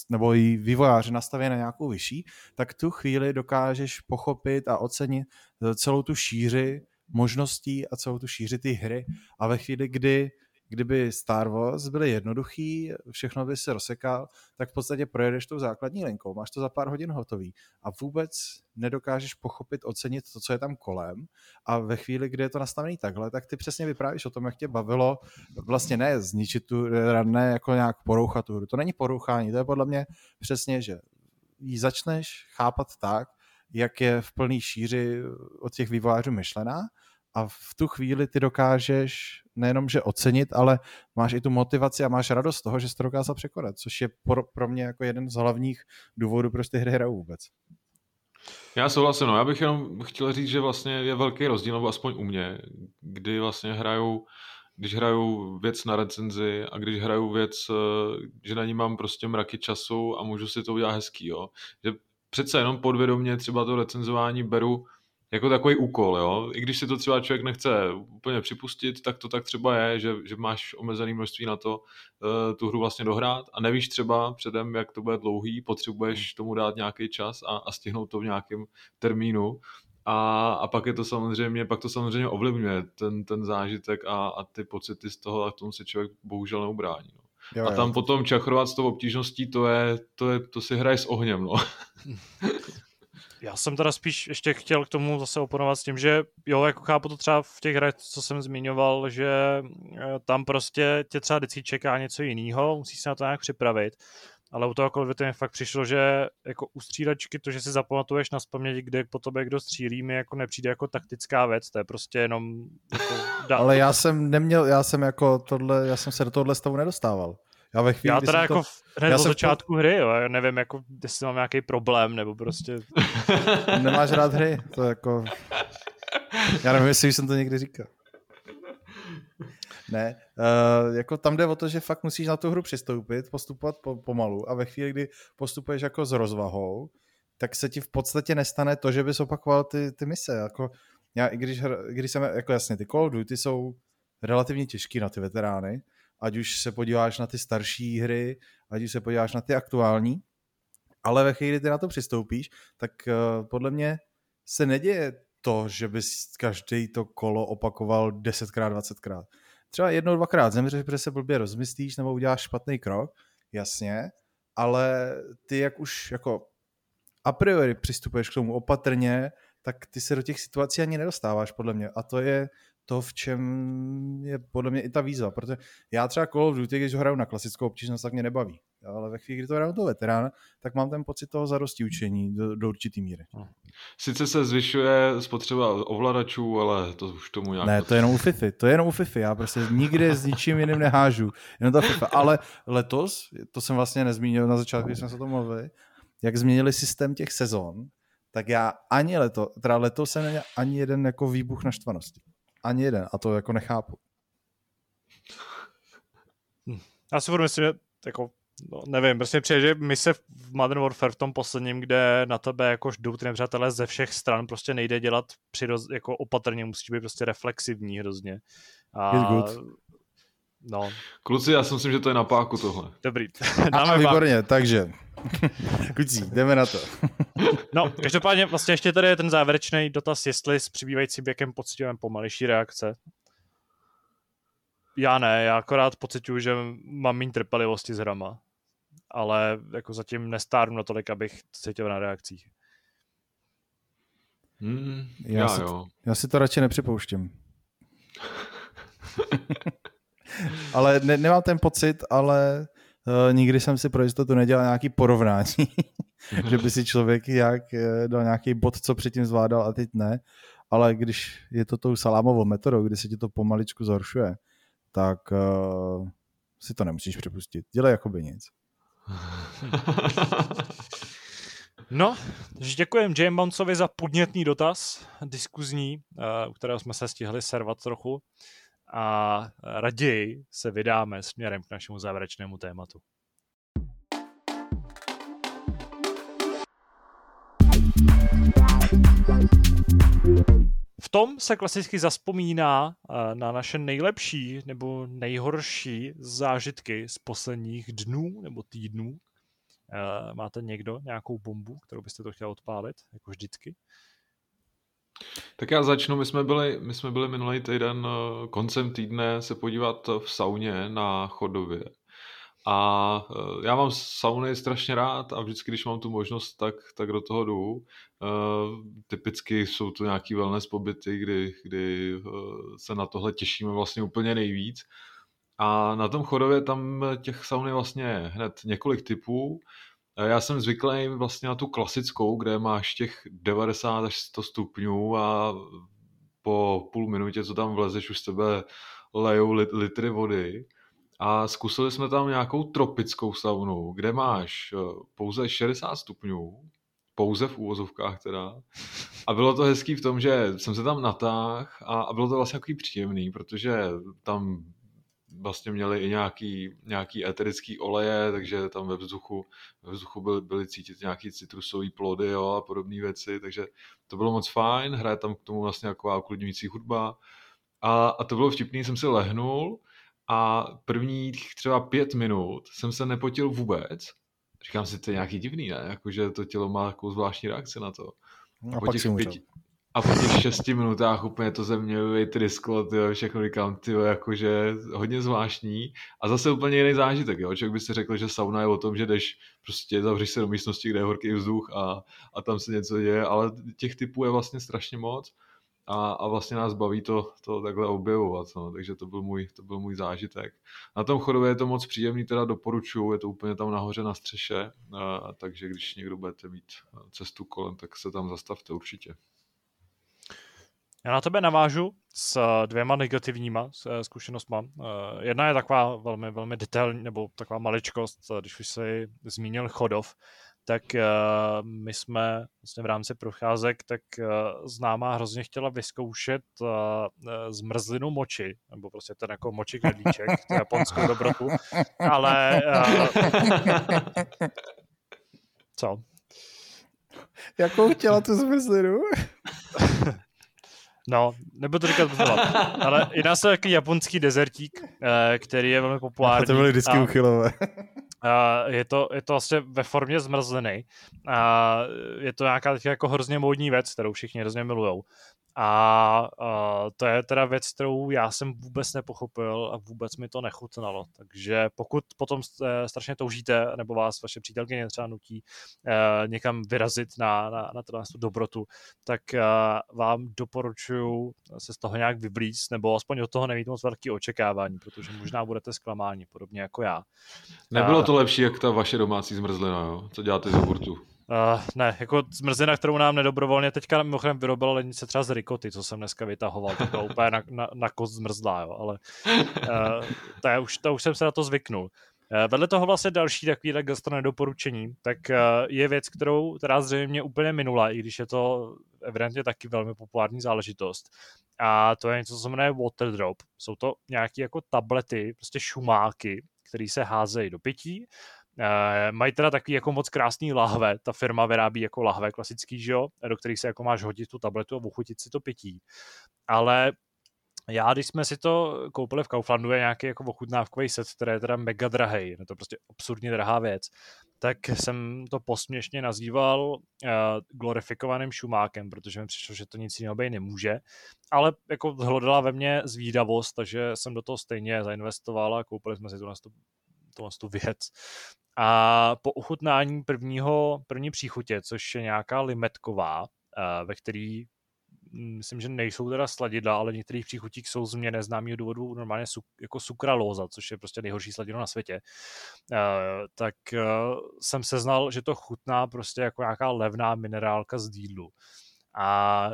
nebo ji vývojáři nastaví na nějakou vyšší, tak tu chvíli dokážeš pochopit a ocenit celou tu šíři možností a celou tu šíři ty hry a ve chvíli, kdyby Star Wars byly jednoduchý, všechno by se rozsekal, tak v podstatě projedeš tou základní linkou, máš to za pár hodin hotový a vůbec nedokážeš pochopit, ocenit to, co je tam kolem a ve chvíli, kdy je to nastavený takhle, tak ty přesně vyprávíš o tom, jak tě bavilo vlastně ne zničit tu rané, jako nějak porouchat tu hru. To není porouchání, to je podle mě přesně, že ji začneš chápat tak, jak je v plný šíři od těch vývojářů myšlená. A v tu chvíli ty dokážeš nejenom, že ocenit, ale máš i tu motivaci a máš radost z toho, že jsi to dokázal překonat, což je pro mě jako jeden z hlavních důvodů, proč ty hry hraju vůbec. Já souhlasím, no. Já bych jenom chtěl říct, že vlastně je velký rozdíl, nebo aspoň u mě, kdy vlastně když hraju věc na recenzi a když hraju věc, že na ní mám prostě mraky času a můžu si to udělat hezký, jo. Že přece jenom podvědomě třeba to recenzování beru jako takový úkol, jo. I když si to třeba člověk nechce úplně připustit, tak to tak třeba je, že máš omezené množství na to tu hru vlastně dohrát a nevíš třeba předem, jak to bude dlouhý, potřebuješ tomu dát nějaký čas a stihnout to v nějakém termínu a pak to samozřejmě ovlivňuje ten zážitek a ty pocity z toho a k tomu se člověk bohužel neubrání, no. Jo, a tam potom čachrovat s tou obtížností, to si hraje s ohněm, no. Já jsem teda spíš ještě chtěl k tomu zase oponovat s tím, že jo, jako chápu to třeba v těch hrách, co jsem zmiňoval, že tam prostě tě třeba vždycky čeká něco jiného, musíš se na to nějak připravit, ale u toho Call of Duty mi fakt přišlo, že jako u střídačky to, že si zapamatuješ na spaměti, kde po tobě kdo střílí, mi jako nepřijde jako taktická věc, to je prostě jenom... Jako ale já jsem se do tohohle stavu nedostával. Já teda jako hned od začátku hry, jo, já nevím, jako, jestli mám nějaký problém, nebo prostě... Nemáš rád hry, to jako... Já nevím, jestli jsem to někdy říkal. Ne, jako tam jde o to, že fakt musíš na tu hru přistoupit, postupovat pomalu a ve chvíli, kdy postupuješ jako s rozvahou, tak se ti v podstatě nestane to, že bys opakoval ty mise, jako... Já, i když jsem, jako jasně, ty Call of Duty jsou relativně těžký na ty veterány, ať už se podíváš na ty starší hry, ať už se podíváš na ty aktuální, ale ve chvíli, kdy ty na to přistoupíš, tak podle mě se neděje to, že bys každý to kolo opakoval 10x, 20x. třeba jednou, dvakrát zemřeš, protože se blbě rozmyslíš nebo uděláš špatný krok, jasně, ale ty jak už jako a priori přistupuješ k tomu opatrně, tak ty se do těch situací ani nedostáváš, podle mě. A to je to, v čem je podle mě i ta výzva, protože já třeba Call of Duty, když hraju na klasickou obtížnost, tak mě nebaví. Ale ve chvíli, kdy to hraju toho veterána, tak mám ten pocit toho zarosti učení do určitý míry. Sice se zvyšuje spotřeba ovladačů, ale to už tomu nějak... Ne, to je jenom u FIFA, já prostě nikdy s ničím jiným nehážu, jenom ta FIFA. Ale letos, to jsem vlastně nezmínil na začátku, když jsme se o tom mluvili, jak změnili systém těch sezon, tak já ani letos jsem neměl ani jeden jako výbuch naštvanosti. Ani jeden. A to jako nechápu. Já si budu myslím, že jako, no, nevím, prostě přijde, že my se v Modern Warfare v tom posledním, kde na tebe jako jdou ty nepřátelé ze všech stran, prostě nejde dělat jako opatrně, musíš být prostě reflexivní hrozně. No. Kluci, já si myslím, že to je na páku tohle. Dobrý. A výborně, páku. Takže. Kluci, jdeme na to. No, každopádně vlastně ještě tady je ten závěrečný dotaz, jestli s přibývajícím věkem pocitujeme pomalejší reakce. Já ne, já akorát pocituju, že mám méně trpělivosti s hrama. Ale jako zatím nestárnu natolik, abych cítil na reakcích. Já si to radši nepřipouštím. Ale nemám ten pocit, ale nikdy jsem si pro jistotu nedělal nějaký porovnání, že by si člověk dal nějaký bod, co předtím zvládal a teď ne, ale když je to tou salámovou metodou, kdy se ti to pomaličku zhoršuje, tak si to nemusíš připustit. Dělej jakoby nic. No, děkujem James Bouncovi za podnětný dotaz, diskuzní, u kterého jsme se stihli servat trochu. A raději se vydáme směrem k našemu závěrečnému tématu. V tom se klasicky zazpomíná na naše nejlepší nebo nejhorší zážitky z posledních dnů nebo týdnů. Máte někdo nějakou bombu, kterou byste to chtěli odpálit, jako vždycky? Tak já začnu, my jsme byli minulý týden, koncem týdne se podívat v sauně na Chodově a já mám sauny strašně rád a vždycky, když mám tu možnost, tak do toho jdu. Typicky jsou to nějaký wellness pobyty, kdy se na tohle těšíme vlastně úplně nejvíc a na tom Chodově tam těch saun je vlastně hned několik typů. Já jsem zvyklý vlastně na tu klasickou, kde máš těch 90 až 100 stupňů a po půl minutě, co tam vlezeš, už z tebe lejou litry vody. A zkusili jsme tam nějakou tropickou saunu, kde máš pouze 60 stupňů, pouze v úvozovkách teda. A bylo to hezký v tom, že jsem se tam natáhl a bylo to vlastně takový příjemný, protože tam vlastně měli i nějaký eterický oleje, takže tam ve vzduchu byly cítit nějaký citrusové plody, jo, a podobné věci, takže to bylo moc fajn, hraje tam k tomu vlastně taková uklidňující hudba a to bylo vtipný, jsem si lehnul a prvních třeba 5 minut jsem se nepotil vůbec, říkám si, to je nějaký divný, ne, jakože to tělo má takovou zvláštní reakci na to. A pak si můžel. A po těch 6 minutách úplně to ze mě vytrysklo, všechno říkám, jakože hodně zvláštní. A zase úplně jiný zážitek, jo? Člověk by si řekl, že sauna je o tom, že jdeš, prostě zavřeš se do místnosti, kde je horký vzduch a tam se něco děje, ale těch typů je vlastně strašně moc a vlastně nás baví to takhle objevovat, no? Takže to byl můj zážitek. Na tom Chodově je to moc příjemný, teda doporučuju, je to úplně tam nahoře na střeše, takže když někdo budete mít cestu kolem, tak se tam zastavte určitě. Já na tebe navážu s 2 negativníma zkušenostma. Jedna je taková velmi, velmi detailní, nebo taková maličkost, když už jsi zmínil Chodov, tak my jsme vlastně v rámci procházek, tak známá hrozně chtěla vyzkoušet zmrzlinu moči, nebo prostě ten jako moči knedlíček, tu japonskou dobrotu, ale... Co? Jakou chtěla tu zmrzlinu? No, nebudu to říkat pořád, ale jedná se takový japonský dezertík, který je velmi populární. To byly vždycky uchylové. Je to vlastně ve formě zmrzliny. Je to nějaká jako hrozně módní věc, kterou všichni hrozně milujou. A to je teda věc, kterou já jsem vůbec nepochopil a vůbec mi to nechutnalo. Takže pokud potom strašně toužíte, nebo vás vaše přítelkyně třeba nutí někam vyrazit na tu dobrotu, tak vám doporučuji se z toho nějak vyblíct, nebo aspoň od toho nemít moc velký očekávání, protože možná budete zklamáni, podobně jako já. Nebylo to lepší, jak ta vaše domácí zmrzlina, jo? Co děláte z jogurtu? Ne, jako zmrzlina, kterou nám nedobrovolně teďka mimochodem vyrobila lednice třeba z rikoty, co jsem dneska vytahoval, to bylo úplně na kost zmrzlá, jo, ale to už jsem se na to zvyknul. Vedle toho vlastně další takové gastronomie doporučení, tak je věc, která zřejmě úplně minula, i když je to evidentně taky velmi populární záležitost. A to je něco, co se jmenuje water drop. Jsou to nějaké jako tablety, prostě šumáky, které se házejí do pití. Mají teda takový jako moc krásný lahve, ta firma vyrábí jako lahve klasický, že jo, do kterých se jako máš hodit tu tabletu a ochutit si to pití. Ale já, když jsme si to koupili v Kauflandu, je nějaký jako ochutnávkový set, který je teda mega drahej, je to prostě absurdně drahá věc, tak jsem to posměšně nazýval glorifikovaným šumákem, protože mi přišlo, že to nic jiného být nemůže, ale jako hlodala ve mně zvídavost, takže jsem do toho stejně zainvestoval a koupili jsme si tu věc. A po ochutnání první příchutě, což je nějaká limetková, ve který, myslím, že nejsou teda sladidla, ale některých příchutík jsou z mě neznámého důvodu normálně jako sukralóza, což je prostě nejhorší sladidlo na světě, tak jsem seznal, že to chutná prostě jako nějaká levná minerálka z dýdlu. A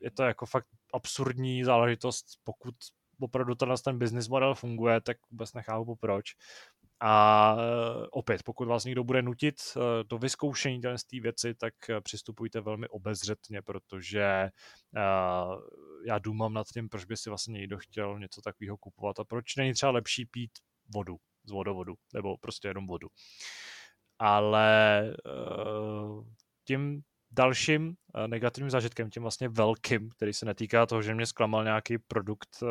je to jako fakt absurdní záležitost, pokud opravdu ten business model funguje, tak vůbec nechápu proč. A opět, pokud vás někdo bude nutit do vyzkoušení té věci, tak přistupujte velmi obezřetně, protože já důmám nad tím, proč by si vlastně někdo chtěl něco takového kupovat a proč není třeba lepší pít vodu z vodovodu, nebo prostě jenom vodu. Ale tím dalším negativním zážitkem, tím vlastně velkým, který se netýká toho, že mě zklamal nějaký produkt,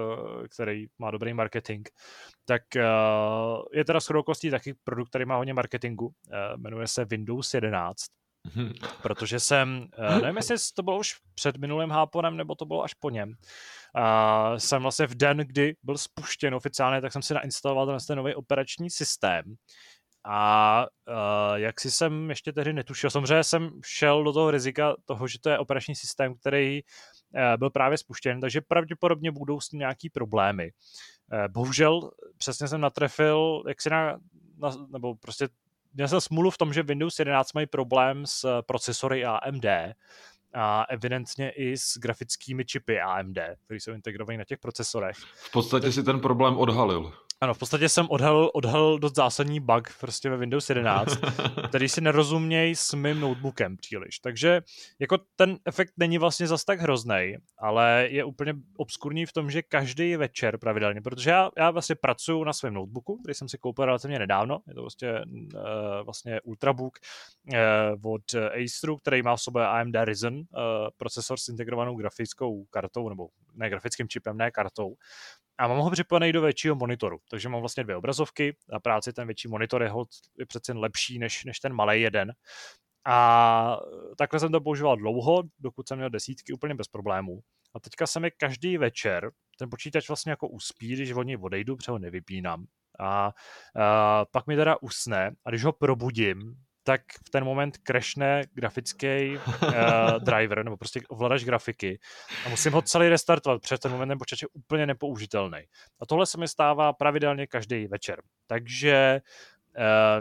který má dobrý marketing, tak je teda shodou okolností taky produkt, který má hodně marketingu, jmenuje se Windows 11, protože jsem, nevím, jestli to bylo už před minulým hPodem, nebo to bylo až po něm, jsem vlastně v den, kdy byl spuštěn oficiálně, tak jsem si nainstaloval ten nový operační systém. A jak si jsem ještě tehdy netušil, samozřejmě jsem šel do toho rizika toho, že to je operační systém, který byl právě spuštěn, takže pravděpodobně budou s ním nějaký problémy. Bohužel přesně jsem natrefil, jak si nebo prostě měl jsem smůlu v tom, že Windows 11 mají problém s procesory AMD a evidentně i s grafickými čipy AMD, které jsou integrované na těch procesorech. V podstatě si ten problém odhalil. Ano, v podstatě jsem odhalil dost zásadní bug prostě ve Windows 11, který si nerozumějí s mým notebookem příliš. Takže jako ten efekt není vlastně zas tak hroznej, ale je úplně obskurní v tom, že každý večer pravidelně, protože já vlastně pracuju na svém notebooku, který jsem si koupil relativně nedávno, je to vlastně Ultrabook od Aceru, který má v sobě AMD Ryzen procesor s integrovanou grafickou kartou, nebo ne grafickým čipem, ne kartou. A mám ho připojený do většího monitoru, takže mám vlastně dvě obrazovky, na práci ten větší monitor je přece lepší než ten malej jeden. A takhle jsem to používal dlouho, dokud jsem měl desítky úplně bez problémů. A teďka se mi každý večer ten počítač vlastně jako uspí, když od něj odejdu, protože ho nevypínám. A pak mi teda usne a když ho probudím, tak v ten moment crashne grafický driver, nebo prostě ovladač grafiky a musím ho celý restartovat, protože ten moment ten počítač je úplně nepoužitelný. A tohle se mi stává pravidelně každý večer. Takže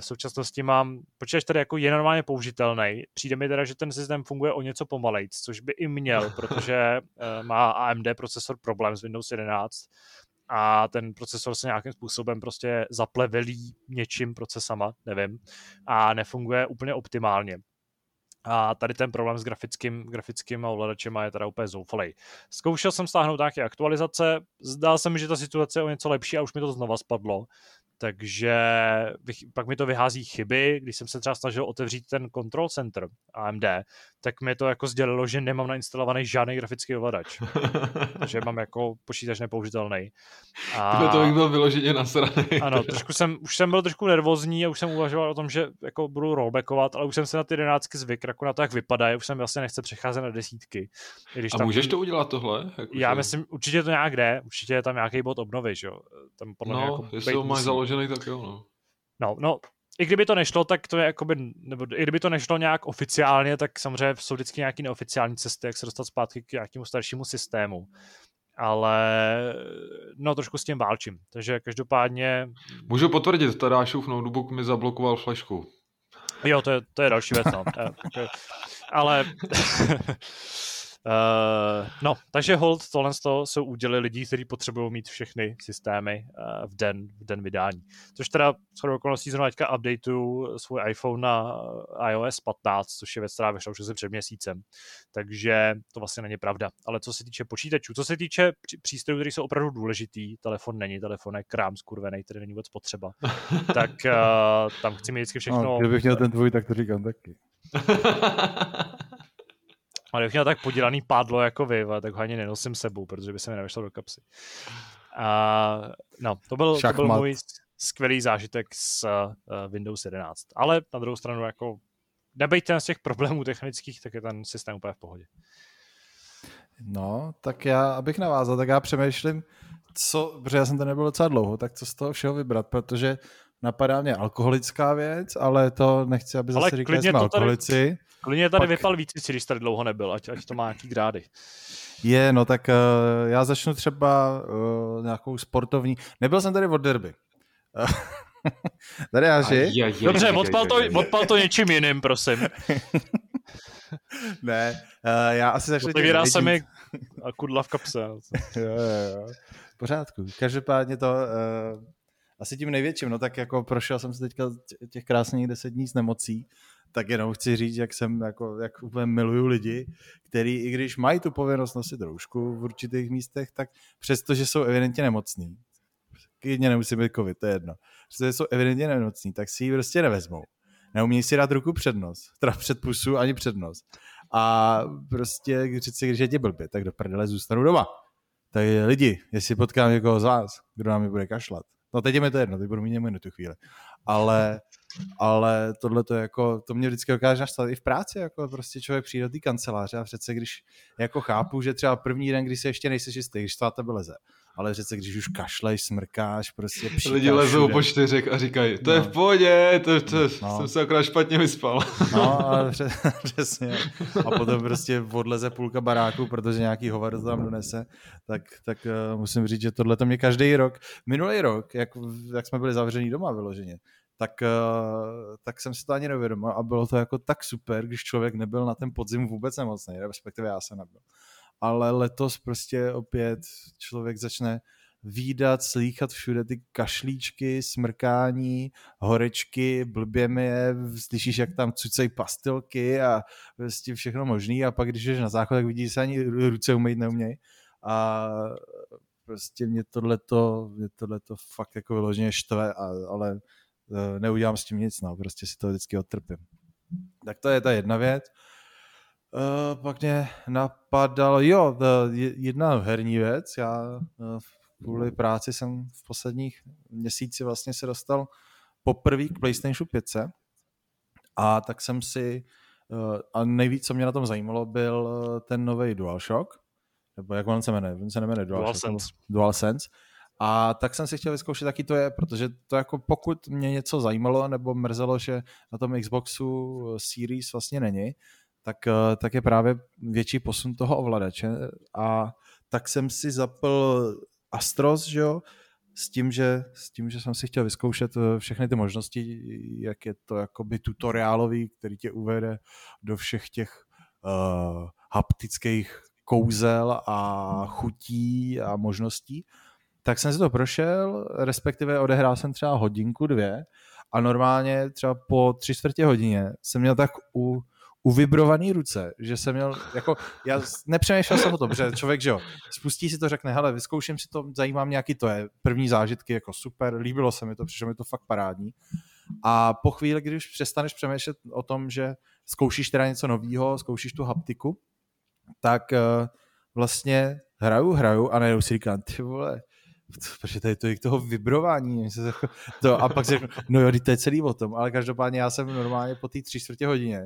v současnosti mám počítač tady jako je normálně použitelný. Přijde mi teda, že ten systém funguje o něco pomalejc, což by i měl, protože má AMD procesor problém s Windows 11 a ten procesor se nějakým způsobem prostě zaplevelí něčím procesama, nevím, a nefunguje úplně optimálně. A tady ten problém s grafickým ovladačema je teda úplně zoufalej. Zkoušel jsem stáhnout nějaké aktualizace, zdá se mi, že ta situace je o něco lepší a už mi to znova spadlo. Takže pak mi to vyhází chyby, když jsem se třeba snažil otevřít ten Control Center AMD, tak mi to jako sdělilo, že nemám nainstalovaný žádný grafický ovladač. Takže mám jako počítač nepoužitelný. To bych byl vyloženě nasraný. Ano, už jsem byl trošku nervózní a už jsem uvažoval o tom, že jako budu rollbackovat, ale už jsem se na ty 11 zvyk, jako na to, jak vypadají, už jsem vlastně nechce přecházet na 10. Když a můžeš to udělat tohle? Jako já myslím, určitě to nějak jde, určitě je tam nějaký bod obnovy, že jo. Tam podle mě jako jestli ho máš založený, tak jo, no. I kdyby to nešlo, tak to je jakoby, nebo i kdyby to nešlo nějak oficiálně, tak samozřejmě jsou vždycky nějaký neoficiální cesty, jak se dostat zpátky k nějakému staršímu systému. Ale no trošku s tím válčím. Takže každopádně... Můžu potvrdit, ta Dášův notebook mi zablokoval flešku. Jo, to je další věc. No. Ale... No, takže hold, tohle jsou úděly lidí, kteří potřebují mít všechny systémy v den vydání. Což teda shodou okolností zrovna teďka updateuju svůj iPhone na iOS 15, což je věc, která vyšla už asi před měsícem. Takže to vlastně není pravda. Ale co se týče počítačů, co se týče přístrojů, které jsou opravdu důležitý, telefon je krám skurvenej, který není vůbec potřeba, tak tam chci mít vždycky všechno... No, kdybych měl ten tvůj, tak to říkám taky. Ale kdybych měl tak podělaný pádlo jako vy, tak ho ani nenosím sebou, protože by se mi nevešlo do kapsy. No, to byl můj skvělý zážitek s Windows 11. Ale na druhou stranu, jako nebejte z těch problémů technických, tak je ten systém úplně v pohodě. No, tak já, abych navázal, tak já přemýšlím, protože já jsem to nebyl docela dlouho, tak co z toho všeho vybrat, protože napadá mě alkoholická věc, ale to nechci, aby zase říkali, že jsme alkoholici. Klidně tady pak... vypal víc, když tady dlouho nebyl, ať to má nějaký grády. No tak já začnu třeba nějakou sportovní. Nebyl jsem tady od derby. Tady já dobře, odpal to něčím jiným, prosím. Ne, já asi začnu... Otevírá se mi kudla v kapse. Jo. V pořádku. Každopádně to... asi tím největším, no tak jako prošel jsem se teďka těch krásných 10 dní z nemocí, tak jenom chci říct, jak jsem jako, jak úplně miluju lidi, který i když mají tu povinnost nosit roušku v určitých místech, tak přesto, že jsou evidentně nemocní, klidně nemusí být covid, to je jedno, přestože jsou evidentně nemocní, tak si ji prostě nevezmou. Neumějí si dát ruku před nos, teda před pusu ani před nos. A prostě, když je ti blbě, tak do prdele zůstanu doma. Tak lidi, jestli potkám někoho z vás, kdo nám bude kašlat, no teď je mi to jedno, teď budu mít jenom tu chvíli. Ale tohle to jako, to mě vždycky dokáže naštvat i v práci, jako prostě člověk přijde do té kanceláře a přece když jako chápu, že třeba první den, když se ještě nejseš jistý, když tvá tebe leze, ale přece když už kašleš, smrkáš, prostě přikáš. Lidi lezou po 4 a říkají, to je v pohodě, to jsem se akorát špatně vyspal. No, ale přesně. A potom prostě odleze půlka baráku, protože nějaký hovado to tam donese, tak musím říct, že tohle to mě každý rok, minulý rok, jak jsme byli zavřený doma vyloženě, tak jsem si to ani neuvědomil a bylo to jako tak super, když člověk nebyl na ten podzim vůbec nemocný, respektive já jsem nebyl. Ale letos prostě opět člověk začne vídat, slýchat všude ty kašlíčky, smrkání, horečky, blbě mi je, slyšíš, jak tam cucají pastilky a prostě všechno možný a pak, když jdeš na záchod, tak vidíš, že ani ruce umýt neumějí a prostě mě tohleto fakt jako vyloženě štve, ale neudělám s tím nic, no, prostě si to vždycky odtrpím. Tak to je ta jedna věc. Pak mě napadalo, jedna herní věc, já kvůli práci jsem v posledních měsíci vlastně se dostal poprvé k PlayStation 5 a tak jsem si, a nejvíc, co mě na tom zajímalo, byl ten nový DualShock, nebo jak on se jmenuje, DualSense. A tak jsem si chtěl vyzkoušet, jaký to je, protože to jako pokud mě něco zajímalo nebo mrzelo, že na tom Xboxu Series vlastně není, tak je právě větší posun toho ovladače a tak jsem si zapl Astros, že jo, s tím, že jsem si chtěl vyzkoušet všechny ty možnosti, jak je to jakoby tutoriálový, který tě uvede do všech těch haptických kouzel a chutí a možností. Tak jsem si to prošel, respektive odehrál jsem třeba 1-2 hodiny a normálně třeba po 3/4 hodině jsem měl tak u uvibrovaný ruce, že jsem měl, jako, já nepřemýšlel jsem o tom, že člověk, že jo, spustí si to, řekne, hele, vyzkouším si to, zajímám nějaký to je, první zážitky, jako super, líbilo se mi to, přišlo mi to fakt parádní. A po chvíli, když přestaneš přemýšlet o tom, že zkoušíš teda něco novýho, zkoušíš tu haptiku, tak vlastně hraju a najednou si říkám, ty vole, protože tady to je toho vibrování. A pak si řeknu, no jo, to je celý o tom, ale každopádně já jsem normálně po té 3/4 hodině,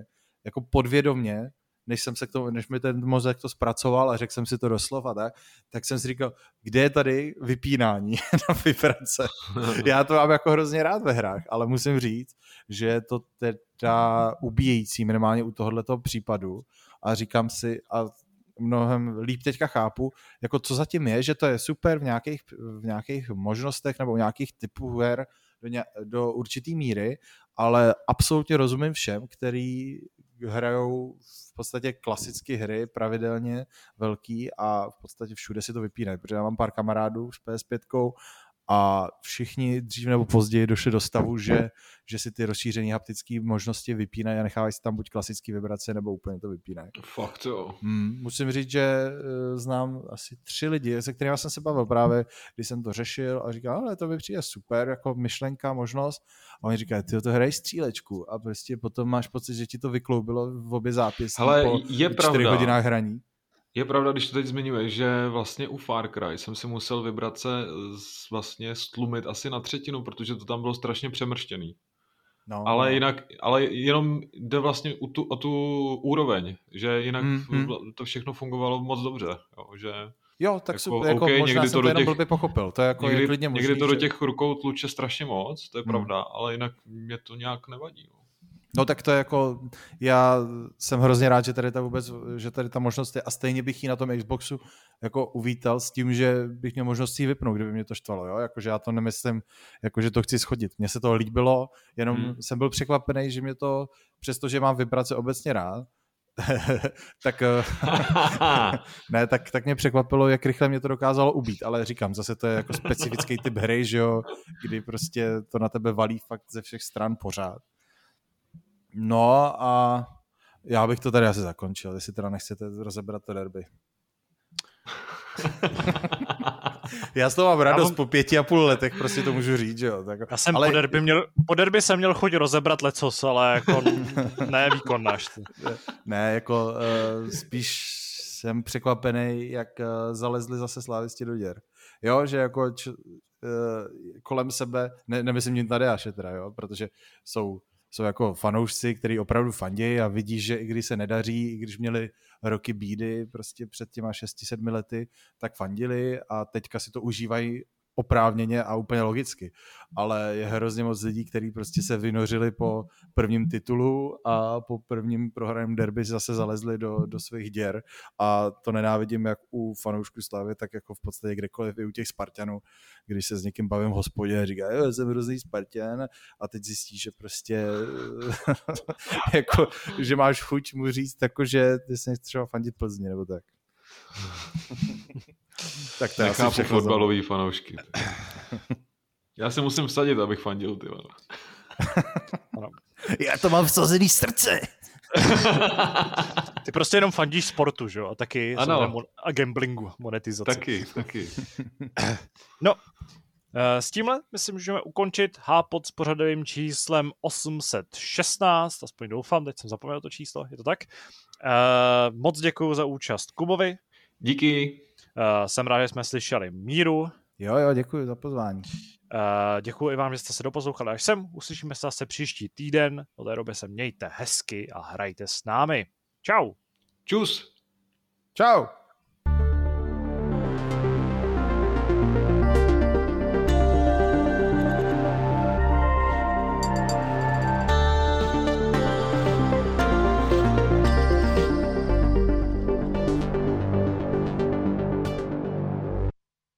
jako podvědomně, než mi ten mozek to zpracoval a řekl jsem si to doslova, tak jsem si říkal, kde je tady vypínání na vibrace. Já to mám jako hrozně rád ve hrách, ale musím říct, že je to teda ubíjející minimálně u tohoto případu a říkám si, a mnohem líp teďka chápu, jako co zatím je, že to je super v nějakých možnostech nebo v nějakých typů her do určitý míry, ale absolutně rozumím všem, který hrajou v podstatě klasicky hry, pravidelně velký a v podstatě všude si to vypínají, protože já mám pár kamarádů s PS5 a všichni dřív nebo později došli do stavu, že si ty rozšířené haptické možnosti vypínají a nechávají si tam buď klasické vibrace, nebo úplně to vypínají. Fakt jo. Musím říct, že znám asi 3 lidi, se kterými jsem se bavil právě, když jsem to řešil a říkal, ale to by přijde super, jako myšlenka, možnost. A oni říkají, ty to hraj střílečku a prostě potom máš pocit, že ti to vykloubilo v obě zápěstí po 4 hodinách hraní. Je pravda, když to teď zmiňuješ, že vlastně u Far Cry jsem si musel vibrace vlastně stlumit asi na 1/3, protože to tam bylo strašně přemrštěný. No, ale jinak, ale jenom jde vlastně o tu úroveň, že jinak to všechno fungovalo moc dobře. Jo, že jo, tak jako, super, jako okay, možná jsem to jenom blbě pochopil. To je jako někdy, je klidně možný, někdy to do těch rukou tluče strašně moc, to je pravda, ale jinak mě to nějak nevadí. Jo. No tak to je jako, já jsem hrozně rád, že tady ta možnost je a stejně bych ji na tom Xboxu jako uvítal s tím, že bych měl možnost ji vypnout, kdyby mě to štvalo, jo, jakože já to nemyslím, jakože to chci schodit. Mně se to líbilo, jenom jsem byl překvapený, že mě to, přestože mám vibrace obecně rád, tak, ne, tak mě překvapilo, jak rychle mě to dokázalo ubít, ale říkám, zase to je jako specifický typ hry, že jo, kdy prostě to na tebe valí fakt ze všech stran pořád. No a já bych to tady asi zakončil, jestli teda nechcete rozebrat to derby. Já s toho mám radost, po 5,5 letech prostě to můžu říct, že jo. Tak, já jsem ale... po derby jsem měl chuť rozebrat lecos, ale jako ne výkon náš. Ne, jako spíš jsem překvapený, jak zalezli zase slávisti do děr. Jo, že jako kolem sebe, nemyslím tím tady až je teda, jo, protože jsou jako fanoušci, který opravdu fandějí a vidíš, že i když se nedaří, i když měli roky bídy prostě před těma 6-7 lety, tak fandili a teďka si to užívají oprávněně a úplně logicky. Ale je hrozně moc lidí, kteří prostě se vynořili po prvním titulu a po prvním prohraném derby zase zalezli do svých děr a to nenávidím jak u fanoušků Slavy, tak jako v podstatě kdekoliv i u těch Spartanů, když se s někým bavím v hospodě a říká, jo, jsem hrozný Spartan a teď zjistíš, že prostě jako, že máš chuť mu říct, jako, že ty jsi třeba fandit Plzni nebo tak. Tak to je asi všechno fotbalový fanoušky. Já se musím vsadit, abych fandil, ty vole. Já to mám vsazený srdce. Ty prostě jenom fandíš sportu, že jo? A taky a gamblingu, monetizaci. Taky. No, s tímhle myslím, že můžeme ukončit hPod s pořadovým číslem 816, aspoň doufám, teď jsem zapomněl to číslo, je to tak. Moc děkuju za účast Kubovi. Díky. Jsem rád, že jsme slyšeli Míru. Jo, děkuji za pozvání. Děkuji i vám, že jste se doposlouchali až sem. Uslyšíme se zase příští týden. Do té doby se mějte hezky a hrajte s námi. Čau. Čus. Čau.